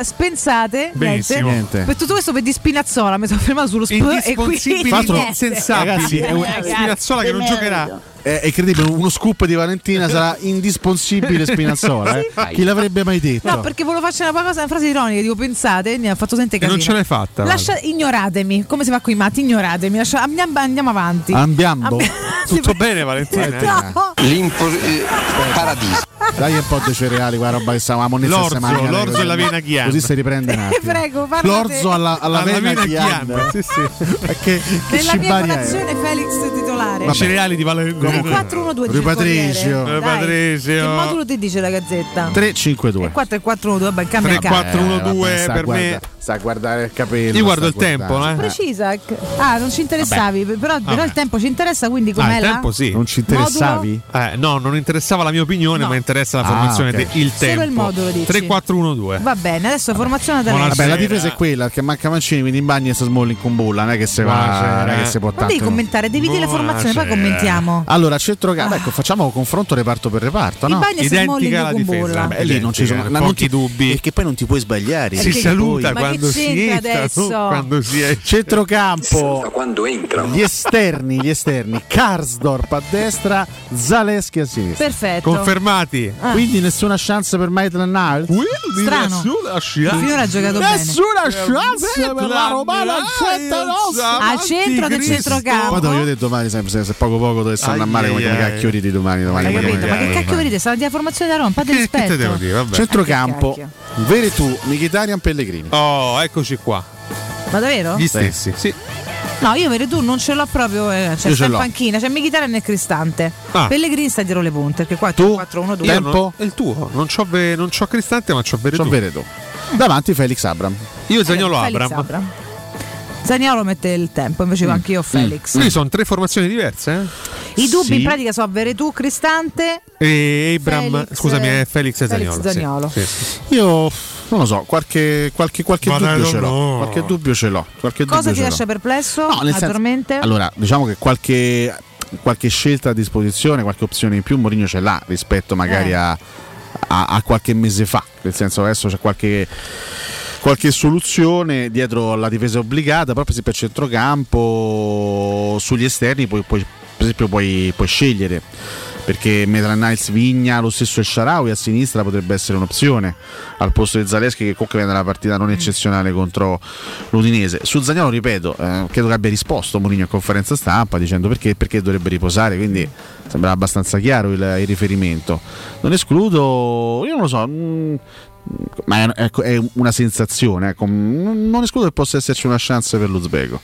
spensate. Benissimo. Niente. Per tutto questo, per Di Spinazzola mi sono fermato sullo e qui ragazzi, è una Spinazzola che non giocherà. È credibile, uno scoop di Valentina sarà indispensabile Spinazzola. Chi l'avrebbe mai detto? No, perché volevo farci una frase ironica, dico pensate, ne ha fatto sente casino. Non ce l'hai fatta. Ignoratemi, come si fa qui Matti? Ignoratemi, andiamo avanti. Tutto bene Valentina. No. Paradiso. Dai un po' di cereali, quella roba che stavamo settimana. L'orzo e la vena Chiana. Così si riprende un attimo. Prego, l'orzo alla vena Chiana. Sì, sì. Che colazione Felix titolare. Ma cereali di Valentina. 412 Ripatricio. Che modulo ti dice la gazzetta? 352. 412, vabbè, cambia 3412 per me. Sta a guardare il capello. Io guardo il tempo, eh? Precisa. Ah, non ci interessavi, però il tempo ci interessa, quindi com'è il tempo sì. Non ci interessavi? No, non interessava la mia opinione, ma interessa la formazione del tempo. Solo il modulo dici. 3-4-1-2. Va bene, adesso formazione da Vabbè, la difesa è quella che manca Mancini, quindi in bagno e sta Smalling con Bulla, non è che se va, non è che si può tanto. Devi commentare, devi dire la formazione, poi commentiamo. Allora, centrocampo, ecco, facciamo confronto reparto per reparto, no? Identica la difesa. Beh, lì non ci sono pochi dubbi, perché poi non ti puoi sbagliare. Si saluta quando si entra, quando si è centrocampo. Quando entra. Gli esterni, Karsdorp a destra, Zalewski a sinistra. Perfetto. Confermati. Quindi nessuna chance per Maitland-Niles. Strano. Finora ha giocato bene. Nessuna chance per la Romana al centro del centrocampo. Guarda, io ho detto domani sempre se poco dovesse andare male come che cacchio ridi domani. Ma che cacchio ridi? Stava di formazione da Roma, fate rispetto. Che te devo dire, vabbè. Centrocampo. Veretù, Mkhitaryan, Pellegrini. Oh, eccoci qua. Ma davvero? Gli stessi. Sì. No, io Veretù non ce l'ho proprio, c'è in panchina, c'è Mkhitaryan e Cristante. Pellegrini sta dietro le punte, perché qua c'è 4-1-2. Tempo è il tuo. Non c'ho Cristante, ma c'ho Veretù. Davanti Felix Abraham. Io Zaniolo Abraham. Zaniolo mette il tempo, invece anch'io Felix. Quindi sono tre formazioni diverse, eh? I dubbi in pratica sono Veretù, Cristante e Abraham, scusami, Felix e Zaniolo. Sì. Io non lo so, qualche dubbio ce l'ho. Qualche dubbio ce l'ho. Cosa ti lascia perplesso? No, naturalmente. Allora, diciamo che qualche scelta a disposizione, qualche opzione in più Mourinho ce l'ha rispetto magari a qualche mese fa, nel senso adesso c'è qualche soluzione dietro alla difesa obbligata, proprio se per centrocampo, sugli esterni puoi scegliere, perché Maitland-Niles, Vigna, lo stesso Shaarawy a sinistra potrebbe essere un'opzione al posto di Zalewski, che comunque viene da una partita non eccezionale contro l'Udinese. Su Zaniolo, ripeto, credo che abbia risposto Mourinho a conferenza stampa dicendo perché dovrebbe riposare, quindi sembra abbastanza chiaro il riferimento. Non escludo, io non lo so, ma è una sensazione, ecco. Non escludo che possa esserci una chance per l'uzbeko,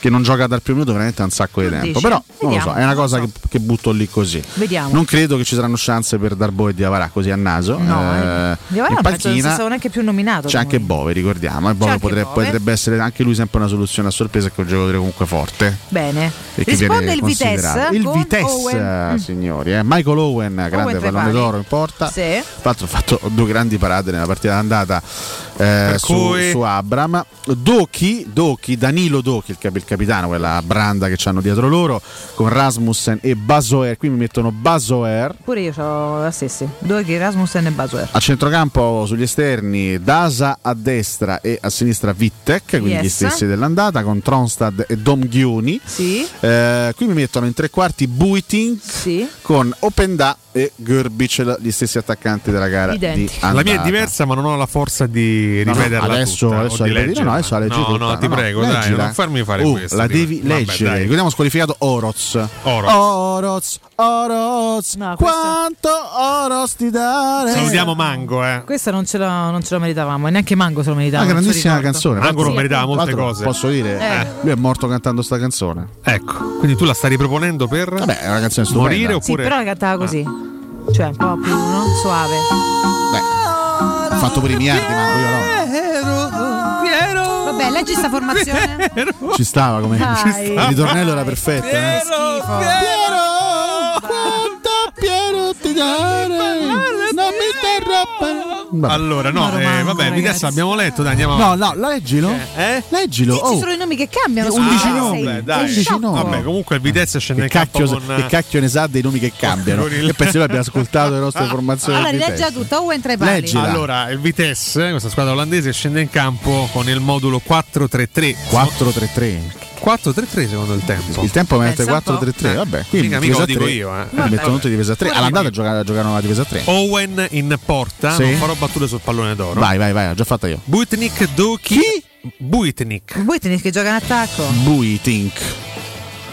che non gioca dal primo minuto veramente un sacco di tempo. Però vediamo, non lo so, è una cosa che butto lì così. Vediamo. Non credo che ci saranno chance per Darboe e Diawara così a naso. No, Diawara non sono neanche più nominato. C'è anche Bove, ricordiamo. E Bove potrebbe essere anche lui sempre una soluzione a sorpresa, che è un giocatore comunque forte. Bene. Risponde il Vitesse. Il Vitesse, signori. Michael Owen, grande pallone d'oro in porta. Sì. Tra l'altro ha fatto due grandi parate nella partita d'andata su Abraham. Danilo Dochi, il capitano, quella branda che c'hanno dietro loro, con Rasmussen e Basoer. Qui mi mettono Basoer. Pure io ho la stessa. Dochi, Rasmussen e Basoer. A centrocampo, sugli esterni, Dasa a destra e a sinistra Vittek, quindi gli stessi dell'andata, con Tronstad e Domghiuni. Qui mi mettono in tre quarti Buiting con Openda e Grbic gli stessi attaccanti della gara di la mia è diversa, ma non ho la forza di ripeterla adesso di leggere, no, adesso la leggi no, ti prego, leggila. Dai, non farmi fare questo, la devi leggere. Vabbè, ricordiamo squalificato Oroz, no, quanto Oroz ti dare. Salutiamo Mango, questa non ce la meritavamo, e neanche Mango se lo meritava. Una grandissima canzone, Mango non meritava molte cose, posso dire. Lui è morto cantando sta canzone, ecco, quindi tu la stai riproponendo per vabbè, è una canzone stupenda. Morire oppure sì, però la cantava così, cioè un po' più suave. Beh, ho fatto per i miliardi, ma io no. Vabbè, leggi sta formazione. Ci stava come il ritornello era perfetto. Piero ti dare. Allora, no, vabbè, mi adesso abbiamo letto, dai, andiamo avanti. No, leggilo. Leggilo. Ci sono i nomi che cambiano. 11 nomi, dai. Vabbè, comunque il Vitesse scende in campo con... Che cacchio ne sa dei nomi che cambiano? Che pensi noi abbiamo ascoltato le nostre formazioni? Allora, leggi tutta o entra i pali. Leggila. Allora, il Vitesse, questa squadra olandese, scende in campo con il modulo 4-3-3. 4-3-3 secondo il tempo. Il tempo mette 4-3-3, vabbè. Quindi amico lo dico io, mettono tutti difesa 3. All'andata giocano la difesa 3. Owen in porta, sì. Non farò battute sul pallone d'oro. Vai, ho già fatta io. Buitnik, Doki. Buitnik che gioca in attacco.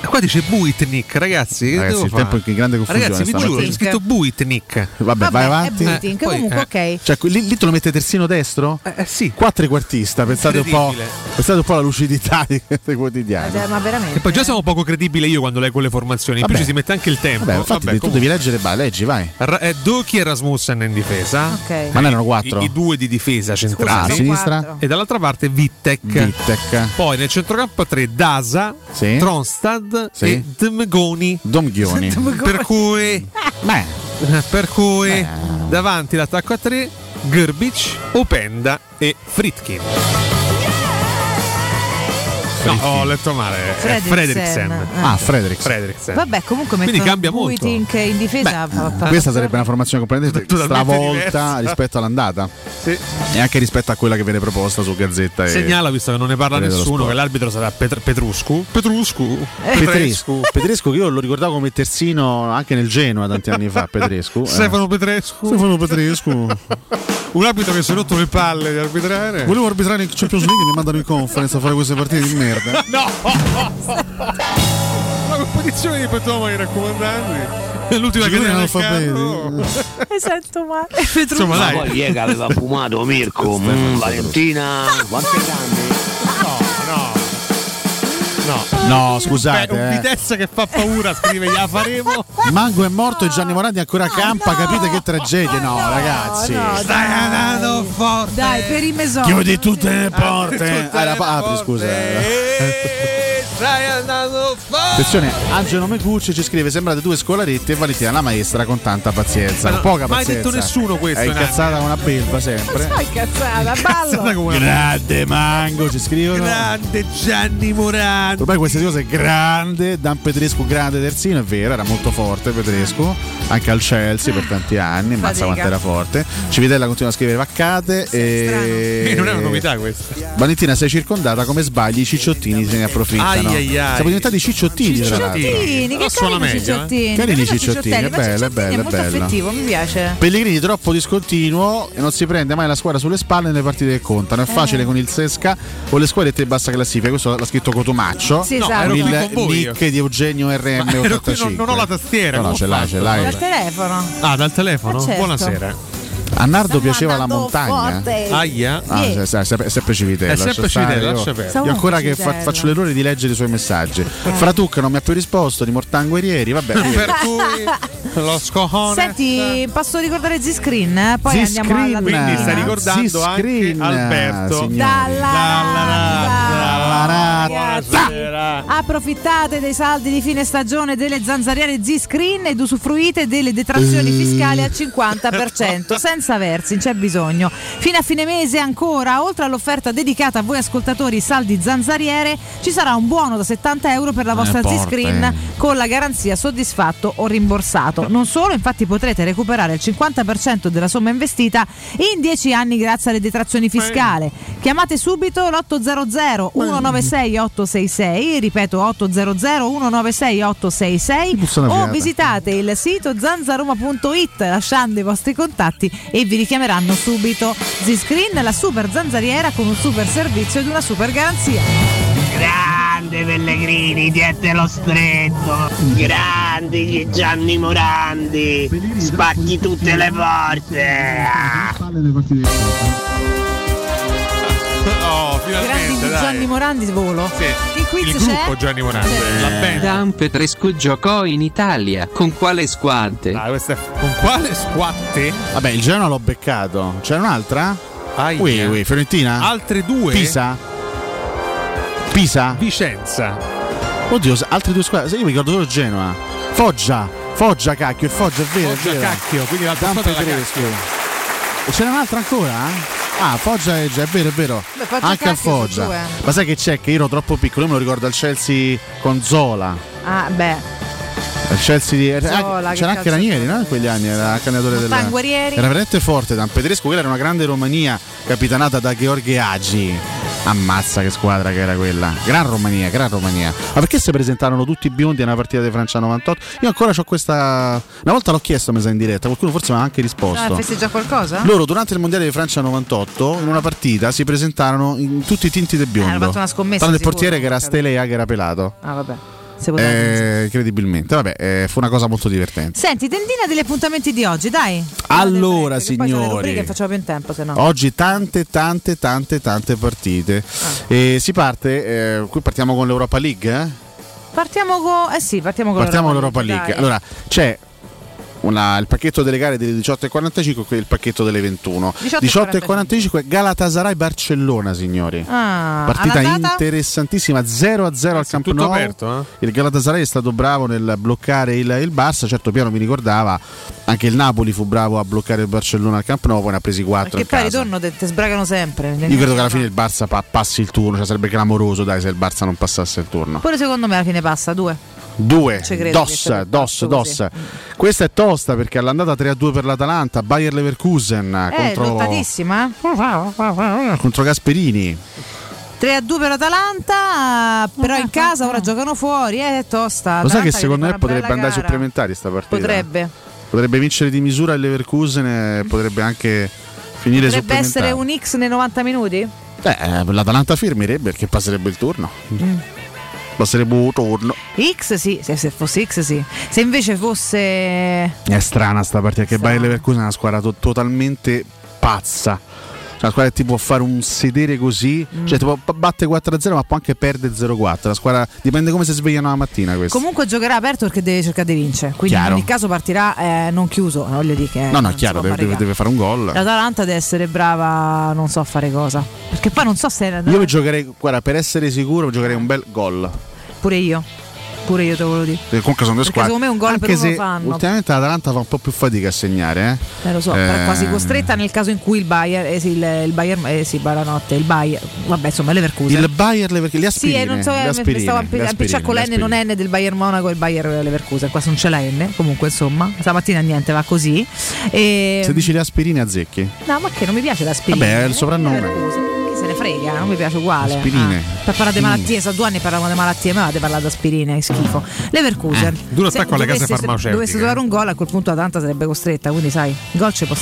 Qua dice Buitnik, ragazzi il tempo è in grande confusione. Ragazzi, vi giuro, c'è scritto Buitnik. Vabbè, vai avanti. Poi, comunque, ok. Cioè, lì te lo mette terzino destro? Sì. Qua trequartista, pensate un po' alla lucidità di queste quotidiane. Ma veramente. E poi già sono poco credibile io quando leggo le formazioni, in più ci si mette anche il tempo. Vabbè, tu devi leggere, leggi, vai. Doki e Rasmussen in difesa. Ok. Ma ne erano 4. I due di difesa centrale a sinistra e dall'altra parte Vittek. Poi nel centrocampo 3 Dasa, Tronstad e Domghioni. Per cui davanti l'attacco a 3 Grbic, Openda e Fritkin. No, ho letto male. Frederiksen. Frederiksen. Vabbè, comunque quindi cambia molto. In difesa. Questa sarebbe una formazione completamente stravolta rispetto all'andata. Sì. E anche rispetto a quella che viene proposta su Gazzetta. Segnala, visto che non ne parla nessuno, che l'arbitro sarà Petrescu. Petrescu, che io lo ricordavo come terzino anche nel Genoa tanti anni fa. Stefano Petrescu. Un arbitro che si è rotto le palle di arbitrare. Volevo arbitrare in Champions League, mi mandano in conference a fare queste partite di merda. La competizione di Petoma, mi raccomandate. L'ultima che non fa bene. Mi sento male. Insomma, dai. Ma poi chi è che aveva fumato Mirko? Valentina, quanti anni? No, scusate. Un Vitesse che fa paura, scrive, la faremo. Mango è morto e Gianni Morandi ancora campa. Capite che tragedia? No, ragazzi. Stai andando forte. Dai, per i mesoni. Chiudi tutte le porte. Apri, scusa. Stai andando forte. Attenzione, Angelo Mecucci ci scrive: sembrate due scolaretti e Valentina la maestra con tanta pazienza. Poca pazienza. Non ha detto nessuno questo. È incazzata come una belva sempre. Ma incazzata come una grande Mango, ci scrivono. Grande Gianni Morandi. Ormai queste cose, grande Dan Petrescu, grande terzino, è vero, era molto forte Petrescu, anche al Chelsea per tanti anni, mazza quanto era forte. Civitella continua a scrivere vaccate, e non è una novità questa. Valentina, sei circondata, come sbagli i cicciottini se ne approfittano. Siamo diventati cicciottini, che sono cicciottini, è bello, è molto affettivo, mi piace. Pellegrini troppo discontinuo e non si prende mai la squadra sulle spalle nelle partite che contano, è facile con il Sesca o le squadrette di bassa classifica. Questo l'ha scritto Cotomaccio. Sì, esatto. Il nick di Eugenio RM85. Non ho la tastiera. No, ce l'hai. Dal telefono. Dal telefono? Certo. Buonasera. A Nardo piaceva la montagna. Aia. Sempre Civitella. Lascia perdere. Io ancora che faccio l'errore di leggere i suoi messaggi. Fratucca non mi ha più risposto. Di Mortango ieri. Vabbè. Per cui lo scone. Senti, posso ricordare Z-Screen? Poi andiamo alla domanda. Quindi stai ricordando anche Alberto. Dalla. Approfittate dei saldi di fine stagione delle zanzariere Z-Screen ed usufruite delle detrazioni fiscali al 50%. Senza versi, c'è bisogno. Fino a fine mese ancora, oltre all'offerta dedicata a voi ascoltatori saldi zanzariere, ci sarà un buono da €70 per la vostra Z-Screen con la garanzia soddisfatto o rimborsato. Non solo, infatti potrete recuperare il 50% della somma investita in 10 anni grazie alle detrazioni fiscali. Chiamate subito l'800 196 866, ripeto 800 196 866, o visitate il sito zanzaroma.it lasciando i vostri contatti e vi richiameranno subito. Ziscreen, la super zanzariera con un super servizio ed una super garanzia. Grande Pellegrini, tiete lo stretto, grandi Gianni Morandi, spacchi tutte le porte. Oh, finalmente, grandi Gianni Morandi volo. Sì. Il gruppo c'è? Gianni Morandi, la band. Zampe Trescu giocò in Italia con quale squadre? Ah, questa è... Con quale squadre? Vabbè, il Genoa l'ho beccato. C'è un'altra? Ui, Fiorentina? Altre due? Pisa? Vicenza. Oddio, altre due squadre. Se io mi ricordo solo Genoa. Foggia cacchio, il Foggia è vero. Foggia cacchio, quindi la Zampe Trescu. E c'è un'altra ancora? Ah, Foggia è già, è vero. Foggia anche a Foggia. Ma sai che c'è? Che io ero troppo piccolo, io me lo ricordo al Chelsea con Zola. Ah, beh. Al Chelsea di Zola, c'era anche Ranieri, no? In quegli anni era il candidatore Guerrieri. Era veramente forte Zampe Trescu, quella era una grande Romania capitanata da Gheorghe Agi. Ammazza che squadra che era quella. Gran Romania. Ma perché si presentarono tutti i biondi a una partita di Francia 98? Io ancora c'ho questa. Una volta l'ho chiesto, mi sa, in diretta, qualcuno forse mi ha anche risposto. No, festeggia qualcosa? Loro durante il mondiale di Francia 98 in una partita si presentarono in tutti i tinti del biondo. Hanno fatto una scommessa. Tranne il portiere che era Stelea, che era pelato. Ah, vabbè. Incredibilmente, vabbè, fu una cosa molto divertente. Senti, tendina degli appuntamenti di oggi, dai. Allora, signori, che facciamo più in tempo, se no. Oggi tante partite. Si parte, qui partiamo con l'Europa League, Partiamo con l'Europa League. Allora, c'è il pacchetto delle gare delle 18:45 e il pacchetto delle 21. 18:45 Galatasaray Barcellona, signori. Ah, partita interessantissima, 0-0 al Camp Nou. Aperto, eh? Il Galatasaray è stato bravo nel bloccare il Barça, certo Piano mi ricordava, anche il Napoli fu bravo a bloccare il Barcellona al Camp Nou, poi ne ha presi 4 in casa. Perché poi ritorno te sbragano sempre. Io credo che alla fine il Barça passi il turno, cioè sarebbe clamoroso, dai, se il Barça non passasse il turno. Pure secondo me alla fine passa 2. Dos. Questa è tosta perché all'andata 3-2 per l'Atalanta, Bayer Leverkusen contro Gasperini. 3-2 per l'Atalanta, però in casa ora giocano fuori, è tosta. Lo sai che secondo me potrebbe andare supplementari sta partita? Potrebbe vincere di misura il Leverkusen e potrebbe anche finire supplementari. Potrebbe essere un X nei 90 minuti? L'Atalanta firmerebbe perché passerebbe il turno. Passerebbe un turno. X sì, se fosse X sì. Se invece fosse... È strana sta partita, che Bayer Leverkusen è una squadra totalmente pazza. Una squadra che ti può fare un sedere così, cioè ti può battere 4-0 ma può anche perdere 0-4. La squadra dipende come si svegliano la mattina questa. Comunque giocherà aperto perché deve cercare di vincere. Quindi chiaro. In ogni caso partirà non chiuso, voglio dire che no, chiaro, deve fare un gol. L'Atalanta deve essere brava, non so fare cosa. Perché poi non so se io giocherei, guarda, per essere sicuro giocherei un bel gol. Pure io te volevo dire. Comunque sono due squadre. Secondo me un gol anche per uno lo fanno. Ultimamente l'Atalanta fa un po' più fatica a segnare, eh? Lo so, però è quasi costretta nel caso in cui il Bayern Leverkusen. Il Bayern Leverkusen, le aspirine. Sì, non so, mi stavo appicciando con l'N non N del Bayern Monaco e il Bayern Leverkusen. Qua non ce l'ha N, comunque insomma, stamattina niente, va così. Se dici le aspirine azzecchi. No, ma che non mi piace l'aspirina. Vabbè, è il soprannome. Leverkusen. Se ne frega, non mi piace uguale. Aspirine. Per parlare di malattie, so 2 anni parlavamo di malattie, ma avete parlato di aspirine, è schifo. Leverkusen. Duro attacco alle case farmaceutiche. Dovesse trovare un gol, a quel punto l'Atalanta sarebbe costretta, quindi sai, il gol ci può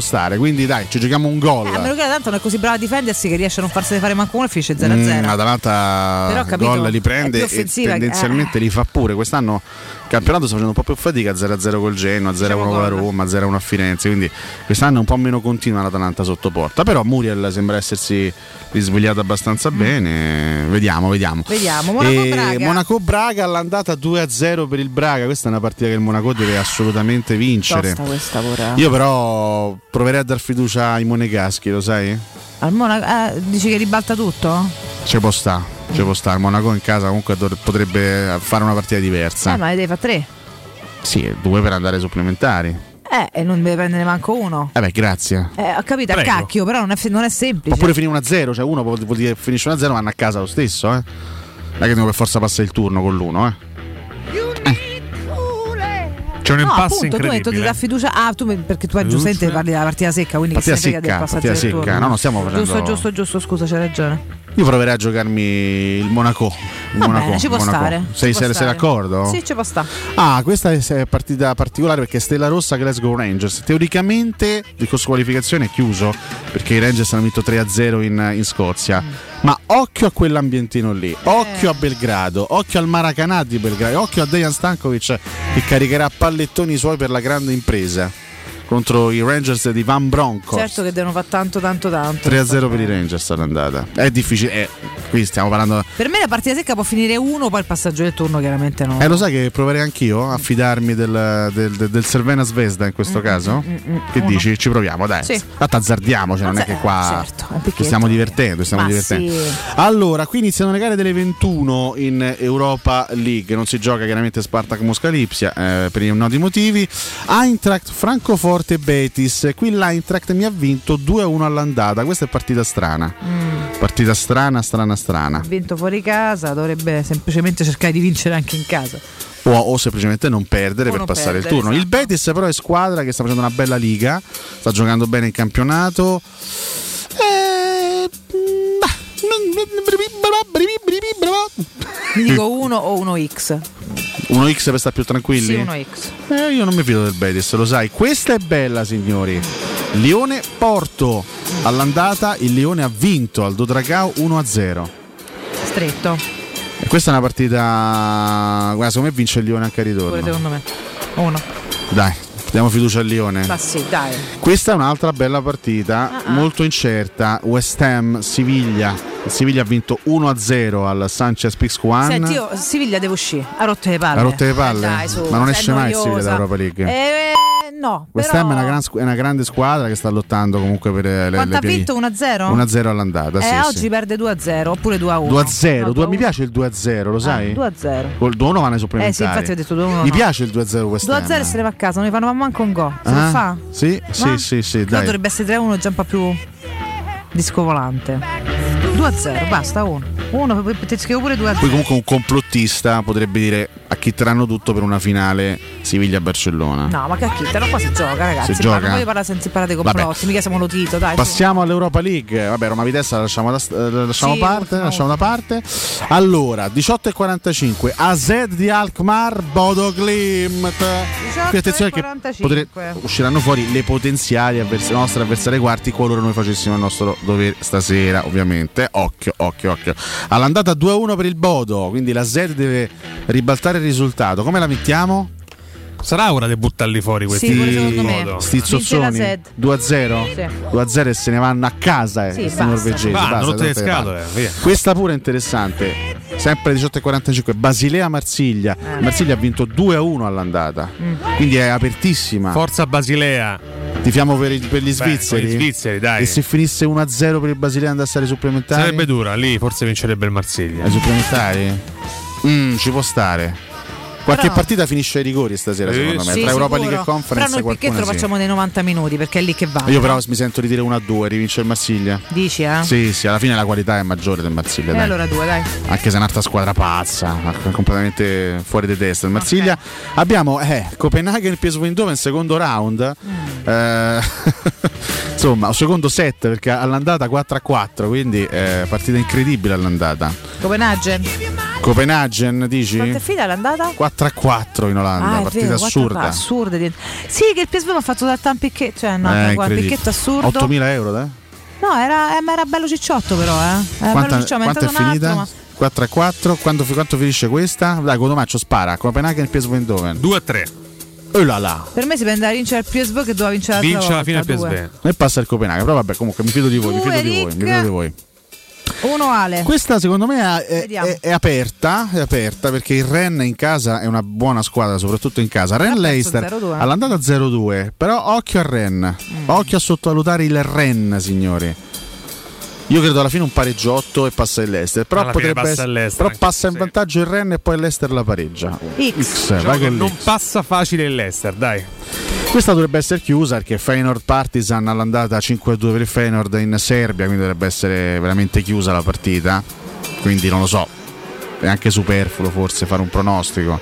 stare. Quindi dai, ci giochiamo un gol. A meno che l'Atalanta non è così brava a difendersi che riesce a non farsene fare manco uno e finisce 0-0. L'Atalanta gol li prende e tendenzialmente li fa pure. Quest'anno il campionato sta facendo un po' più fatica, 0-0 col Genoa, 0-1 con la Roma, 0-1 a Firenze, quindi quest'anno è un po' meno continua l'Atalanta sotto porta, però Muriel sembra essersi risvegliato abbastanza bene. Vediamo. Monaco-Braga all'andata 2-0 per il Braga. Questa è una partita che il Monaco deve assolutamente vincere. Questa pure. Io però proverei a dar fiducia ai monegaschi, lo sai? Al Monaco, dici che ribalta tutto? Ci può sta. Il Monaco in casa comunque potrebbe fare una partita diversa. Ma ne deve fare 3. Sì, 2 per andare supplementari. E non deve prendere manco uno. Beh, grazie. Ho capito, a cacchio, però non è semplice. Oppure finire 1-0, cioè uno vuol dire che finisce 1-0 ma vanno a casa lo stesso, eh. Non è che devo per forza passare il turno con l'uno, C'è un impasse incredibile. Tu hai detto ti dà fiducia. Ah, tu perché tu giustamente parli della partita secca, quindi partita che se ne frega del passaggio del turno. No, stiamo facendo. Giusto, scusa, c'hai ragione. Io proverei a giocarmi il Monaco. Bene, ci può Monaco. Stare. Sei d'accordo? Sì, ci può stare. Ah, questa è partita particolare perché Stella Rossa Glasgow Rangers. Teoricamente il corso qualificazione è chiuso perché i Rangers hanno vinto 3-0 in Scozia. Ma occhio a quell'ambientino lì, occhio a Belgrado, occhio al Maracanã di Belgrado, occhio a Dejan Stankovic che caricherà pallettoni suoi per la grande impresa contro i Rangers di Van Bronckhorst. Certo che devono fare tanto 3-0 per i Rangers all'andata. È difficile, qui stiamo parlando. Per me la partita secca può finire 1, poi il passaggio del turno chiaramente no. Lo sai che proverei anch'io a fidarmi del Crvena Zvezda in questo caso? Che dici? Ci proviamo, dai. Sì. Azzardiamo, non è che qua ci stiamo divertendo, Sì. Allora, qui iniziano le gare delle 21 in Europa League, non si gioca chiaramente Spartak Mosca Lipsia per i noti motivi. Eintracht Francoforte Betis, qui l'Eintracht mi ha vinto 2-1 all'andata. Questa è partita strana. Partita strana. Ha vinto fuori casa, dovrebbe semplicemente cercare di vincere anche in casa. O semplicemente non perdere per passare il turno. Esatto. Il Betis però è squadra che sta facendo una bella liga, sta giocando bene in campionato. Dico 1 o 1x. 1x per stare più tranquilli? Sì, 1x. Io non mi fido del Betis, lo sai. Questa è bella, signori. Lione-Porto. All'andata il Lione ha vinto al Dodragao 1-0. Stretto. E questa è una partita. Guarda, secondo me vince il Lione anche a ritorno. Pure secondo me. 1. Dai. Diamo fiducia al Lione. Ma sì, dai. Questa è un'altra bella partita, molto incerta. West Ham Siviglia. Il Siviglia ha vinto 1-0 al Sanchez Pizjuan. Senti, io Siviglia devo uscire. Ha rotto le palle. Dai, su, ma non esce mai il Siviglia dall'Europa League. No, West Ham è una grande squadra che sta lottando comunque per le ha vinto 1-0? 1-0 all'andata. Oggi perde 2-0 oppure 2-1. 2-0, no, mi piace il 2-0, lo sai? 2-0. Col 2-1 vanno ai supplementari. Sì, infatti ho detto 2-1. Mi piace il 2-0 West Ham. 2-0 se ne va a casa, non ne fanno manco un gol. Se lo fa? Sì, dai. Dovrebbe essere 3-1 già un po' più discovolante. 2-0, basta, 1 ti scrivo pure 2-0. Poi comunque un complottista potrebbe dire acchitteranno tutto per una finale Siviglia-Barcellona. No, ma che acchittano, qua si gioca, ragazzi. Si gioca. Non voglio parlare senza imparare dei complotti, mica siamo Lotito, dai. Passiamo all'Europa League. Vabbè, Roma-Vitessa lasciamo da parte. Allora, 18:45 AZ di Alkmaar, Bodo Glimt. 18:45 usciranno fuori le potenziali nostre avversarie quarti qualora noi facessimo il nostro dovere stasera, ovviamente. Occhio. All'andata 2-1 per il Bodo, quindi la Z deve ribaltare il risultato. Come la mettiamo? Sarà ora di buttarli fuori questi sti zozzoni. 2-0? Sì. 2-0 e se ne vanno a casa questi norvegesi. Basta. Questa pure è interessante. Sempre 18:45 Basilea-Marsiglia. Marsiglia ha vinto 2-1 all'andata. Quindi è apertissima. Forza Basilea. Tifiamo per gli svizzeri. Per gli svizzeri, dai. E se finisse 1-0 per il Basilea andasse ai supplementari? Sarebbe dura, lì forse vincerebbe il Marsiglia. Ai supplementari? Ci può stare. Qualche partita finisce ai rigori stasera, secondo me. Sì, tra Europa League e Conference. Però noi il picchetto lo facciamo nei 90 minuti perché è lì che va. Io però mi sento di dire 1-2, rivince il Marsiglia. Dici, eh? Sì, alla fine la qualità è maggiore del Marsiglia. E allora 2, dai. Anche se è un'altra squadra pazza, completamente fuori di testa. Il Marsiglia. Okay. Abbiamo Copenaghen e PSV Eindhoven, secondo round. Insomma, secondo set perché all'andata 4-4, quindi partita incredibile all'andata. Copenaghen dici? Quanta fila è l'andata? 4-4 in Olanda, partita assurda. Sì, che il PSV mi ha fatto da un picchetto, un picchetto assurdo. 8.000 euro, dai? No, era bello cicciotto però, Era bello cicciotto, quanto è finita? 4-4, quanto finisce questa? Dai, Codomaccio spara, Copenaghen e il PSV Eindhoven. 2-3. Per me si prende a vincere il PSV che doveva vincere l'altra volta. Vince alla fine il PSV e passa il Copenaghen, però vabbè, comunque mi fido di voi. 1 Ale. Questa secondo me è aperta perché il Rennes in casa è una buona squadra, soprattutto in casa. Rennes-Leicester all'andata 0-2, però occhio al Rennes, occhio a sottovalutare il Rennes, signori. Io credo alla fine un pareggiotto e passa il Leicester, però potrebbe passa in vantaggio il Rennes e poi il Leicester la pareggia. Non passa facile il Leicester, dai. Questa dovrebbe essere chiusa perché Feyenoord Partizan all'andata 5-2 per il Feyenoord in Serbia, quindi dovrebbe essere veramente chiusa la partita, quindi non lo so, è anche superfluo forse fare un pronostico.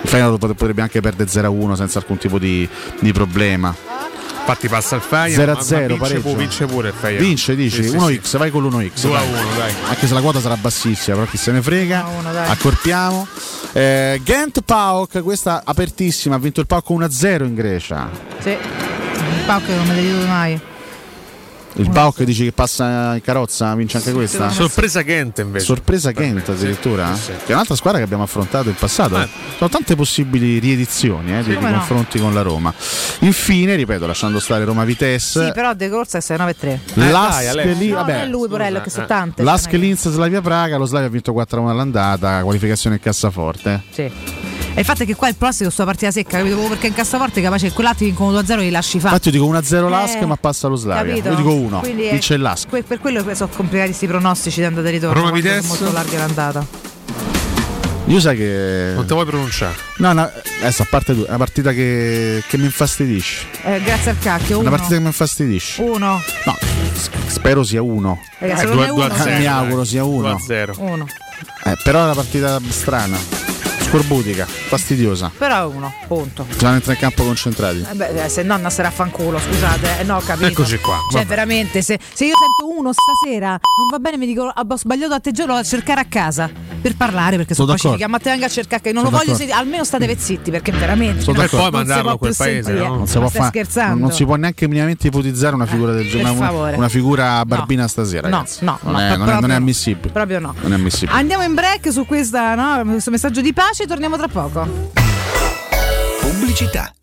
Il Feyenoord potrebbe anche perdere 0-1 senza alcun tipo di problema. Infatti passa il Feyenoord 0-0, vince pure il Feyenoord. Vince, dici, 1x, sì. Vai con l'1x 2-1, dai. Anche se la quota sarà bassissima, però chi se ne frega. Accorpiamo. Gent Paok, questa apertissima, ha vinto il Paok 1-0 in Grecia. Sì. Il Paok non me l'hai detto mai. Il Paok dici che passa in carrozza, vince anche questa. Sorpresa Gent invece. Sorpresa Gent addirittura. Sì. Che è un'altra squadra che abbiamo affrontato in passato. Sono tante possibili riedizioni dei confronti con la Roma. Infine, ripeto, lasciando stare Roma Vitesse. Sì, però De Corsa è 9-3. Lask Linz Slavia Praga, lo Slavia ha vinto 4-1 all'andata, qualificazione in cassaforte. Sì. E il fatto è che qua il prossimo sta partita secca, capito? Perché in cassaforte è capace che quell'altro vincono 2-0 e li lasci fare. Infatti io dico 1-0 Lask, ma passa lo Slavia. Capito? Io dico 1, vince il Lask. Per quello sono complicati questi pronostici di andata e ritorno. Roma Vitesse molto larga l'andata. Io sai che non te vuoi pronunciare. No, adesso a parte una partita che mi infastidisce. Grazie al cacchio. Una partita che mi infastidisce. 1. No, spero sia 1. Mi auguro sia 1. 1. Però è una partita strana. Scorbutica, fastidiosa. Però 1, punto. Bisogna entrare in campo concentrati. Se no sarà fanculo, scusate. No, capito. Eccoci qua. Cioè, vabbè, veramente, se io sento 1 stasera, non va bene, mi dico ho sbagliato atteggiamento, lo vado a cercare a casa per parlare, perché sono pacifica. Ma te venga a cercare, che non sono lo voglio sentire, almeno statevi zitti, perché veramente. Sono d'accordo. Poi mandarlo a quel paese, no? Non si può fare. Scherzando. Non si può neanche minimamente ipotizzare una figura del genere. Una figura barbina stasera. No, non è ammissibile. Proprio no. Non è ammissibile. Andiamo in break su questo messaggio di pace. Ci torniamo tra poco. Pubblicità.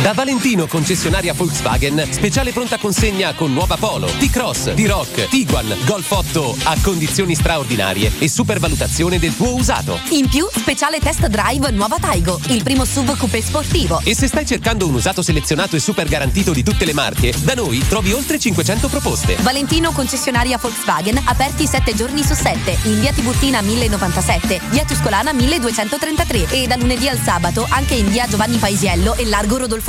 Da Valentino, concessionaria Volkswagen, speciale pronta consegna con nuova Polo, T-Cross, T-Roc, Tiguan, Golf 8 a condizioni straordinarie e supervalutazione del tuo usato. In più, speciale test drive nuova Taigo, il primo SUV coupé sportivo. E se stai cercando un usato selezionato e super garantito di tutte le marche, da noi trovi oltre 500 proposte. Valentino, concessionaria Volkswagen, aperti 7 giorni su 7, in via Tiburtina 1097, via Tuscolana 1233 e da lunedì al sabato anche in via Giovanni Paisiello e largo Rodolfo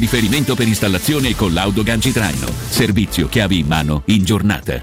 riferimento per installazione e collaudo ganci traino. Servizio chiavi in mano in giornata.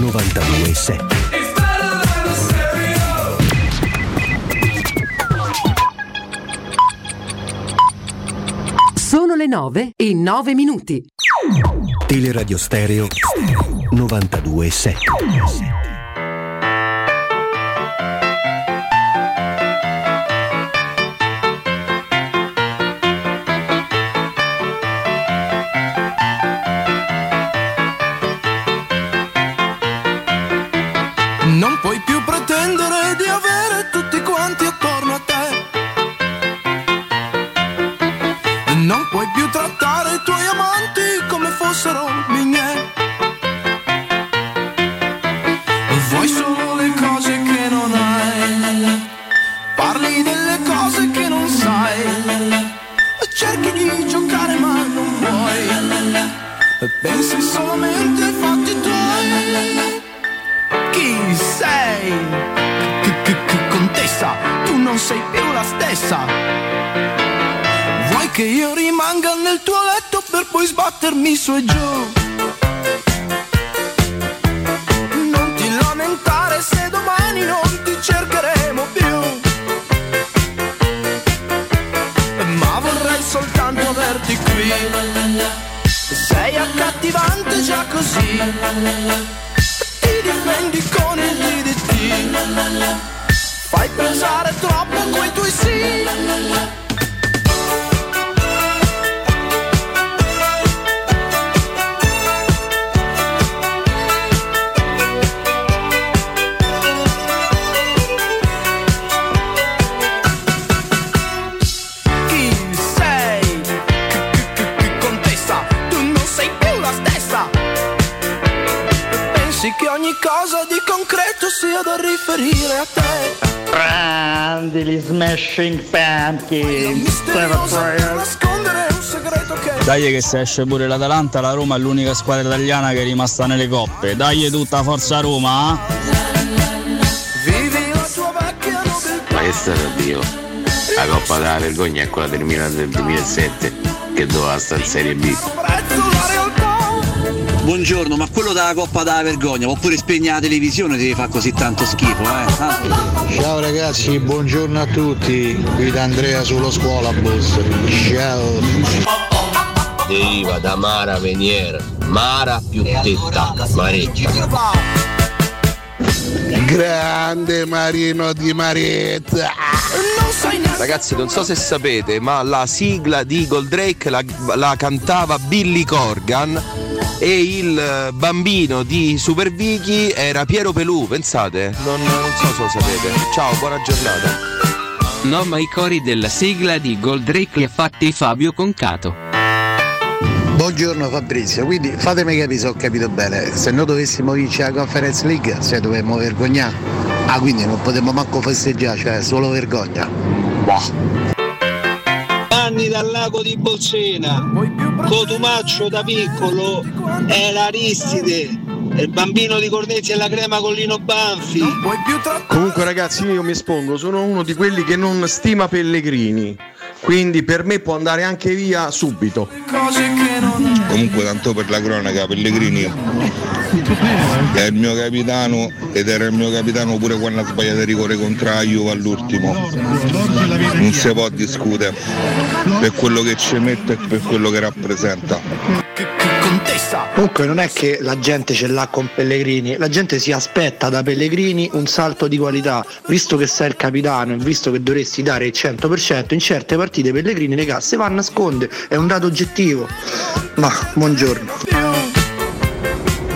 92.7. Sono le 9:09. Teleradio Stereo 92.7. Non puoi più pretendere di avere tutti quanti attorno a te. Non puoi più trattare i tuoi amanti come fossero miniere. Vuoi solo le cose che non hai, parli delle cose che non sai, cerchi di giocare ma non vuoi, pensi solamente ai fatti tuoi. Chi sei? Contessa, tu non sei più la stessa. Vuoi che io rimanga nel tuo letto per poi sbattermi su e giù? Non ti lamentare se domani non ti cercheremo più, ma vorrei soltanto averti qui. Sei accattivante già così, difendi con il DDT, fai pensare troppo coi tuoi sì. Chi sei? Contessa, tu non sei più la stessa. Sì, che ogni cosa di concreto sia da riferire a te. Prendi gli Smashing Pumpkins. Nascondere un segreto che... Dai che se esce pure l'Atalanta, la Roma è l'unica squadra italiana che è rimasta nelle coppe. Dai tutta forza Roma. Vivi la tua vecchia nobiltà. Ma che stato Dio? La coppa della vergogna è quella del Milan del 2007 che doveva stare in Serie B. Buongiorno, ma quello della Coppa della Vergogna, oppure spegne la televisione, deve fare così tanto schifo, eh? Ciao ragazzi, buongiorno a tutti, qui da Andrea sullo scuola bus. Ciao. Diva da Mara Venier, Mara più tetta, Maretta. Grande Marino Di Maretta. Ragazzi, non so se sapete, ma la sigla di Goldrake la cantava Billy Corgan e il bambino di Super Vicky era Piero Pelù, pensate? Non so se lo sapete. Ciao, buona giornata. No, ma i cori della sigla di Goldrake li ha fatti Fabio Concato. Buongiorno Fabrizio, quindi fatemi capire se ho capito bene. Se noi dovessimo vincere la Conference League, se dovremmo vergognare. Ah, quindi non potremmo manco festeggiare, cioè solo vergogna. Boh. anni dal lago di Bolsena. Cotumaccio da piccolo era Aristide, il bambino di Cornezzi e la crema con Lino Banfi. Comunque ragazzi, io mi espongo, sono uno di quelli che non stima Pellegrini, quindi per me può andare anche via subito. Comunque tanto per la cronaca, Pellegrini è il mio capitano ed era il mio capitano pure quando ha sbagliato il rigore contro la Juve all'ultimo. Non si può discutere per quello che ci mette e per quello che rappresenta. Comunque non è che la gente ce l'ha con Pellegrini, la gente si aspetta da Pellegrini un salto di qualità, visto che sei il capitano e visto che dovresti dare il 100%, in certe partite Pellegrini le casse va a nascondere, è un dato oggettivo. Ma buongiorno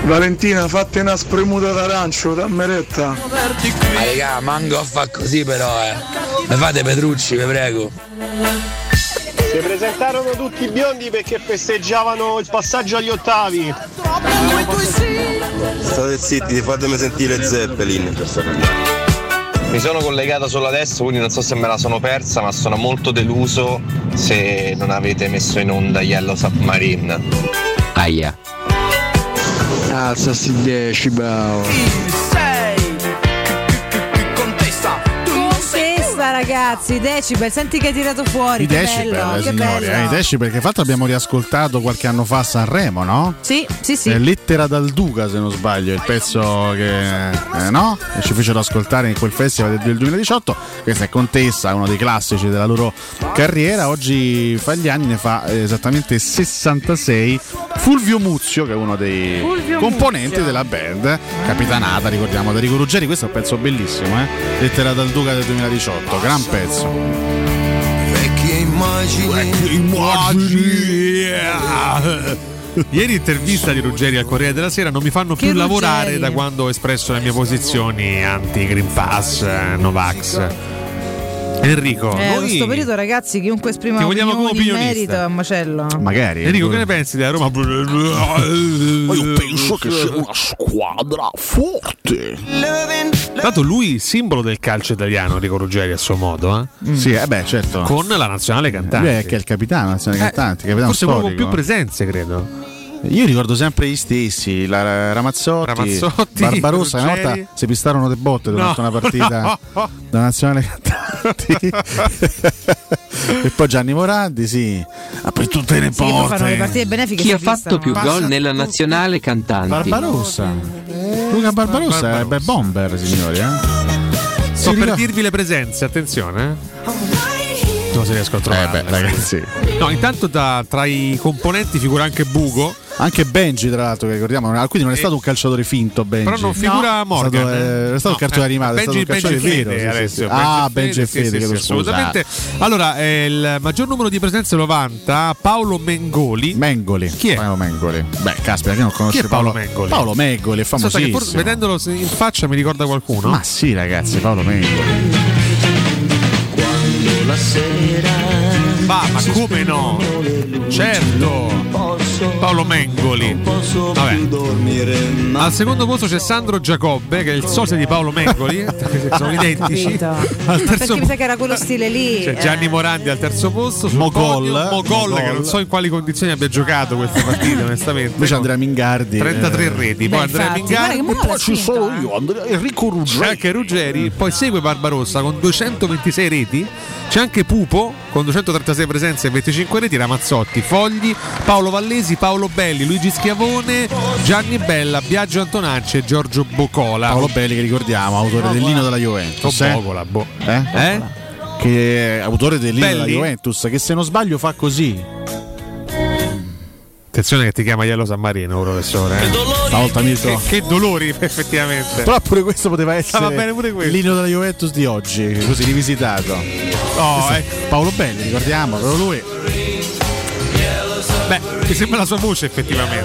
Valentina, fate una spremuta d'arancio, dammi retta. Ma raga, manco a fa così però me fate Petrucci, vi prego. Si presentarono tutti i biondi perché festeggiavano il passaggio agli ottavi. State zitti, fatemi sentire Zeppelin. Mi sono collegato solo adesso, quindi non so se me la sono persa, ma sono molto deluso se non avete messo in onda Yellow Submarine. Aia. Alza sti 10 bao. Ragazzi, Decibel, senti che hai tirato fuori, che bello, che signori, bello. I Decibel, che fatto abbiamo riascoltato qualche anno fa a Sanremo, no? Sì, sì, sì. Lettera dal Duca, se non sbaglio, il pezzo che no? E ci fecero ascoltare in quel festival del 2018. Questa è Contessa, uno dei classici della loro carriera. Oggi fa gli anni, ne fa esattamente 66. Fulvio Muzio, che è uno dei componenti della band, capitanata, ricordiamo, da Rico Ruggeri. Questo è un pezzo bellissimo, eh? Lettera dal Duca del 2018. Gran pezzo. Vecchie immagini. Ieri intervista di Ruggeri al Corriere della Sera. Non mi fanno più lavorare da quando ho espresso le mie posizioni anti Green Pass, Novax. Enrico, in questo periodo, ragazzi, chiunque esprima ti vogliamo come opinionista in merito a macello. Magari Enrico, che ne pensi della Roma? Io penso che sia una squadra forte. Tanto lui simbolo del calcio italiano, Enrico Ruggeri, a suo modo, eh? Mm. Sì, beh, certo. Con la nazionale cantante. Lui è che è il capitano, la nazionale cantante, capitano forse storico. Forse proprio più presenze, credo. Io ricordo sempre gli stessi, la Ramazzotti, Barbarossa, Ruggeri. Una volta si pistarono le botte durante una partita da nazionale cantante. E poi Gianni Morandi, sì, apri tutte le porte. Sì, chi ha fatto più gol nella nazionale cantante? Barbarossa. Luca Barbarossa è bomber, signori, Sto per dirvi le presenze, attenzione, non si riesco a trovare. Ragazzi. No, intanto tra i componenti figura anche Bugo. Anche Benji, tra l'altro, che ricordiamo, quindi non è stato un calciatore finto. Benji. Però non figura Morgan. È stato un calciatore animato. Benji, è stato un calciatore Fede, vero. Sì. Ah, Benji e Fede, che lo assolutamente. Allora, il maggior numero di presenze lo vanta Paolo Mengoli. Chi è? Paolo Mengoli. Beh, caspita, che non conosce. Chi è Paolo Mengoli? Paolo Mengoli è famosissimo. Forse, vedendolo in faccia mi ricorda qualcuno. Ma sì, ragazzi, Paolo Mengoli. Quando la sera. Ma come no? Certo, Paolo Mengoli. Vabbè. Al secondo posto c'è Sandro Giacobbe, che è il socio di Paolo Mengoli. Sono identici. Perché mi sa che era quello stile lì. C'è Gianni Morandi al terzo posto. Mogol, che non so in quali condizioni abbia giocato questa partita, onestamente. Poi c'è Andrea Mingardi, 33 reti. Poi Andrea Mingardi. Poi ci sono io, Enrico Ruggeri. C'è anche Ruggeri. Poi segue Barbarossa con 226 reti. C'è anche Pupo con 236 presenze e 25 reti, Ramazzotti, Fogli, Paolo Vallesi, Paolo Belli, Luigi Schiavone, Gianni Bella, Biagio Antonacci e Giorgio Bocola. Paolo Belli, che ricordiamo, autore dell'inno della Juventus. Bocola, che è autore dell'inno della Juventus, che se non sbaglio fa così. Attenzione che ti chiama Yellow Submarino, professore. Che dolori, effettivamente. Però pure questo poteva essere l'inno della Juventus di oggi, così rivisitato. Paolo Belli, ricordiamo, però lui. Beh, mi sembra la sua voce, effettivamente.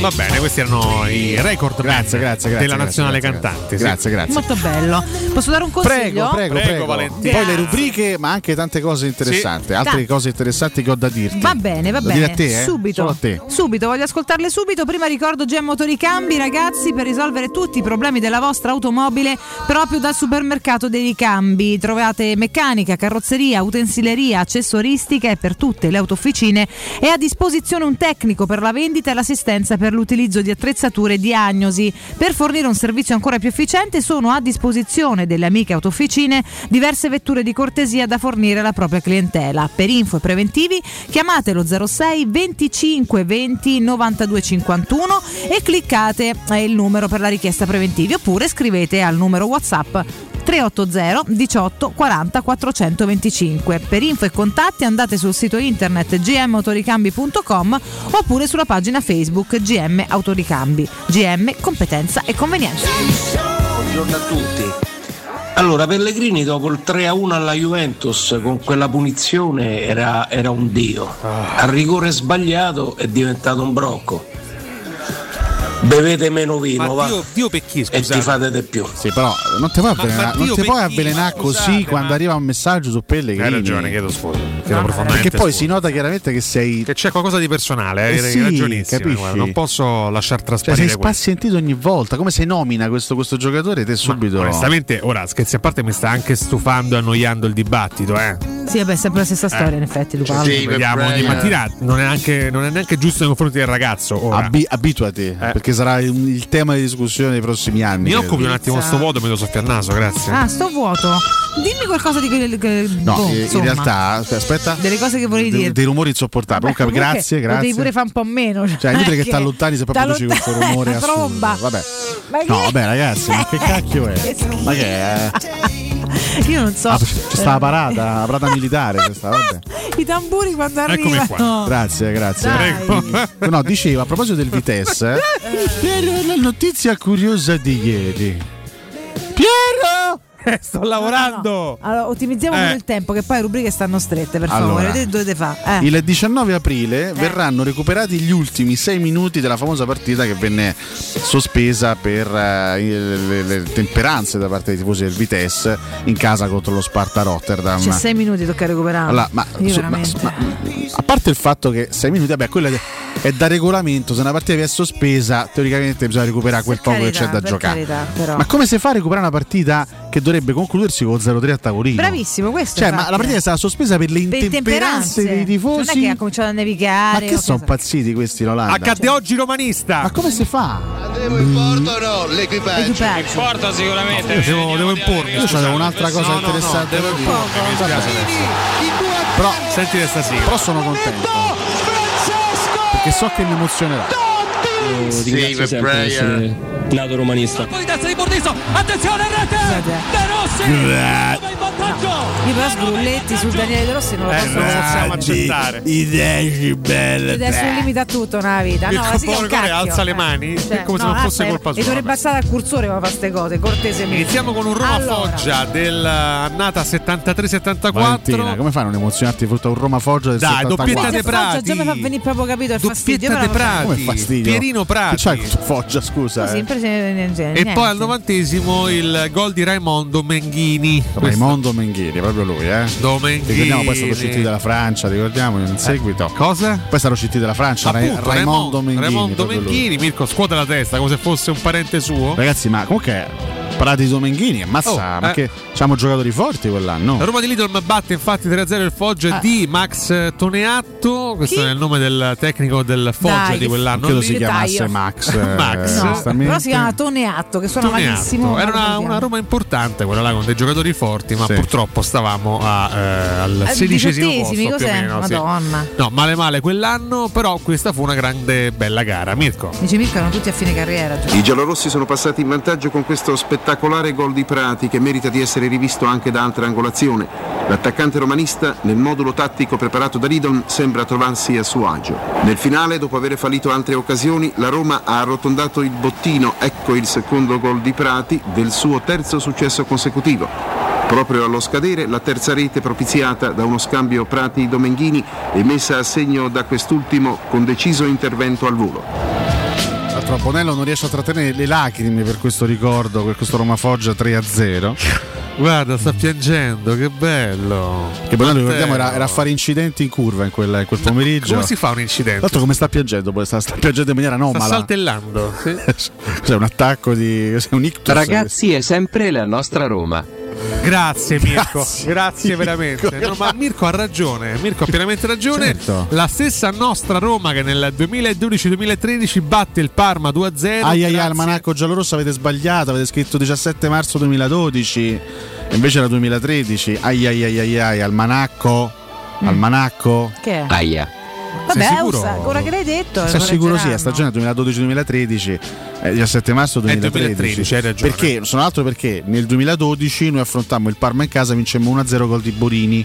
Va bene, questi erano i record. Grazie della nazionale cantante. Grazie. Molto bello. Posso dare un consiglio? Prego Valentina. Poi le rubriche, ma anche tante cose interessanti. Altre cose interessanti che ho da dirti. Va bene. A te, subito. Solo a te. Subito, voglio ascoltarle subito. Prima ricordo GM Autoricambi, ragazzi, per risolvere tutti i problemi della vostra automobile proprio dal supermercato dei ricambi. Trovate meccanica, carrozzeria, utensileria, accessoristica e per tutte le autofficine è a disposizione un tecnico per la vendita e l'assistenza per l'utilizzo di attrezzature e diagnosi. Per fornire un servizio ancora più efficiente sono a disposizione delle amiche autofficine diverse vetture di cortesia da fornire alla propria clientela. Per info e preventivi chiamatelo 06 25 20 92 51 e cliccate il numero per la richiesta preventivi oppure scrivete al numero WhatsApp 380 18 40 425. Per info e contatti andate sul sito internet gmautoricambi.com oppure sulla pagina Facebook GM Autoricambi. GM Competenza e Convenienza. Buongiorno a tutti. Allora, Pellegrini dopo il 3-1 alla Juventus con quella punizione era un dio. Al rigore sbagliato è diventato un brocco. Bevete meno vino, ma Dio perché, e ti fate di più. Sì, però non ti puoi avvelenare così quando arriva un messaggio su Pellegrini. Hai ragione, chiedo scusa. Perché poi si nota chiaramente che sei. Che c'è qualcosa di personale, hai ragionissimo. Non posso lasciar trasparire. Sei spazientito ogni volta. Come se nomina questo giocatore, te subito. Ma, onestamente, ora scherzi a parte, mi sta anche stufando e annoiando il dibattito, Sì, vabbè, è sempre la stessa storia, in effetti. Luca. Sì, vediamo ogni mattina. Non è neanche giusto nei confronti del ragazzo. Abituati. Perché sarà il tema di discussione nei prossimi anni. Mi occupi un attimo sto vuoto, me lo soffio al naso, grazie. Sto vuoto. Dimmi qualcosa di in realtà, aspetta. Delle cose che volevi dire. Dei rumori insopportabili. Beh, grazie. Devi pure fare un po' meno. Cioè, è inutile che t'allontani se proprio produci questo rumore assurdo. Vabbè. Vabbè, ragazzi, ma che cacchio è? Ma che è? Io non so. C'è sta la parata militare, vabbè. I tamburi quando arrivano. Qua. Grazie. Prego. No, dicevo, a proposito del Vitesse, Piero, la notizia curiosa di ieri. Piero! Sto lavorando. No. Allora, ottimizziamo il tempo, che poi le rubriche stanno strette, per favore. Allora, dovete fare. Il 19 aprile verranno recuperati gli ultimi 6 minuti della famosa partita che venne sospesa per le temperanze da parte dei tifosi del Vitesse in casa contro lo Sparta Rotterdam. C'è 6 minuti tocca recuperare. Allora, ma a parte il fatto che 6 minuti, quella è da regolamento, se una partita viene sospesa, teoricamente bisogna recuperare quel poco che c'è da giocare. Carità, ma come si fa a recuperare una partita che dovrebbe concludersi con 0-3 a tavolino? Bravissimo, questo. Cioè, ma la partita è stata sospesa per le intemperanze dei tifosi. Non è che ha cominciato a nevicare. Ma che sono impazziti questi in Olanda? Accadde oggi romanista. Ma come si fa? Andremo in porto o no? L'equipaggio. In porto sicuramente. No, devo impormi. Io c'avevo un'altra cosa interessante. Devo impormi. Però sentite stasera. Però sono contento. Perché so che mi emozionerà. Save a prayer. Nato romanista. Poi testa di Bordiso. Attenzione, rete! De Rossi! In vantaggio! Io però sgrulletti sul Daniele De Rossi non lo possiamo accettare. Idee belle. Ed è un limite a tutto nella vita. No, il rigore alza le mani, come se non fosse colpa sua. E dovrebbe alzare al cursore per fare queste cose, cortesemente. Iniziamo con un Roma-Foggia dell'annata 73-74. Valentina, come fai a non emozionarti di fronte a un Roma-Foggia del 74? Dai, doppietta De Prati. Già mi fa venire proprio capito, è fastidio. Doppietta De Prati. Come fastidio? Pierino Prati. C'hai Foggia, scusa. E poi al 90esimo il gol di Raimondo Menghini. Raimondo Menghini, proprio lui, Domenghini. Ricordiamo poi sono usciti dalla Francia, ricordiamo in seguito. Cosa? Poi sono usciti dalla Francia, appunto, Raimondo Menghini. Raimondo Menghini, Mirko scuote la testa come se fosse un parente suo. Ragazzi, ma comunque Parati Domenghini, ammazza, ma che siamo giocatori forti quell'anno. La Roma di Lidl batte infatti 3-0 il Foggia di Max Toneatto. Questo è il nome del tecnico del Foggia di quell'anno. Credo si chiamasse Max. Però si chiama Toneatto, che suona malissimo. Era una Roma importante quella là, con dei giocatori forti, ma purtroppo stavamo al 16° posto più o meno, Madonna. No, male quell'anno, però questa fu una grande bella gara. Mirko dice, erano tutti a fine carriera. I giallorossi sono passati in vantaggio con questo spettacolare gol di Prati, che merita di essere rivisto anche da altra angolazione. L'attaccante romanista, nel modulo tattico preparato da Lidon, sembra trovarsi a suo agio. Nel finale, dopo aver fallito altre occasioni, la Roma ha arrotondato il bottino. Ecco il secondo gol di Prati, del suo terzo successo consecutivo. Proprio allo scadere, la terza rete propiziata da uno scambio Prati-Domenghini e messa a segno da quest'ultimo con deciso intervento al volo. purtroppo Nello non riesce a trattenere le lacrime per questo ricordo, per questo Roma Foggia 3-0. Guarda, sta piangendo, che bello. Che poi noi ricordiamo era a fare incidenti in curva in quel pomeriggio. Come si fa un incidente? Tanto come sta piangendo, poi sta piangendo in maniera anomala. Sta saltellando. Sì. C'è un attacco di un ictus. Ragazzi, è sempre la nostra Roma. Grazie Mirko, grazie veramente. Mirko, no, ma Mirko ha ragione, Mirko ha pienamente ragione. Certo. La stessa nostra Roma che nel 2012-2013 batte il Parma 2-0. Ahia, al manacco giallorosso avete sbagliato, avete scritto 17 marzo 2012, invece era 2013. Ahia, al manacco, al manacco. Che è? Ahia. Vabbè, ora che l'hai detto. Sei sicuro? Sì, a stagione 2012-2013, 17 marzo 2013. Hai ragione. Perché, sono altro, perché nel 2012 noi affrontammo il Parma in casa, vincemmo 1-0 gol di Borini.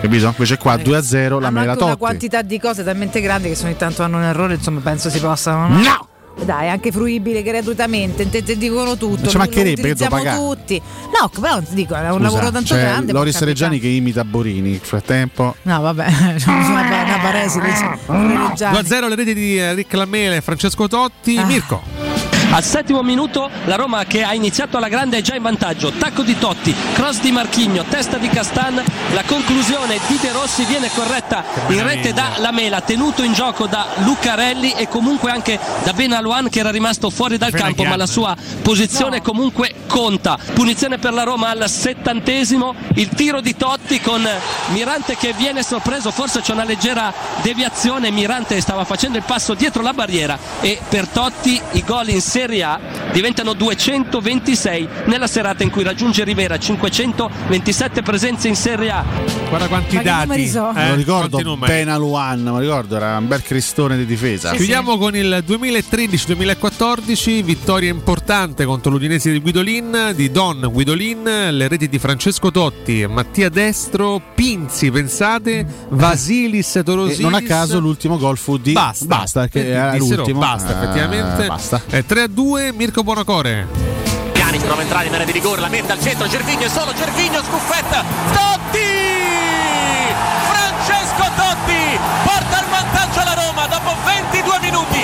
Capito? Invece qua 2-0 la Mela Totti. Una quantità di cose talmente grandi che se ogni tanto hanno un errore, insomma, penso si possano. No! Dai, anche fruibile gratuitamente, te dicono tutto. Ci mancherebbe, che pagano tutti. No, però ti dico, è un lavoro tanto grande. Loris Reggiani che imita Borini nel frattempo. No, vabbè, una paresi. 2-0 le reti di Rick Lamela e Francesco Totti. Mirko. Al settimo minuto la Roma, che ha iniziato alla grande, è già in vantaggio. Tacco di Totti, cross di Marchigno, testa di Castan, la conclusione di De Rossi viene corretta in rete da Lamela, tenuto in gioco da Lucarelli e comunque anche da Benaluan, che era rimasto fuori dal campo, ma la sua posizione comunque conta. Punizione per la Roma al 70°, il tiro di Totti con Mirante che viene sorpreso, forse c'è una leggera deviazione, Mirante stava facendo il passo dietro la barriera e per Totti i gol in Serie A diventano 226 nella serata in cui raggiunge Rivera 527 presenze in Serie A. Guarda quanti dati, lo ricordo Benaluan, ma ricordo era un bel cristone di difesa. Chiudiamo con il 2013-2014, vittoria importante contro l'Udinese di Guidolin, di Don Guidolin, le reti di Francesco Totti, Mattia Destro, Pinzi, pensate, Vasilis, Torosilis. E non a caso l'ultimo gol fu di Basta che era l'ultimo. Basta, effettivamente. 3-2, Mirko Buonocore. Pjanic prova a entrare in area di rigore, la mette al centro, Gervinho, solo Gervinho, scuffetta, Totti! Francesco Totti porta il vantaggio alla Roma dopo 22 minuti.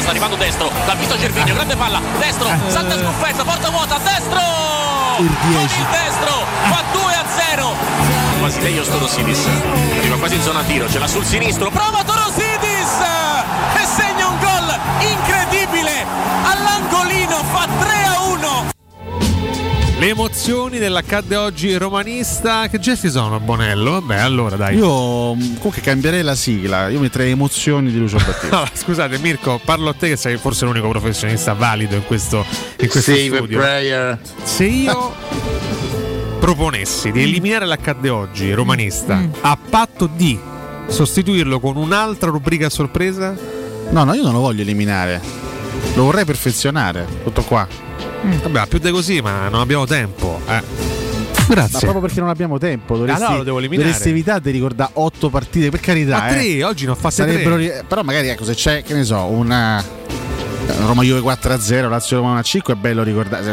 Sta arrivando Destro, l'ha visto Gervinho, grande palla, Destro, salta scuffetta, porta vuota, Destro! Con il Destro, fa 2-0. Quasi Leios Torosidis, arriva quasi in zona tiro, ce l'ha sul sinistro, prova Torosidis! E segna un gol incredibile, all'angolino fa 3-1. Le emozioni dell'accadde oggi romanista, che gesti sono, Bonello? Vabbè, allora dai. Io comunque cambierei la sigla, io metterei emozioni di Lucio Battisti. Scusate Mirko, parlo a te che sei forse l'unico professionista valido in questo Save studio. A prayer. Se io proponessi di eliminare l'accadde oggi romanista a patto di sostituirlo con un'altra rubrica a sorpresa? No, io non lo voglio eliminare, lo vorrei perfezionare, tutto qua. Vabbè, più di così, ma non abbiamo tempo. Grazie. Ma proprio perché non abbiamo tempo, dovresti evitare di ricordare 8 partite, per carità. Ma 3, oggi non ho fatte 3. Però magari, ecco, se c'è, che ne so, una Roma-Juve 4-0, Lazio-Roma 1-5, è bello ricordare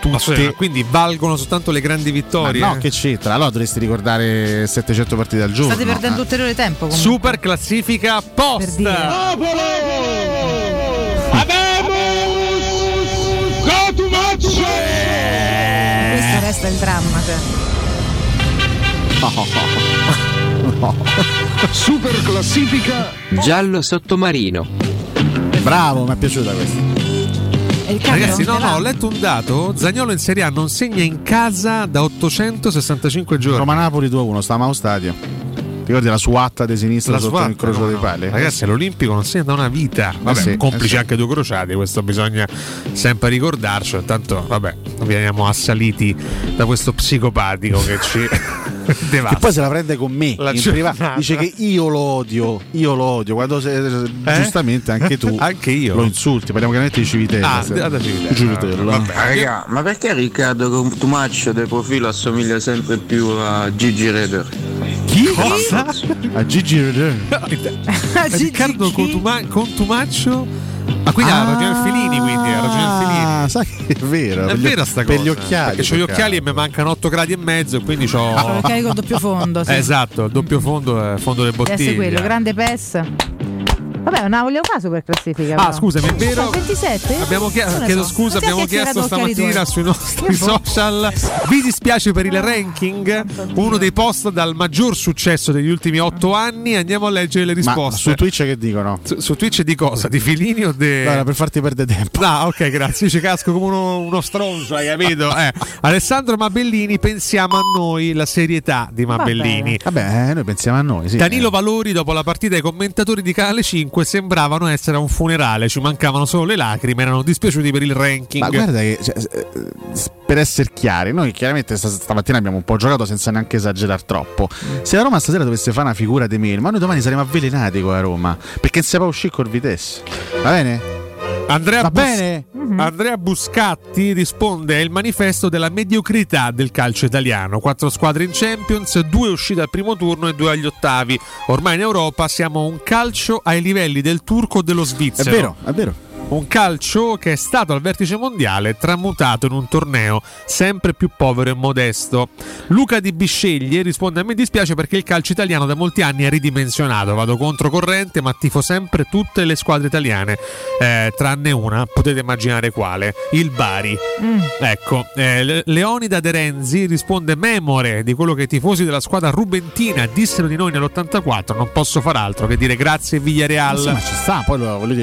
tutti. Ma quindi valgono soltanto le grandi vittorie? Ma no, che c'entra? Allora dovresti ricordare 700 partite al giorno. State perdendo ulteriore tempo comunque. Super classifica post questo resta il dramma, cioè. Super classifica giallo sottomarino. Bravo, mi è piaciuta questa. Ragazzi, no, ho letto un dato. Zaniolo in Serie A non segna in casa da 865 giorni. Roma-Napoli 2-1, stavamo allo stadio. Ricordi la suatta di sinistra sotto l'incrocio dei pali? Ragazzi, all'Olimpico non segna da una vita. Vabbè, complice anche due crociate, questo bisogna sempre ricordarci. Intanto, vabbè, veniamo assaliti da questo psicopatico che ci devasta. E poi se la prende con me in privato, dice che io lo odio quando giustamente anche tu anche io lo insulti. Parliamo chiaramente di Civitella. Civitella. Vabbè, raga, ma perché Riccardo Contumaccio del profilo assomiglia sempre più a Gigi Reder? Chi? Cosa? A Gigi Reder. Riccardo Contumaccio? Ah, quindi ha ragione Felini, sai che è vero, è vera sta cosa. Per gli occhiali. Perché ho gli occhiali e mi mancano 8 gradi e mezzo, quindi c'ho l'occhiali con doppio fondo. Sì. Esatto, doppio fondo, fondo delle bottiglie. Quello, grande PES. Vabbè, Napoli è un caso per classifica. Ah, scusami, è vero. 27? Chiedo scusa, abbiamo chiesto stamattina sui nostri social. Vi dispiace per il ranking, uno dei post dal maggior successo degli ultimi 8 anni. Andiamo a leggere le risposte. Ma su Twitch che dicono? Su Twitch di cosa? Di Filini o de... Allora, per farti perdere tempo. Ah, ok, grazie. Ci casco come uno stronzo, hai capito? Alessandro Mabellini, pensiamo a noi, la serietà di Mabellini. Vabbè, noi pensiamo a noi, sì. Danilo Valori, dopo la partita, i commentatori di Canale 5 sembravano essere a un funerale, ci mancavano solo le lacrime, erano dispiaciuti per il ranking. Ma guarda che, cioè, per essere chiari, noi chiaramente stamattina abbiamo un po' giocato senza neanche esagerare troppo. Se la Roma stasera dovesse fare una figura di meno, ma noi domani saremo avvelenati con la Roma, perché se va a uscire col Vitesse, va bene? Andrea Buscatti risponde: è il manifesto della mediocrità del calcio italiano, 4 squadre in Champions, 2 uscite al primo turno e 2 agli ottavi. Ormai in Europa siamo un calcio ai livelli del turco o dello svizzero. È vero, è vero. Un calcio che è stato al vertice mondiale tramutato in un torneo sempre più povero e modesto. Luca Di Bisceglie risponde: a me dispiace perché il calcio italiano da molti anni è ridimensionato, vado controcorrente ma tifo sempre tutte le squadre italiane, tranne una, potete immaginare quale, il Bari. Ecco, Leonida De Renzi risponde: memore di quello che i tifosi della squadra rubentina dissero di noi nell'84, non posso far altro che dire grazie Villarreal. Sì, ma ci sta, poi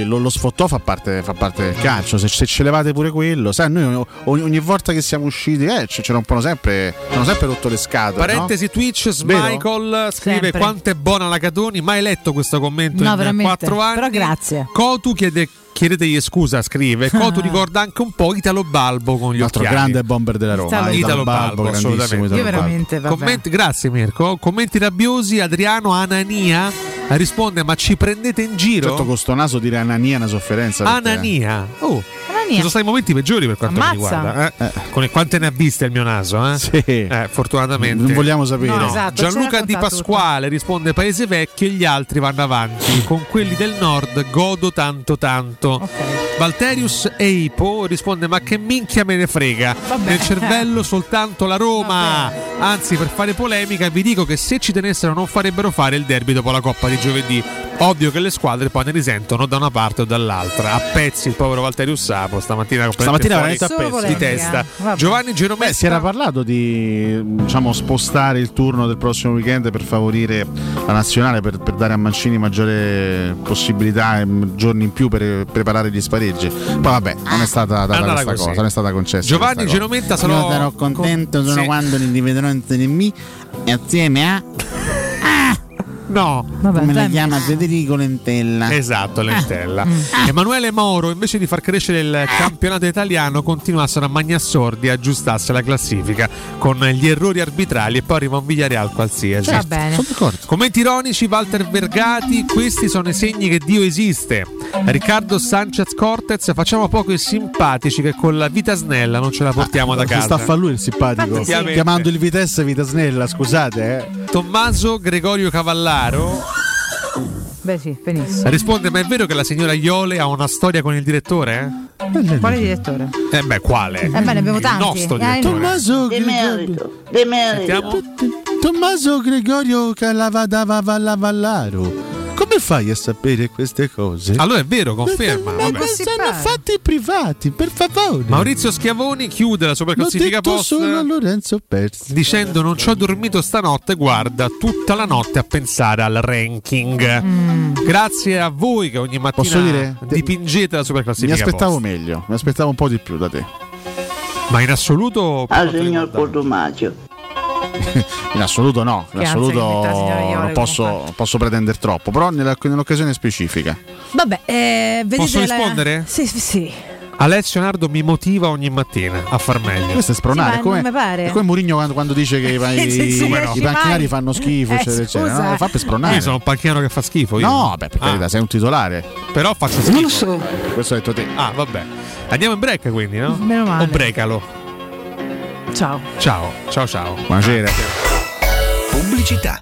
lo sfottò fa parte del calcio, se ce levate pure quello, sai, noi ogni volta che siamo usciti ci rompono sempre, sono sempre rotto le scatole. Parentesi, no? Twitch, Michael scrive sempre: quanto è buona la Catoni, mai letto questo commento, no, in veramente. 4 anni. Però grazie. Cotu chiedetegli scusa, scrive. Cotu ricorda anche un po' Italo Balbo con gli altro occhiali. Grande bomber della Roma. Italo Balbo assolutamente. Italo veramente, Balbo. Grazie Mirko. Commenti rabbiosi, Adriano Anania risponde: ma ci prendete in giro? Certo, con sto naso dire Anania è una sofferenza. Anania. Sono stati i momenti peggiori per quanto mi riguarda. Con quante ne ha viste il mio naso? Sì. Fortunatamente. Non vogliamo sapere. No, esatto, Gianluca Di Pasquale risponde: Paese Vecchio e gli altri vanno avanti. Con quelli del nord godo tanto. Okay. Valterius Eipo risponde: ma che minchia me ne frega. Vabbè. Nel cervello soltanto la Roma. Vabbè. Anzi, per fare polemica vi dico che se ci tenessero non farebbero fare il derby dopo la Coppa di giovedì. Ovvio che le squadre poi ne risentono da una parte o dall'altra. A pezzi il povero Valterius Sapo stamattina veramente a pezzi di testa. Vabbè. Giovanni Gerometta si era parlato di, diciamo, spostare il turno del prossimo weekend per favorire la nazionale, per dare a Mancini maggiore possibilità, giorni in più per preparare gli spareggi. Poi vabbè, non è stata data questa cosa, non è stata concessa. Giovanni Gerometta, sarò contento solo quando li vedrò in me e assieme a no, vabbè, me la chiama Federico Lentella. Esatto, Lentella. Emanuele Moro, invece di far crescere il campionato italiano, continuassero a magnasordi e aggiustasse la classifica con gli errori arbitrali e poi arriva un Villarreal qualsiasi. Va bene. Sono d'accordo. Commenti ironici, Walter Vergati: questi sono i segni che Dio esiste. Riccardo Sanchez Cortez: facciamo poco i simpatici che con la vita snella non ce la portiamo da casa. Sta a far lui il simpatico, sì. Chiamando il Vitesse vita snella, scusate. Tommaso Gregorio Cavallari risponde: ma è vero che la signora Iole ha una storia con il direttore? Quale direttore? Quale? Ne abbiamo tanti. Il nostro Tommaso Gregorio. Tommaso Gregorio Cavallavallaro. Come fai a sapere queste cose? Allora è vero, conferma. Ma sono fatti privati, per favore. Maurizio Schiavoni chiude la superclassifica post solo a Lorenzo Persi dicendo: non ci ho dormito stanotte, guarda, tutta la notte a pensare al ranking. Grazie a voi che ogni mattina dipingete la superclassifica post. Mi aspettavo meglio, mi aspettavo un po' di più da te. Ma in assoluto al signor Cordomaggio. In assoluto no, in assoluto non posso pretendere troppo, però nell'occasione specifica. Vabbè, posso rispondere? Sì. Alessio Nardo mi motiva ogni mattina a far meglio. Questo è spronare, come Mourinho quando dice che i panchinari fanno schifo, eccetera. No, lo fa per spronare. Io sono un panchinaro che fa schifo. Io. No, per carità, sei un titolare. Però faccio schifo. Non lo so. Questo hai detto te. Ah, vabbè. Andiamo in break quindi, no? Meno male. O brecalo. Ciao. Buonasera. Pubblici pubblicità.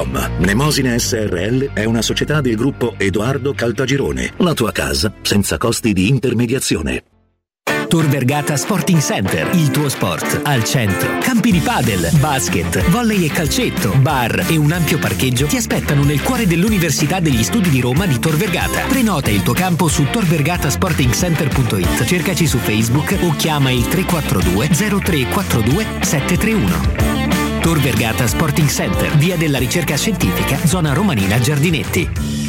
Mnemosine SRL è una società del gruppo Edoardo Caltagirone, la tua casa senza costi di intermediazione. Tor Vergata Sporting Center, il tuo sport al centro. Campi di padel, basket, volley e calcetto, bar e un ampio parcheggio ti aspettano nel cuore dell'Università degli Studi di Roma di Tor Vergata. Prenota il tuo campo su torvergatasportingcenter.it, cercaci su Facebook o chiama il 342 0342 731. Tor Vergata Sporting Center, via della Ricerca Scientifica, zona Romanina Giardinetti.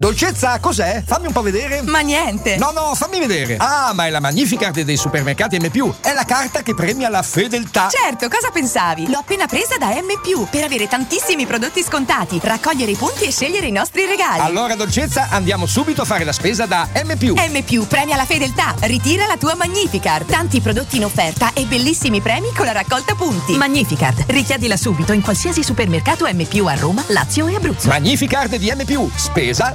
Dolcezza, cos'è? Fammi un po' vedere. Ma niente. No, fammi vedere. Ah, ma è la Magnificard dei supermercati M+. È la carta che premia la fedeltà. Certo, cosa pensavi? L'ho appena presa da M+, per avere tantissimi prodotti scontati, raccogliere i punti e scegliere i nostri regali. Allora, Dolcezza, andiamo subito a fare la spesa da M+. M+, premia la fedeltà. Ritira la tua Magnificard. Tanti prodotti in offerta e bellissimi premi con la raccolta punti. Magnificard. Richiedila subito in qualsiasi supermercato M+ a Roma, Lazio e Abruzzo. Magnificard di M+. Spesa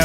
A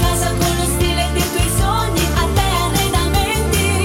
casa con lo stile dei tuoi sogni, a te Arredamenti.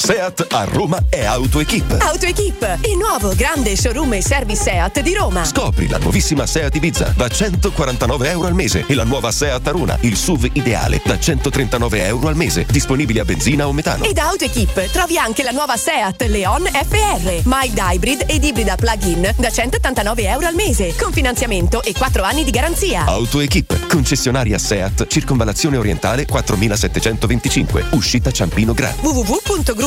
SEAT a Roma è AutoEquip. AutoEquip, il nuovo grande showroom e service SEAT di Roma. Scopri la nuovissima SEAT Ibiza da €149 al mese e la nuova SEAT Arona, il SUV ideale, da €139 al mese, disponibili a benzina o metano. E da AutoEquip trovi anche la nuova SEAT Leon FR, mild hybrid ed ibrida plug-in da €189 al mese, con finanziamento e 4 anni di garanzia. AutoEquip, concessionaria SEAT, circonvallazione orientale 4725, uscita Ciampino Gra. www.gruppo.it.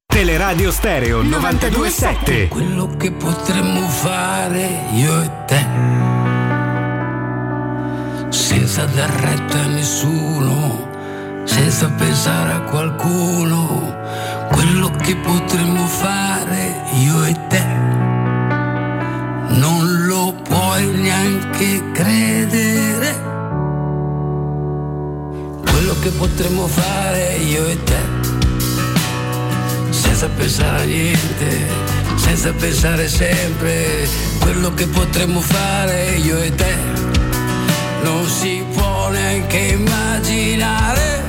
Teleradio Stereo 92.7. Quello che potremmo fare io e te, senza dar retta a nessuno, senza pensare a qualcuno. Quello che potremmo fare io e te, non lo puoi neanche credere. quello che potremmo fare io e te, senza pensare a niente, senza pensare sempre, quello che potremmo fare io e te, non si può neanche immaginare.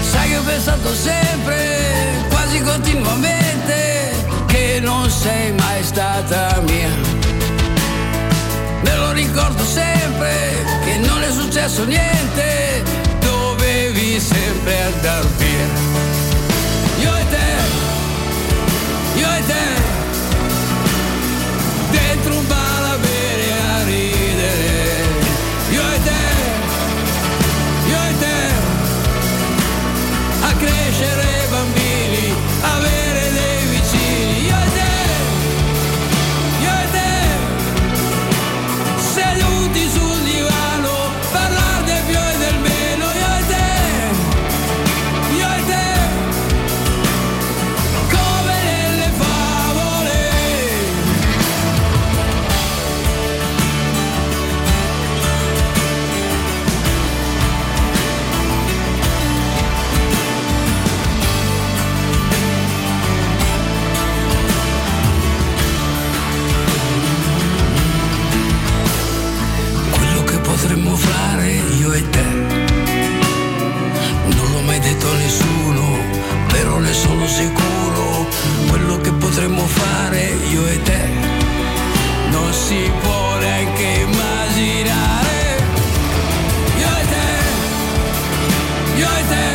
Sai che ho pensato sempre, quasi continuamente, che non sei mai stata mia. Me lo ricordo sempre che non è successo niente, dovevi sempre andar via. Io e te, dentro un bar a bere e a ridere. Io e te, a crescere bambini, avere dei vicini. Io e te, seduti sul divano, parlare del più e del meno. Io e te, come nelle favole. Quello che potremmo fare io e te, non l'ho mai detto a nessuno, però ne sono sicuro. Quello che potremmo fare io e te, non si può neanche immaginare. Io e te,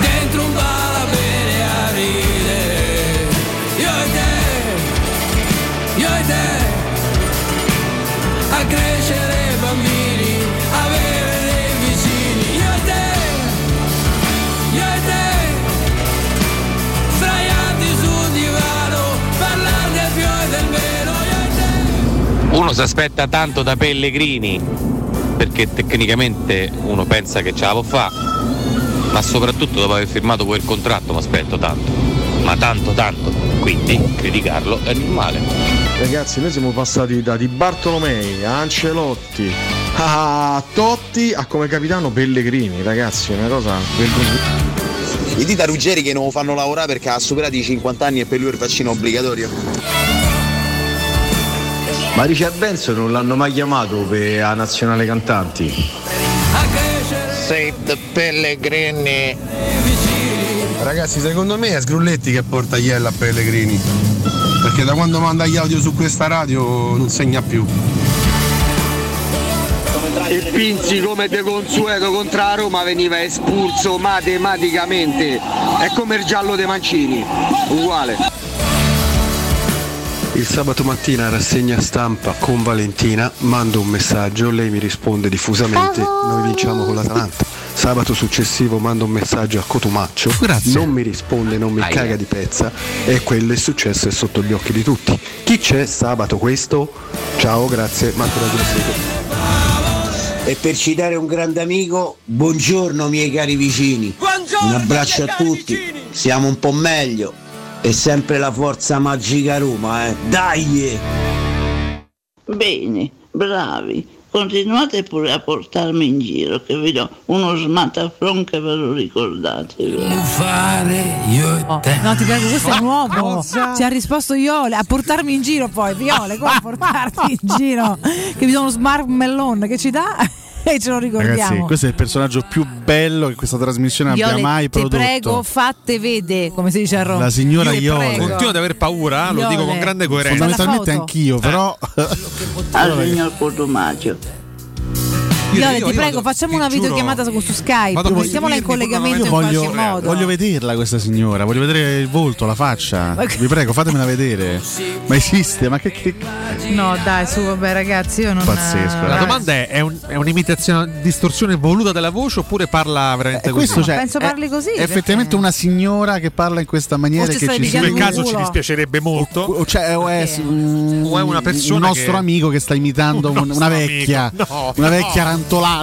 dentro un bar a bere e a ridere. Io e te, a crescere bambini, avere dei vicini. Io e te, sdraiati sul divano, parlare del più e del meno. Io e te. Uno si aspetta tanto da Pellegrini, perché tecnicamente uno pensa che ce la può fare, ma soprattutto dopo aver firmato quel contratto mi aspetto tanto, ma tanto, quindi criticarlo è normale. Ragazzi, noi siamo passati da Di Bartolomei a Ancelotti a Totti a come capitano Pellegrini, ragazzi, è una cosa vergognosa. E dite a Ruggeri che non lo fanno lavorare perché ha superato i 50 anni e per lui il vaccino è obbligatorio. Ma Richard Benson non l'hanno mai chiamato per la nazionale cantanti. Save the Pellegrini. Ragazzi, secondo me è Sgrulletti che porta iella a Pellegrini, perché da quando manda gli audio su questa radio non segna più. E Pinzi, come de consueto contro la Roma, veniva espulso matematicamente. È come il giallo dei Mancini, uguale. Il sabato mattina rassegna stampa con Valentina, mando un messaggio, lei mi risponde diffusamente, noi vinciamo con l'Atalanta. Sabato successivo mando un messaggio a Cotumaccio, grazie, non mi risponde, non mi caga di pezza, e quello è successo, è sotto gli occhi di tutti. Chi c'è sabato questo? Ciao, grazie, Marco D'Agostino. E per citare un grande amico, buongiorno miei cari vicini, buongiorno, un abbraccio a tutti, vicini. Siamo un po' meglio. E sempre la forza magica Roma, eh! Dai! Bene, bravi, continuate pure a portarmi in giro che vi do uno smatafron che ve lo ricordate. No, ti prego, questo è nuovo. Ci ha risposto Iole, a portarmi in giro poi. Iole, come portarti in giro? Che vi do uno smartmellone che ci dà? E ce lo ricordiamo. Ragazzi, questo è il personaggio più bello che questa trasmissione Iole abbia mai prodotto. Ti prego, fatte vede, come si dice a Roma. La signora Iole. Continuo ad aver paura, Iole. Lo dico con grande coerenza. Fondamentalmente anch'io, però. Al signor Cotumaccio. Iole, ti prego, facciamo una videochiamata su Skype, mettiamola in collegamento in qualche modo. Voglio vederla questa signora, voglio vedere il volto, la faccia. Vi prego, fatemela vedere. Ma esiste? Ma che... No, dai, su, vabbè, ragazzi, io non... Pazzesco. La domanda è un'imitazione, una distorsione voluta della voce oppure parla veramente così? Questo, cioè, penso parli così. È effettivamente una signora che parla in questa maniera che ci... In quel caso ci dispiacerebbe molto. O è una persona, un nostro amico che sta imitando una vecchia. Una vecchia rantolante. Però,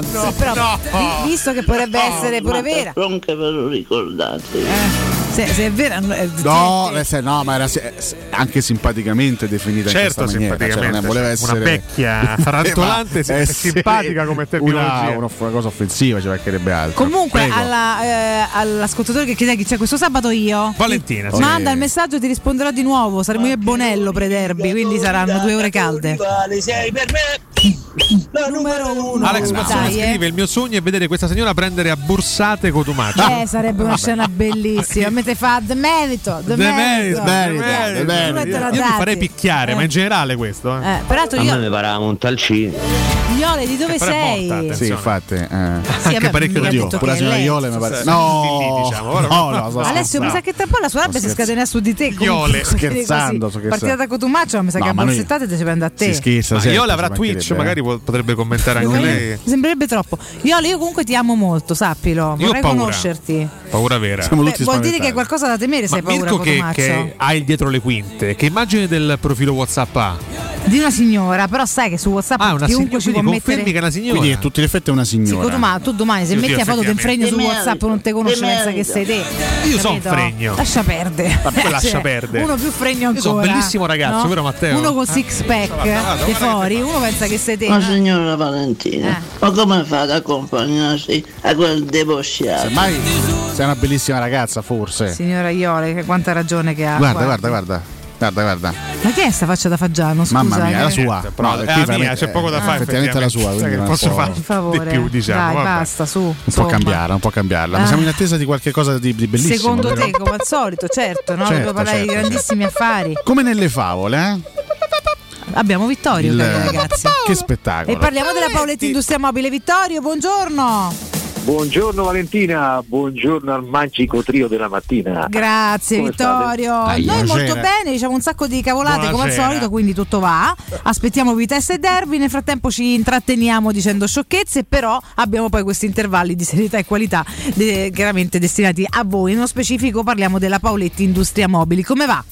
visto che potrebbe essere pure vera, non che ve lo ricordate. Se è vero, no, se, no, ma era anche simpaticamente definita, certo, in questa maniera, cioè, non voleva essere una vecchia tarantolante, simpatica come terminologia, una cosa offensiva, ci mancherebbe altro. Comunque all'ascoltatore che chiede chi c'è questo sabato, io Valentina manda il messaggio, ti risponderò di nuovo, saremo io e Bonello pre-derby, quindi saranno 2 ore calde. Sei per me la numero 1. Alex Mazzone scrive: il mio sogno è vedere questa signora prendere a borsate Cotumaccio. Sarebbe una scena bellissima. Mette fa demerito. Io mi farei picchiare, ma in generale questo. Peraltro io mi parava Montalcini. Iole, di dove sei? Morta, sì, infatti. Anche parecchio da Dio. Pure la signora Iole mi pare. No. Alessio, mi sa che tra un po' la sua rabbia si scatena su di te. Iole, scherzando. Partita da Cotumaccio, mi sa che a borsettate ti ci prende a te. Si scherza. Iole avrà Twitch, magari potrebbe commentare anche lei. Sembrerebbe troppo. Iole, io comunque ti amo molto, sappilo. Vorrei conoscerti. Paura vera. Vuol dire che è qualcosa da temere, se hai paura. Mirko che ha il dietro le quinte. Che immagine del profilo WhatsApp ha? Di una signora, però sai che su WhatsApp chiunque ci può mettere. Che è una signora. Quindi in tutti gli effetti è una signora. Sì, tu domani, se io metti la foto del fregno su WhatsApp, non te conosce, pensa che sei te. Io sono fregno. Lascia perdere. Lascia perdere. Uno più fregno ancora. Io sono un bellissimo ragazzo, no? Vero Matteo? Uno con six pack di fuori, uno pensa che sei te. Ma signora Valentina, ma come fa ad accompagnarsi a quel debosciato? Sei una bellissima ragazza, forse. Signora Iole, quanta ragione che ha. Guarda. Ma che è sta faccia da fagiano? Scusa, mamma mia, è la sua. No, è mia, c'è poco da fare. Effettivamente è la sua. Che posso fare di più, diciamo. Dai, basta, su. Un po' cambiarla. Ma siamo in attesa di qualche cosa di bellissimo. Secondo te, come al solito, certo, no? Dobbiamo parlare di grandissimi affari. Come nelle favole, abbiamo Vittorio, ragazzi. Che spettacolo! E parliamo della Paoletti Industria Mobile. Vittorio, buongiorno. Buongiorno Valentina, buongiorno al magico trio della mattina. Grazie. Come Vittorio, dai, noi molto bene, diciamo un sacco di cavolate come al solito, quindi tutto va. Aspettiamo Vitesse e derby, nel frattempo ci intratteniamo dicendo sciocchezze, però abbiamo poi questi intervalli di serietà e qualità chiaramente destinati a voi. Nello specifico parliamo della Paoletti Industria Mobili. Come va?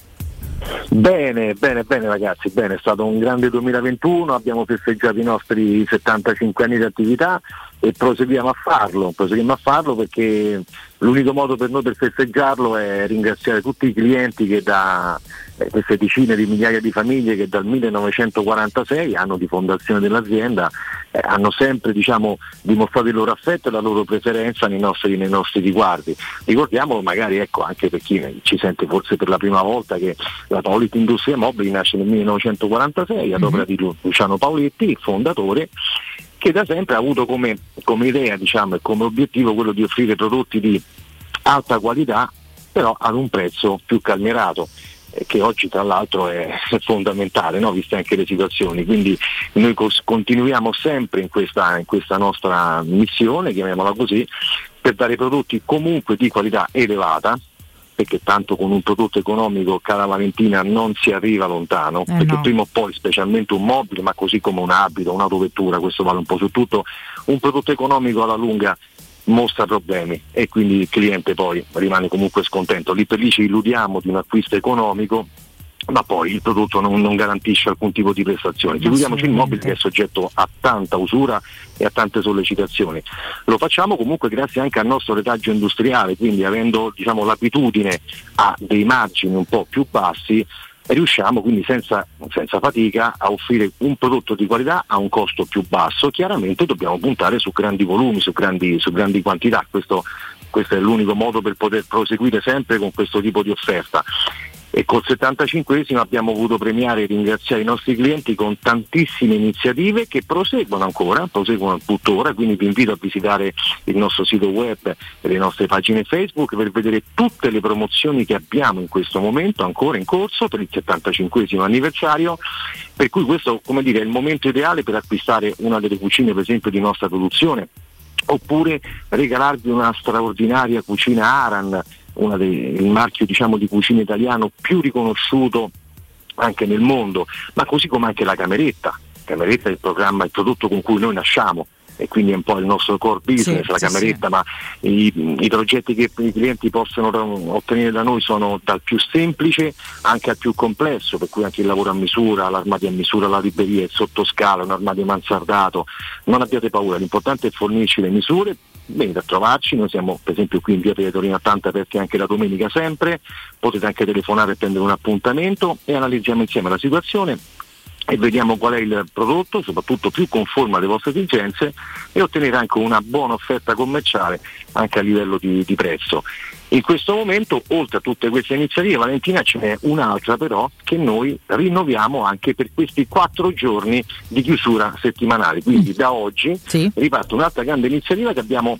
Bene ragazzi, bene, è stato un grande 2021, abbiamo festeggiato i nostri 75 anni di attività e proseguiamo a farlo perché l'unico modo per noi per festeggiarlo è ringraziare tutti i clienti che da queste decine di migliaia di famiglie che dal 1946, anno di fondazione dell'azienda, hanno sempre dimostrato il loro affetto e la loro preferenza nei nostri riguardi. Ricordiamolo magari, anche per chi ci sente forse per la prima volta, che la Paoletti Industria Mobili nasce nel 1946 ad opera di Luciano Paoletti, il fondatore, che da sempre ha avuto come idea e come obiettivo quello di offrire prodotti di alta qualità però ad un prezzo più calmierato, che oggi tra l'altro è fondamentale, no? Viste anche le situazioni, quindi noi continuiamo sempre in questa nostra missione, chiamiamola così, per dare prodotti comunque di qualità elevata, perché tanto con un prodotto economico, cara Valentina, non si arriva lontano, perché no. Prima o poi, specialmente un mobile, ma così come un abito, un'autovettura, questo vale un po' su tutto, un prodotto economico alla lunga mostra problemi e quindi il cliente poi rimane comunque scontento. Lì per lì ci illudiamo di un acquisto economico, ma poi il prodotto non garantisce alcun tipo di prestazione. Figuriamoci il mobile, che è soggetto a tanta usura e a tante sollecitazioni. Lo facciamo comunque grazie anche al nostro retaggio industriale, quindi avendo l'abitudine a dei margini un po' più bassi, riusciamo quindi senza fatica a offrire un prodotto di qualità a un costo più basso. Chiaramente dobbiamo puntare su grandi volumi, su grandi quantità, questo è l'unico modo per poter proseguire sempre con questo tipo di offerta. E col 75esimo abbiamo voluto premiare e ringraziare i nostri clienti con tantissime iniziative che proseguono tuttora, quindi vi invito a visitare il nostro sito web e le nostre pagine Facebook per vedere tutte le promozioni che abbiamo in questo momento ancora in corso per il 75esimo anniversario, per cui questo, è il momento ideale per acquistare una delle cucine per esempio di nostra produzione, oppure regalarvi una straordinaria cucina Aran, il marchio di cucina italiano più riconosciuto anche nel mondo, ma così come anche la cameretta è il prodotto con cui noi nasciamo e quindi è un po' il nostro core business, cameretta. Ma i progetti che i clienti possono ottenere da noi sono dal più semplice anche al più complesso, per cui anche il lavoro a misura, l'armadio a misura, la libreria, il sottoscala, un armadio mansardato. Non abbiate paura, l'importante è fornirci le misure venite a trovarci, noi siamo per esempio qui in via Torino 80 aperti anche la domenica sempre, potete anche telefonare e prendere un appuntamento e analizziamo insieme la situazione e vediamo qual è il prodotto soprattutto più conforme alle vostre esigenze e ottenere anche una buona offerta commerciale anche a livello di prezzo. In questo momento, oltre a tutte queste iniziative, Valentina, ce n'è un'altra però che noi rinnoviamo anche per questi 4 giorni di chiusura settimanale, quindi da oggi sì. Riparte un'altra grande iniziativa che abbiamo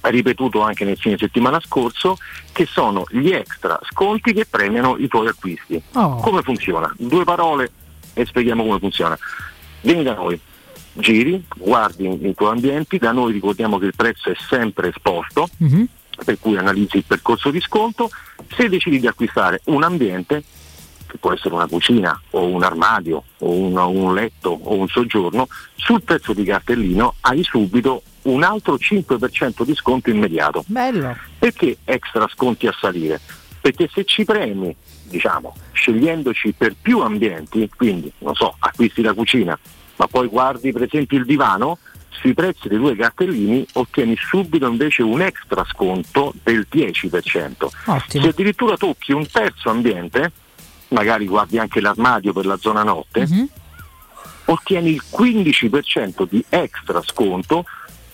ripetuto anche nel fine settimana scorso, che sono gli extra sconti che premiano i tuoi acquisti. Come funziona? 2 parole e spieghiamo come funziona. Vieni da noi, giri, guardi i tuoi ambienti, da noi ricordiamo che il prezzo è sempre esposto, per cui analizzi il percorso di sconto. Se decidi di acquistare un ambiente, che può essere una cucina o un armadio o un letto o un soggiorno, sul prezzo di cartellino hai subito un altro 5% di sconto immediato. Bello. Perché extra sconti a salire? Perché se ci premi, diciamo, scegliendoci per più ambienti, quindi, non so, acquisti la cucina, ma poi guardi per esempio il divano, sui prezzi dei 2 cartellini ottieni subito invece un extra sconto del 10%. Ottimo. Se addirittura tocchi un terzo ambiente, magari guardi anche l'armadio per la zona notte, ottieni il 15% di extra sconto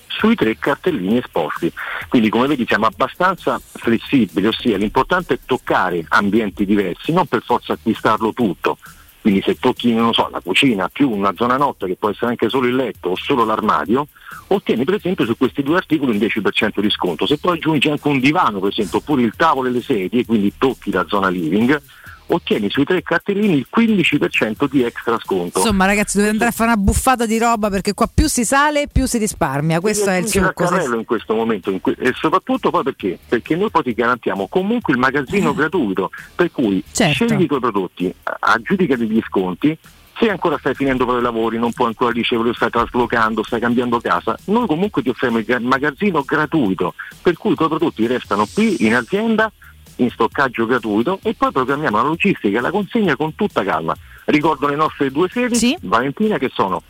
sui 3 cartellini esposti. Quindi, come vedi, siamo abbastanza flessibili, ossia l'importante è toccare ambienti diversi, non per forza acquistarlo tutto. Quindi se tocchi, non so, la cucina più una zona notte che può essere anche solo il letto o solo l'armadio, ottieni per esempio su questi 2 articoli un 10% di sconto. Se poi aggiungi anche un divano per esempio, oppure il tavolo e le sedie, quindi tocchi la zona living, ottieni sui 3 cartellini il 15% di extra sconto. Insomma ragazzi, dovete andare a fare una buffata di roba, perché qua più si sale più si risparmia, questo è il succo in questo momento e soprattutto poi perché noi poi ti garantiamo comunque il magazzino gratuito, per cui scegli i tuoi prodotti, aggiudicati gli sconti. Se ancora stai finendo i lavori, non puoi ancora ricevere, stai traslocando, stai cambiando casa, noi comunque ti offriamo il magazzino gratuito, per cui i tuoi prodotti restano qui in azienda in stoccaggio gratuito e poi programmiamo la logistica e la consegna con tutta calma. Ricordo le nostre 2 sedi, Valentina, che sono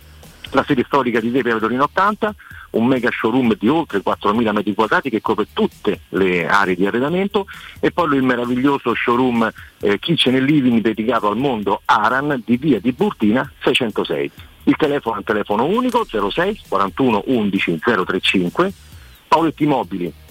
la sede storica di via Torino 80, un mega showroom di oltre 4.000 metri quadrati che copre tutte le aree di arredamento, e poi il meraviglioso showroom Kitchen and Living dedicato al mondo Aran di via di Burtina 606. Il telefono è un telefono unico 06 41 11 035, paulettimobili.it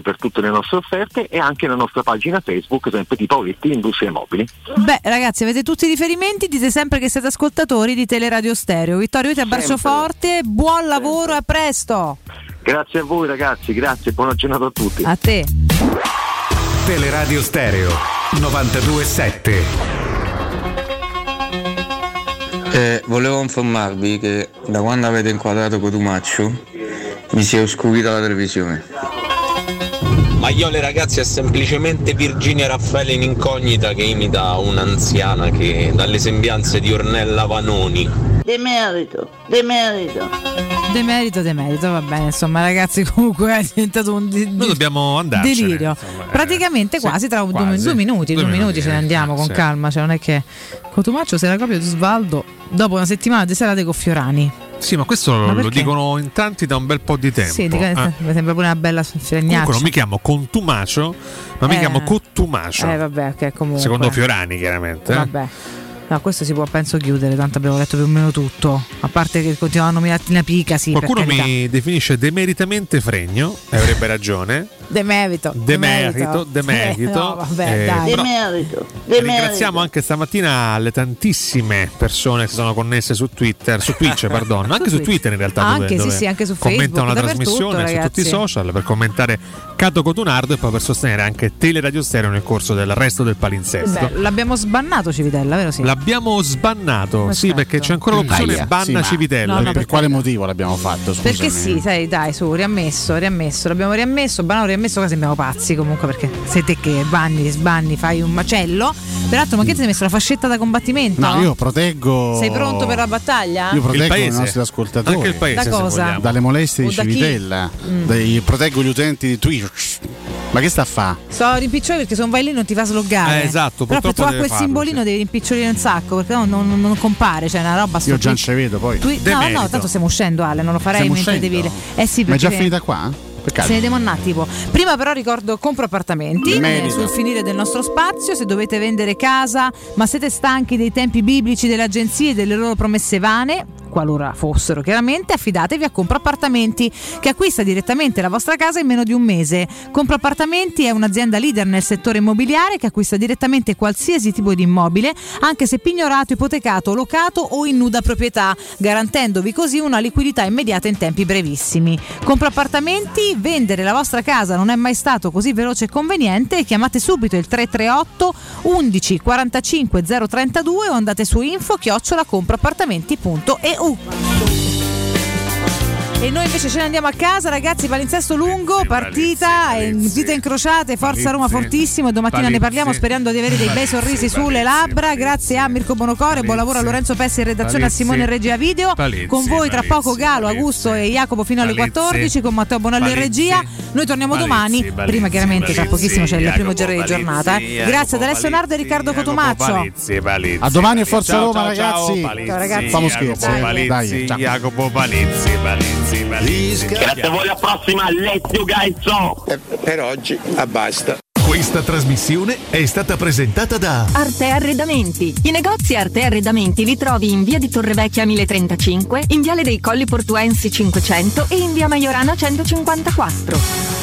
per tutte le nostre offerte e anche la nostra pagina Facebook sempre di Pauletti Industria Mobili. Beh ragazzi, avete tutti i riferimenti, dite sempre che siete ascoltatori di Teleradio Stereo. Vittorio, io ti abbraccio forte, buon lavoro e a presto. Grazie a voi ragazzi, grazie, buona giornata a tutti. A te. Teleradio Stereo 92.7. Volevo informarvi che da quando avete inquadrato Cotumaccio mi si è oscurita la televisione. Ma io, le ragazze, è semplicemente Virginia Raffaele in Incognita che imita un'anziana che dalle sembianze di Ornella Vanoni. Demerito, va bene, insomma ragazzi, comunque è diventato un noi dobbiamo andarcene, delirio, insomma, praticamente quasi tra quasi. Due minuti ce ne andiamo con calma, cioè non è che Cotumaccio se la copia di Osvaldo dopo una settimana di serate con Fiorani. Sì, ma questo lo dicono in tanti da un bel po' di tempo. Sì, mi sembra pure una bella fregnaccia. Comunque non mi chiamo Contumacio, ma mi chiamo Cotumacio. Vabbè, ok, comunque. Secondo Fiorani, chiaramente. Vabbè. No, questo si può, penso, chiudere, tanto abbiamo detto più o meno tutto. A parte che continuano a nominarti una pica, sì. Qualcuno mi definisce demeritamente fregno, e avrebbe ragione. Demerito. No, vabbè, dai. Demerito. Ringraziamo anche stamattina le tantissime persone che sono connesse su Twitch, anche su Twitter in realtà, anche su Facebook, commentano la trasmissione su tutti i social per commentare Cato Cotunardo e poi per sostenere anche Teleradio Stereo nel corso del resto del palinsesto. Beh, l'abbiamo sbannato Civitella, vero? Sì. L'abbiamo sbannato, sì, perché c'è ancora l'opzione banna Civitella. No, per quale motivo l'abbiamo fatto? Scusami. Perché riammesso che sembriamo pazzi comunque, perché se te che sbanni, fai un macello. Peraltro, ma che ti sei messo la fascetta da combattimento? No, io proteggo. Sei pronto per la battaglia? Io proteggo i nostri ascoltatori. Anche il paese, da cosa? Dalle molestie di Civitella. Proteggo gli utenti di Twitch. Ma che sta a fa? Sto rimpicciolendo perché se non vai lì non ti fa sloggare. Esatto. Però tu a quel farlo, simbolino sì, devi rimpicciolire un sacco, perché no, non compare, cioè una roba. Io già non ci vedo poi. No, tanto stiamo uscendo, Ale, non lo farei mentre devi. Sì, ma è già finita qua? Peccato. Se ne devo andare tipo. Prima però ricordo Compro Appartamenti, sul finire del nostro spazio. Se dovete vendere casa ma siete stanchi dei tempi biblici delle agenzie e delle loro promesse vane, qualora fossero chiaramente, affidatevi a Compro Appartamenti, che acquista direttamente la vostra casa in meno di un mese. Compro Appartamenti è un'azienda leader nel settore immobiliare che acquista direttamente qualsiasi tipo di immobile, anche se pignorato, ipotecato, locato o in nuda proprietà, garantendovi così una liquidità immediata in tempi brevissimi. Compro Appartamenti, vendere la vostra casa non è mai stato così veloce e conveniente. Chiamate subito il 338 11 45 032 o andate su info@comproappartamenti.eu. E noi invece ce ne andiamo a casa, ragazzi. Palinsesto lungo, partita dita incrociate, Forza Roma fortissimo, e domattina ne parliamo sperando di avere dei bei sorrisi sulle labbra. Grazie a Mirko Bonocore, buon lavoro a Lorenzo Pessi in redazione, a Simone regia video, con voi tra poco Galo, Augusto e Jacopo fino alle 14, con Matteo Bonello in regia. Noi torniamo domani, prima chiaramente tra pochissimo c'è il primo giro di giornata. Grazie ad Alessio Nardo e Riccardo Cotumaccio. A domani e Forza Roma, ragazzi. Famo scherzo. Jacopo Palizzi. Grazie a voi, alla prossima, let's you guys go. Per oggi basta. Questa trasmissione è stata presentata da Arte Arredamenti. I negozi Arte Arredamenti li trovi in via di Torrevecchia 1035, in viale dei Colli Portuensi 500 e in via Maiorana 154.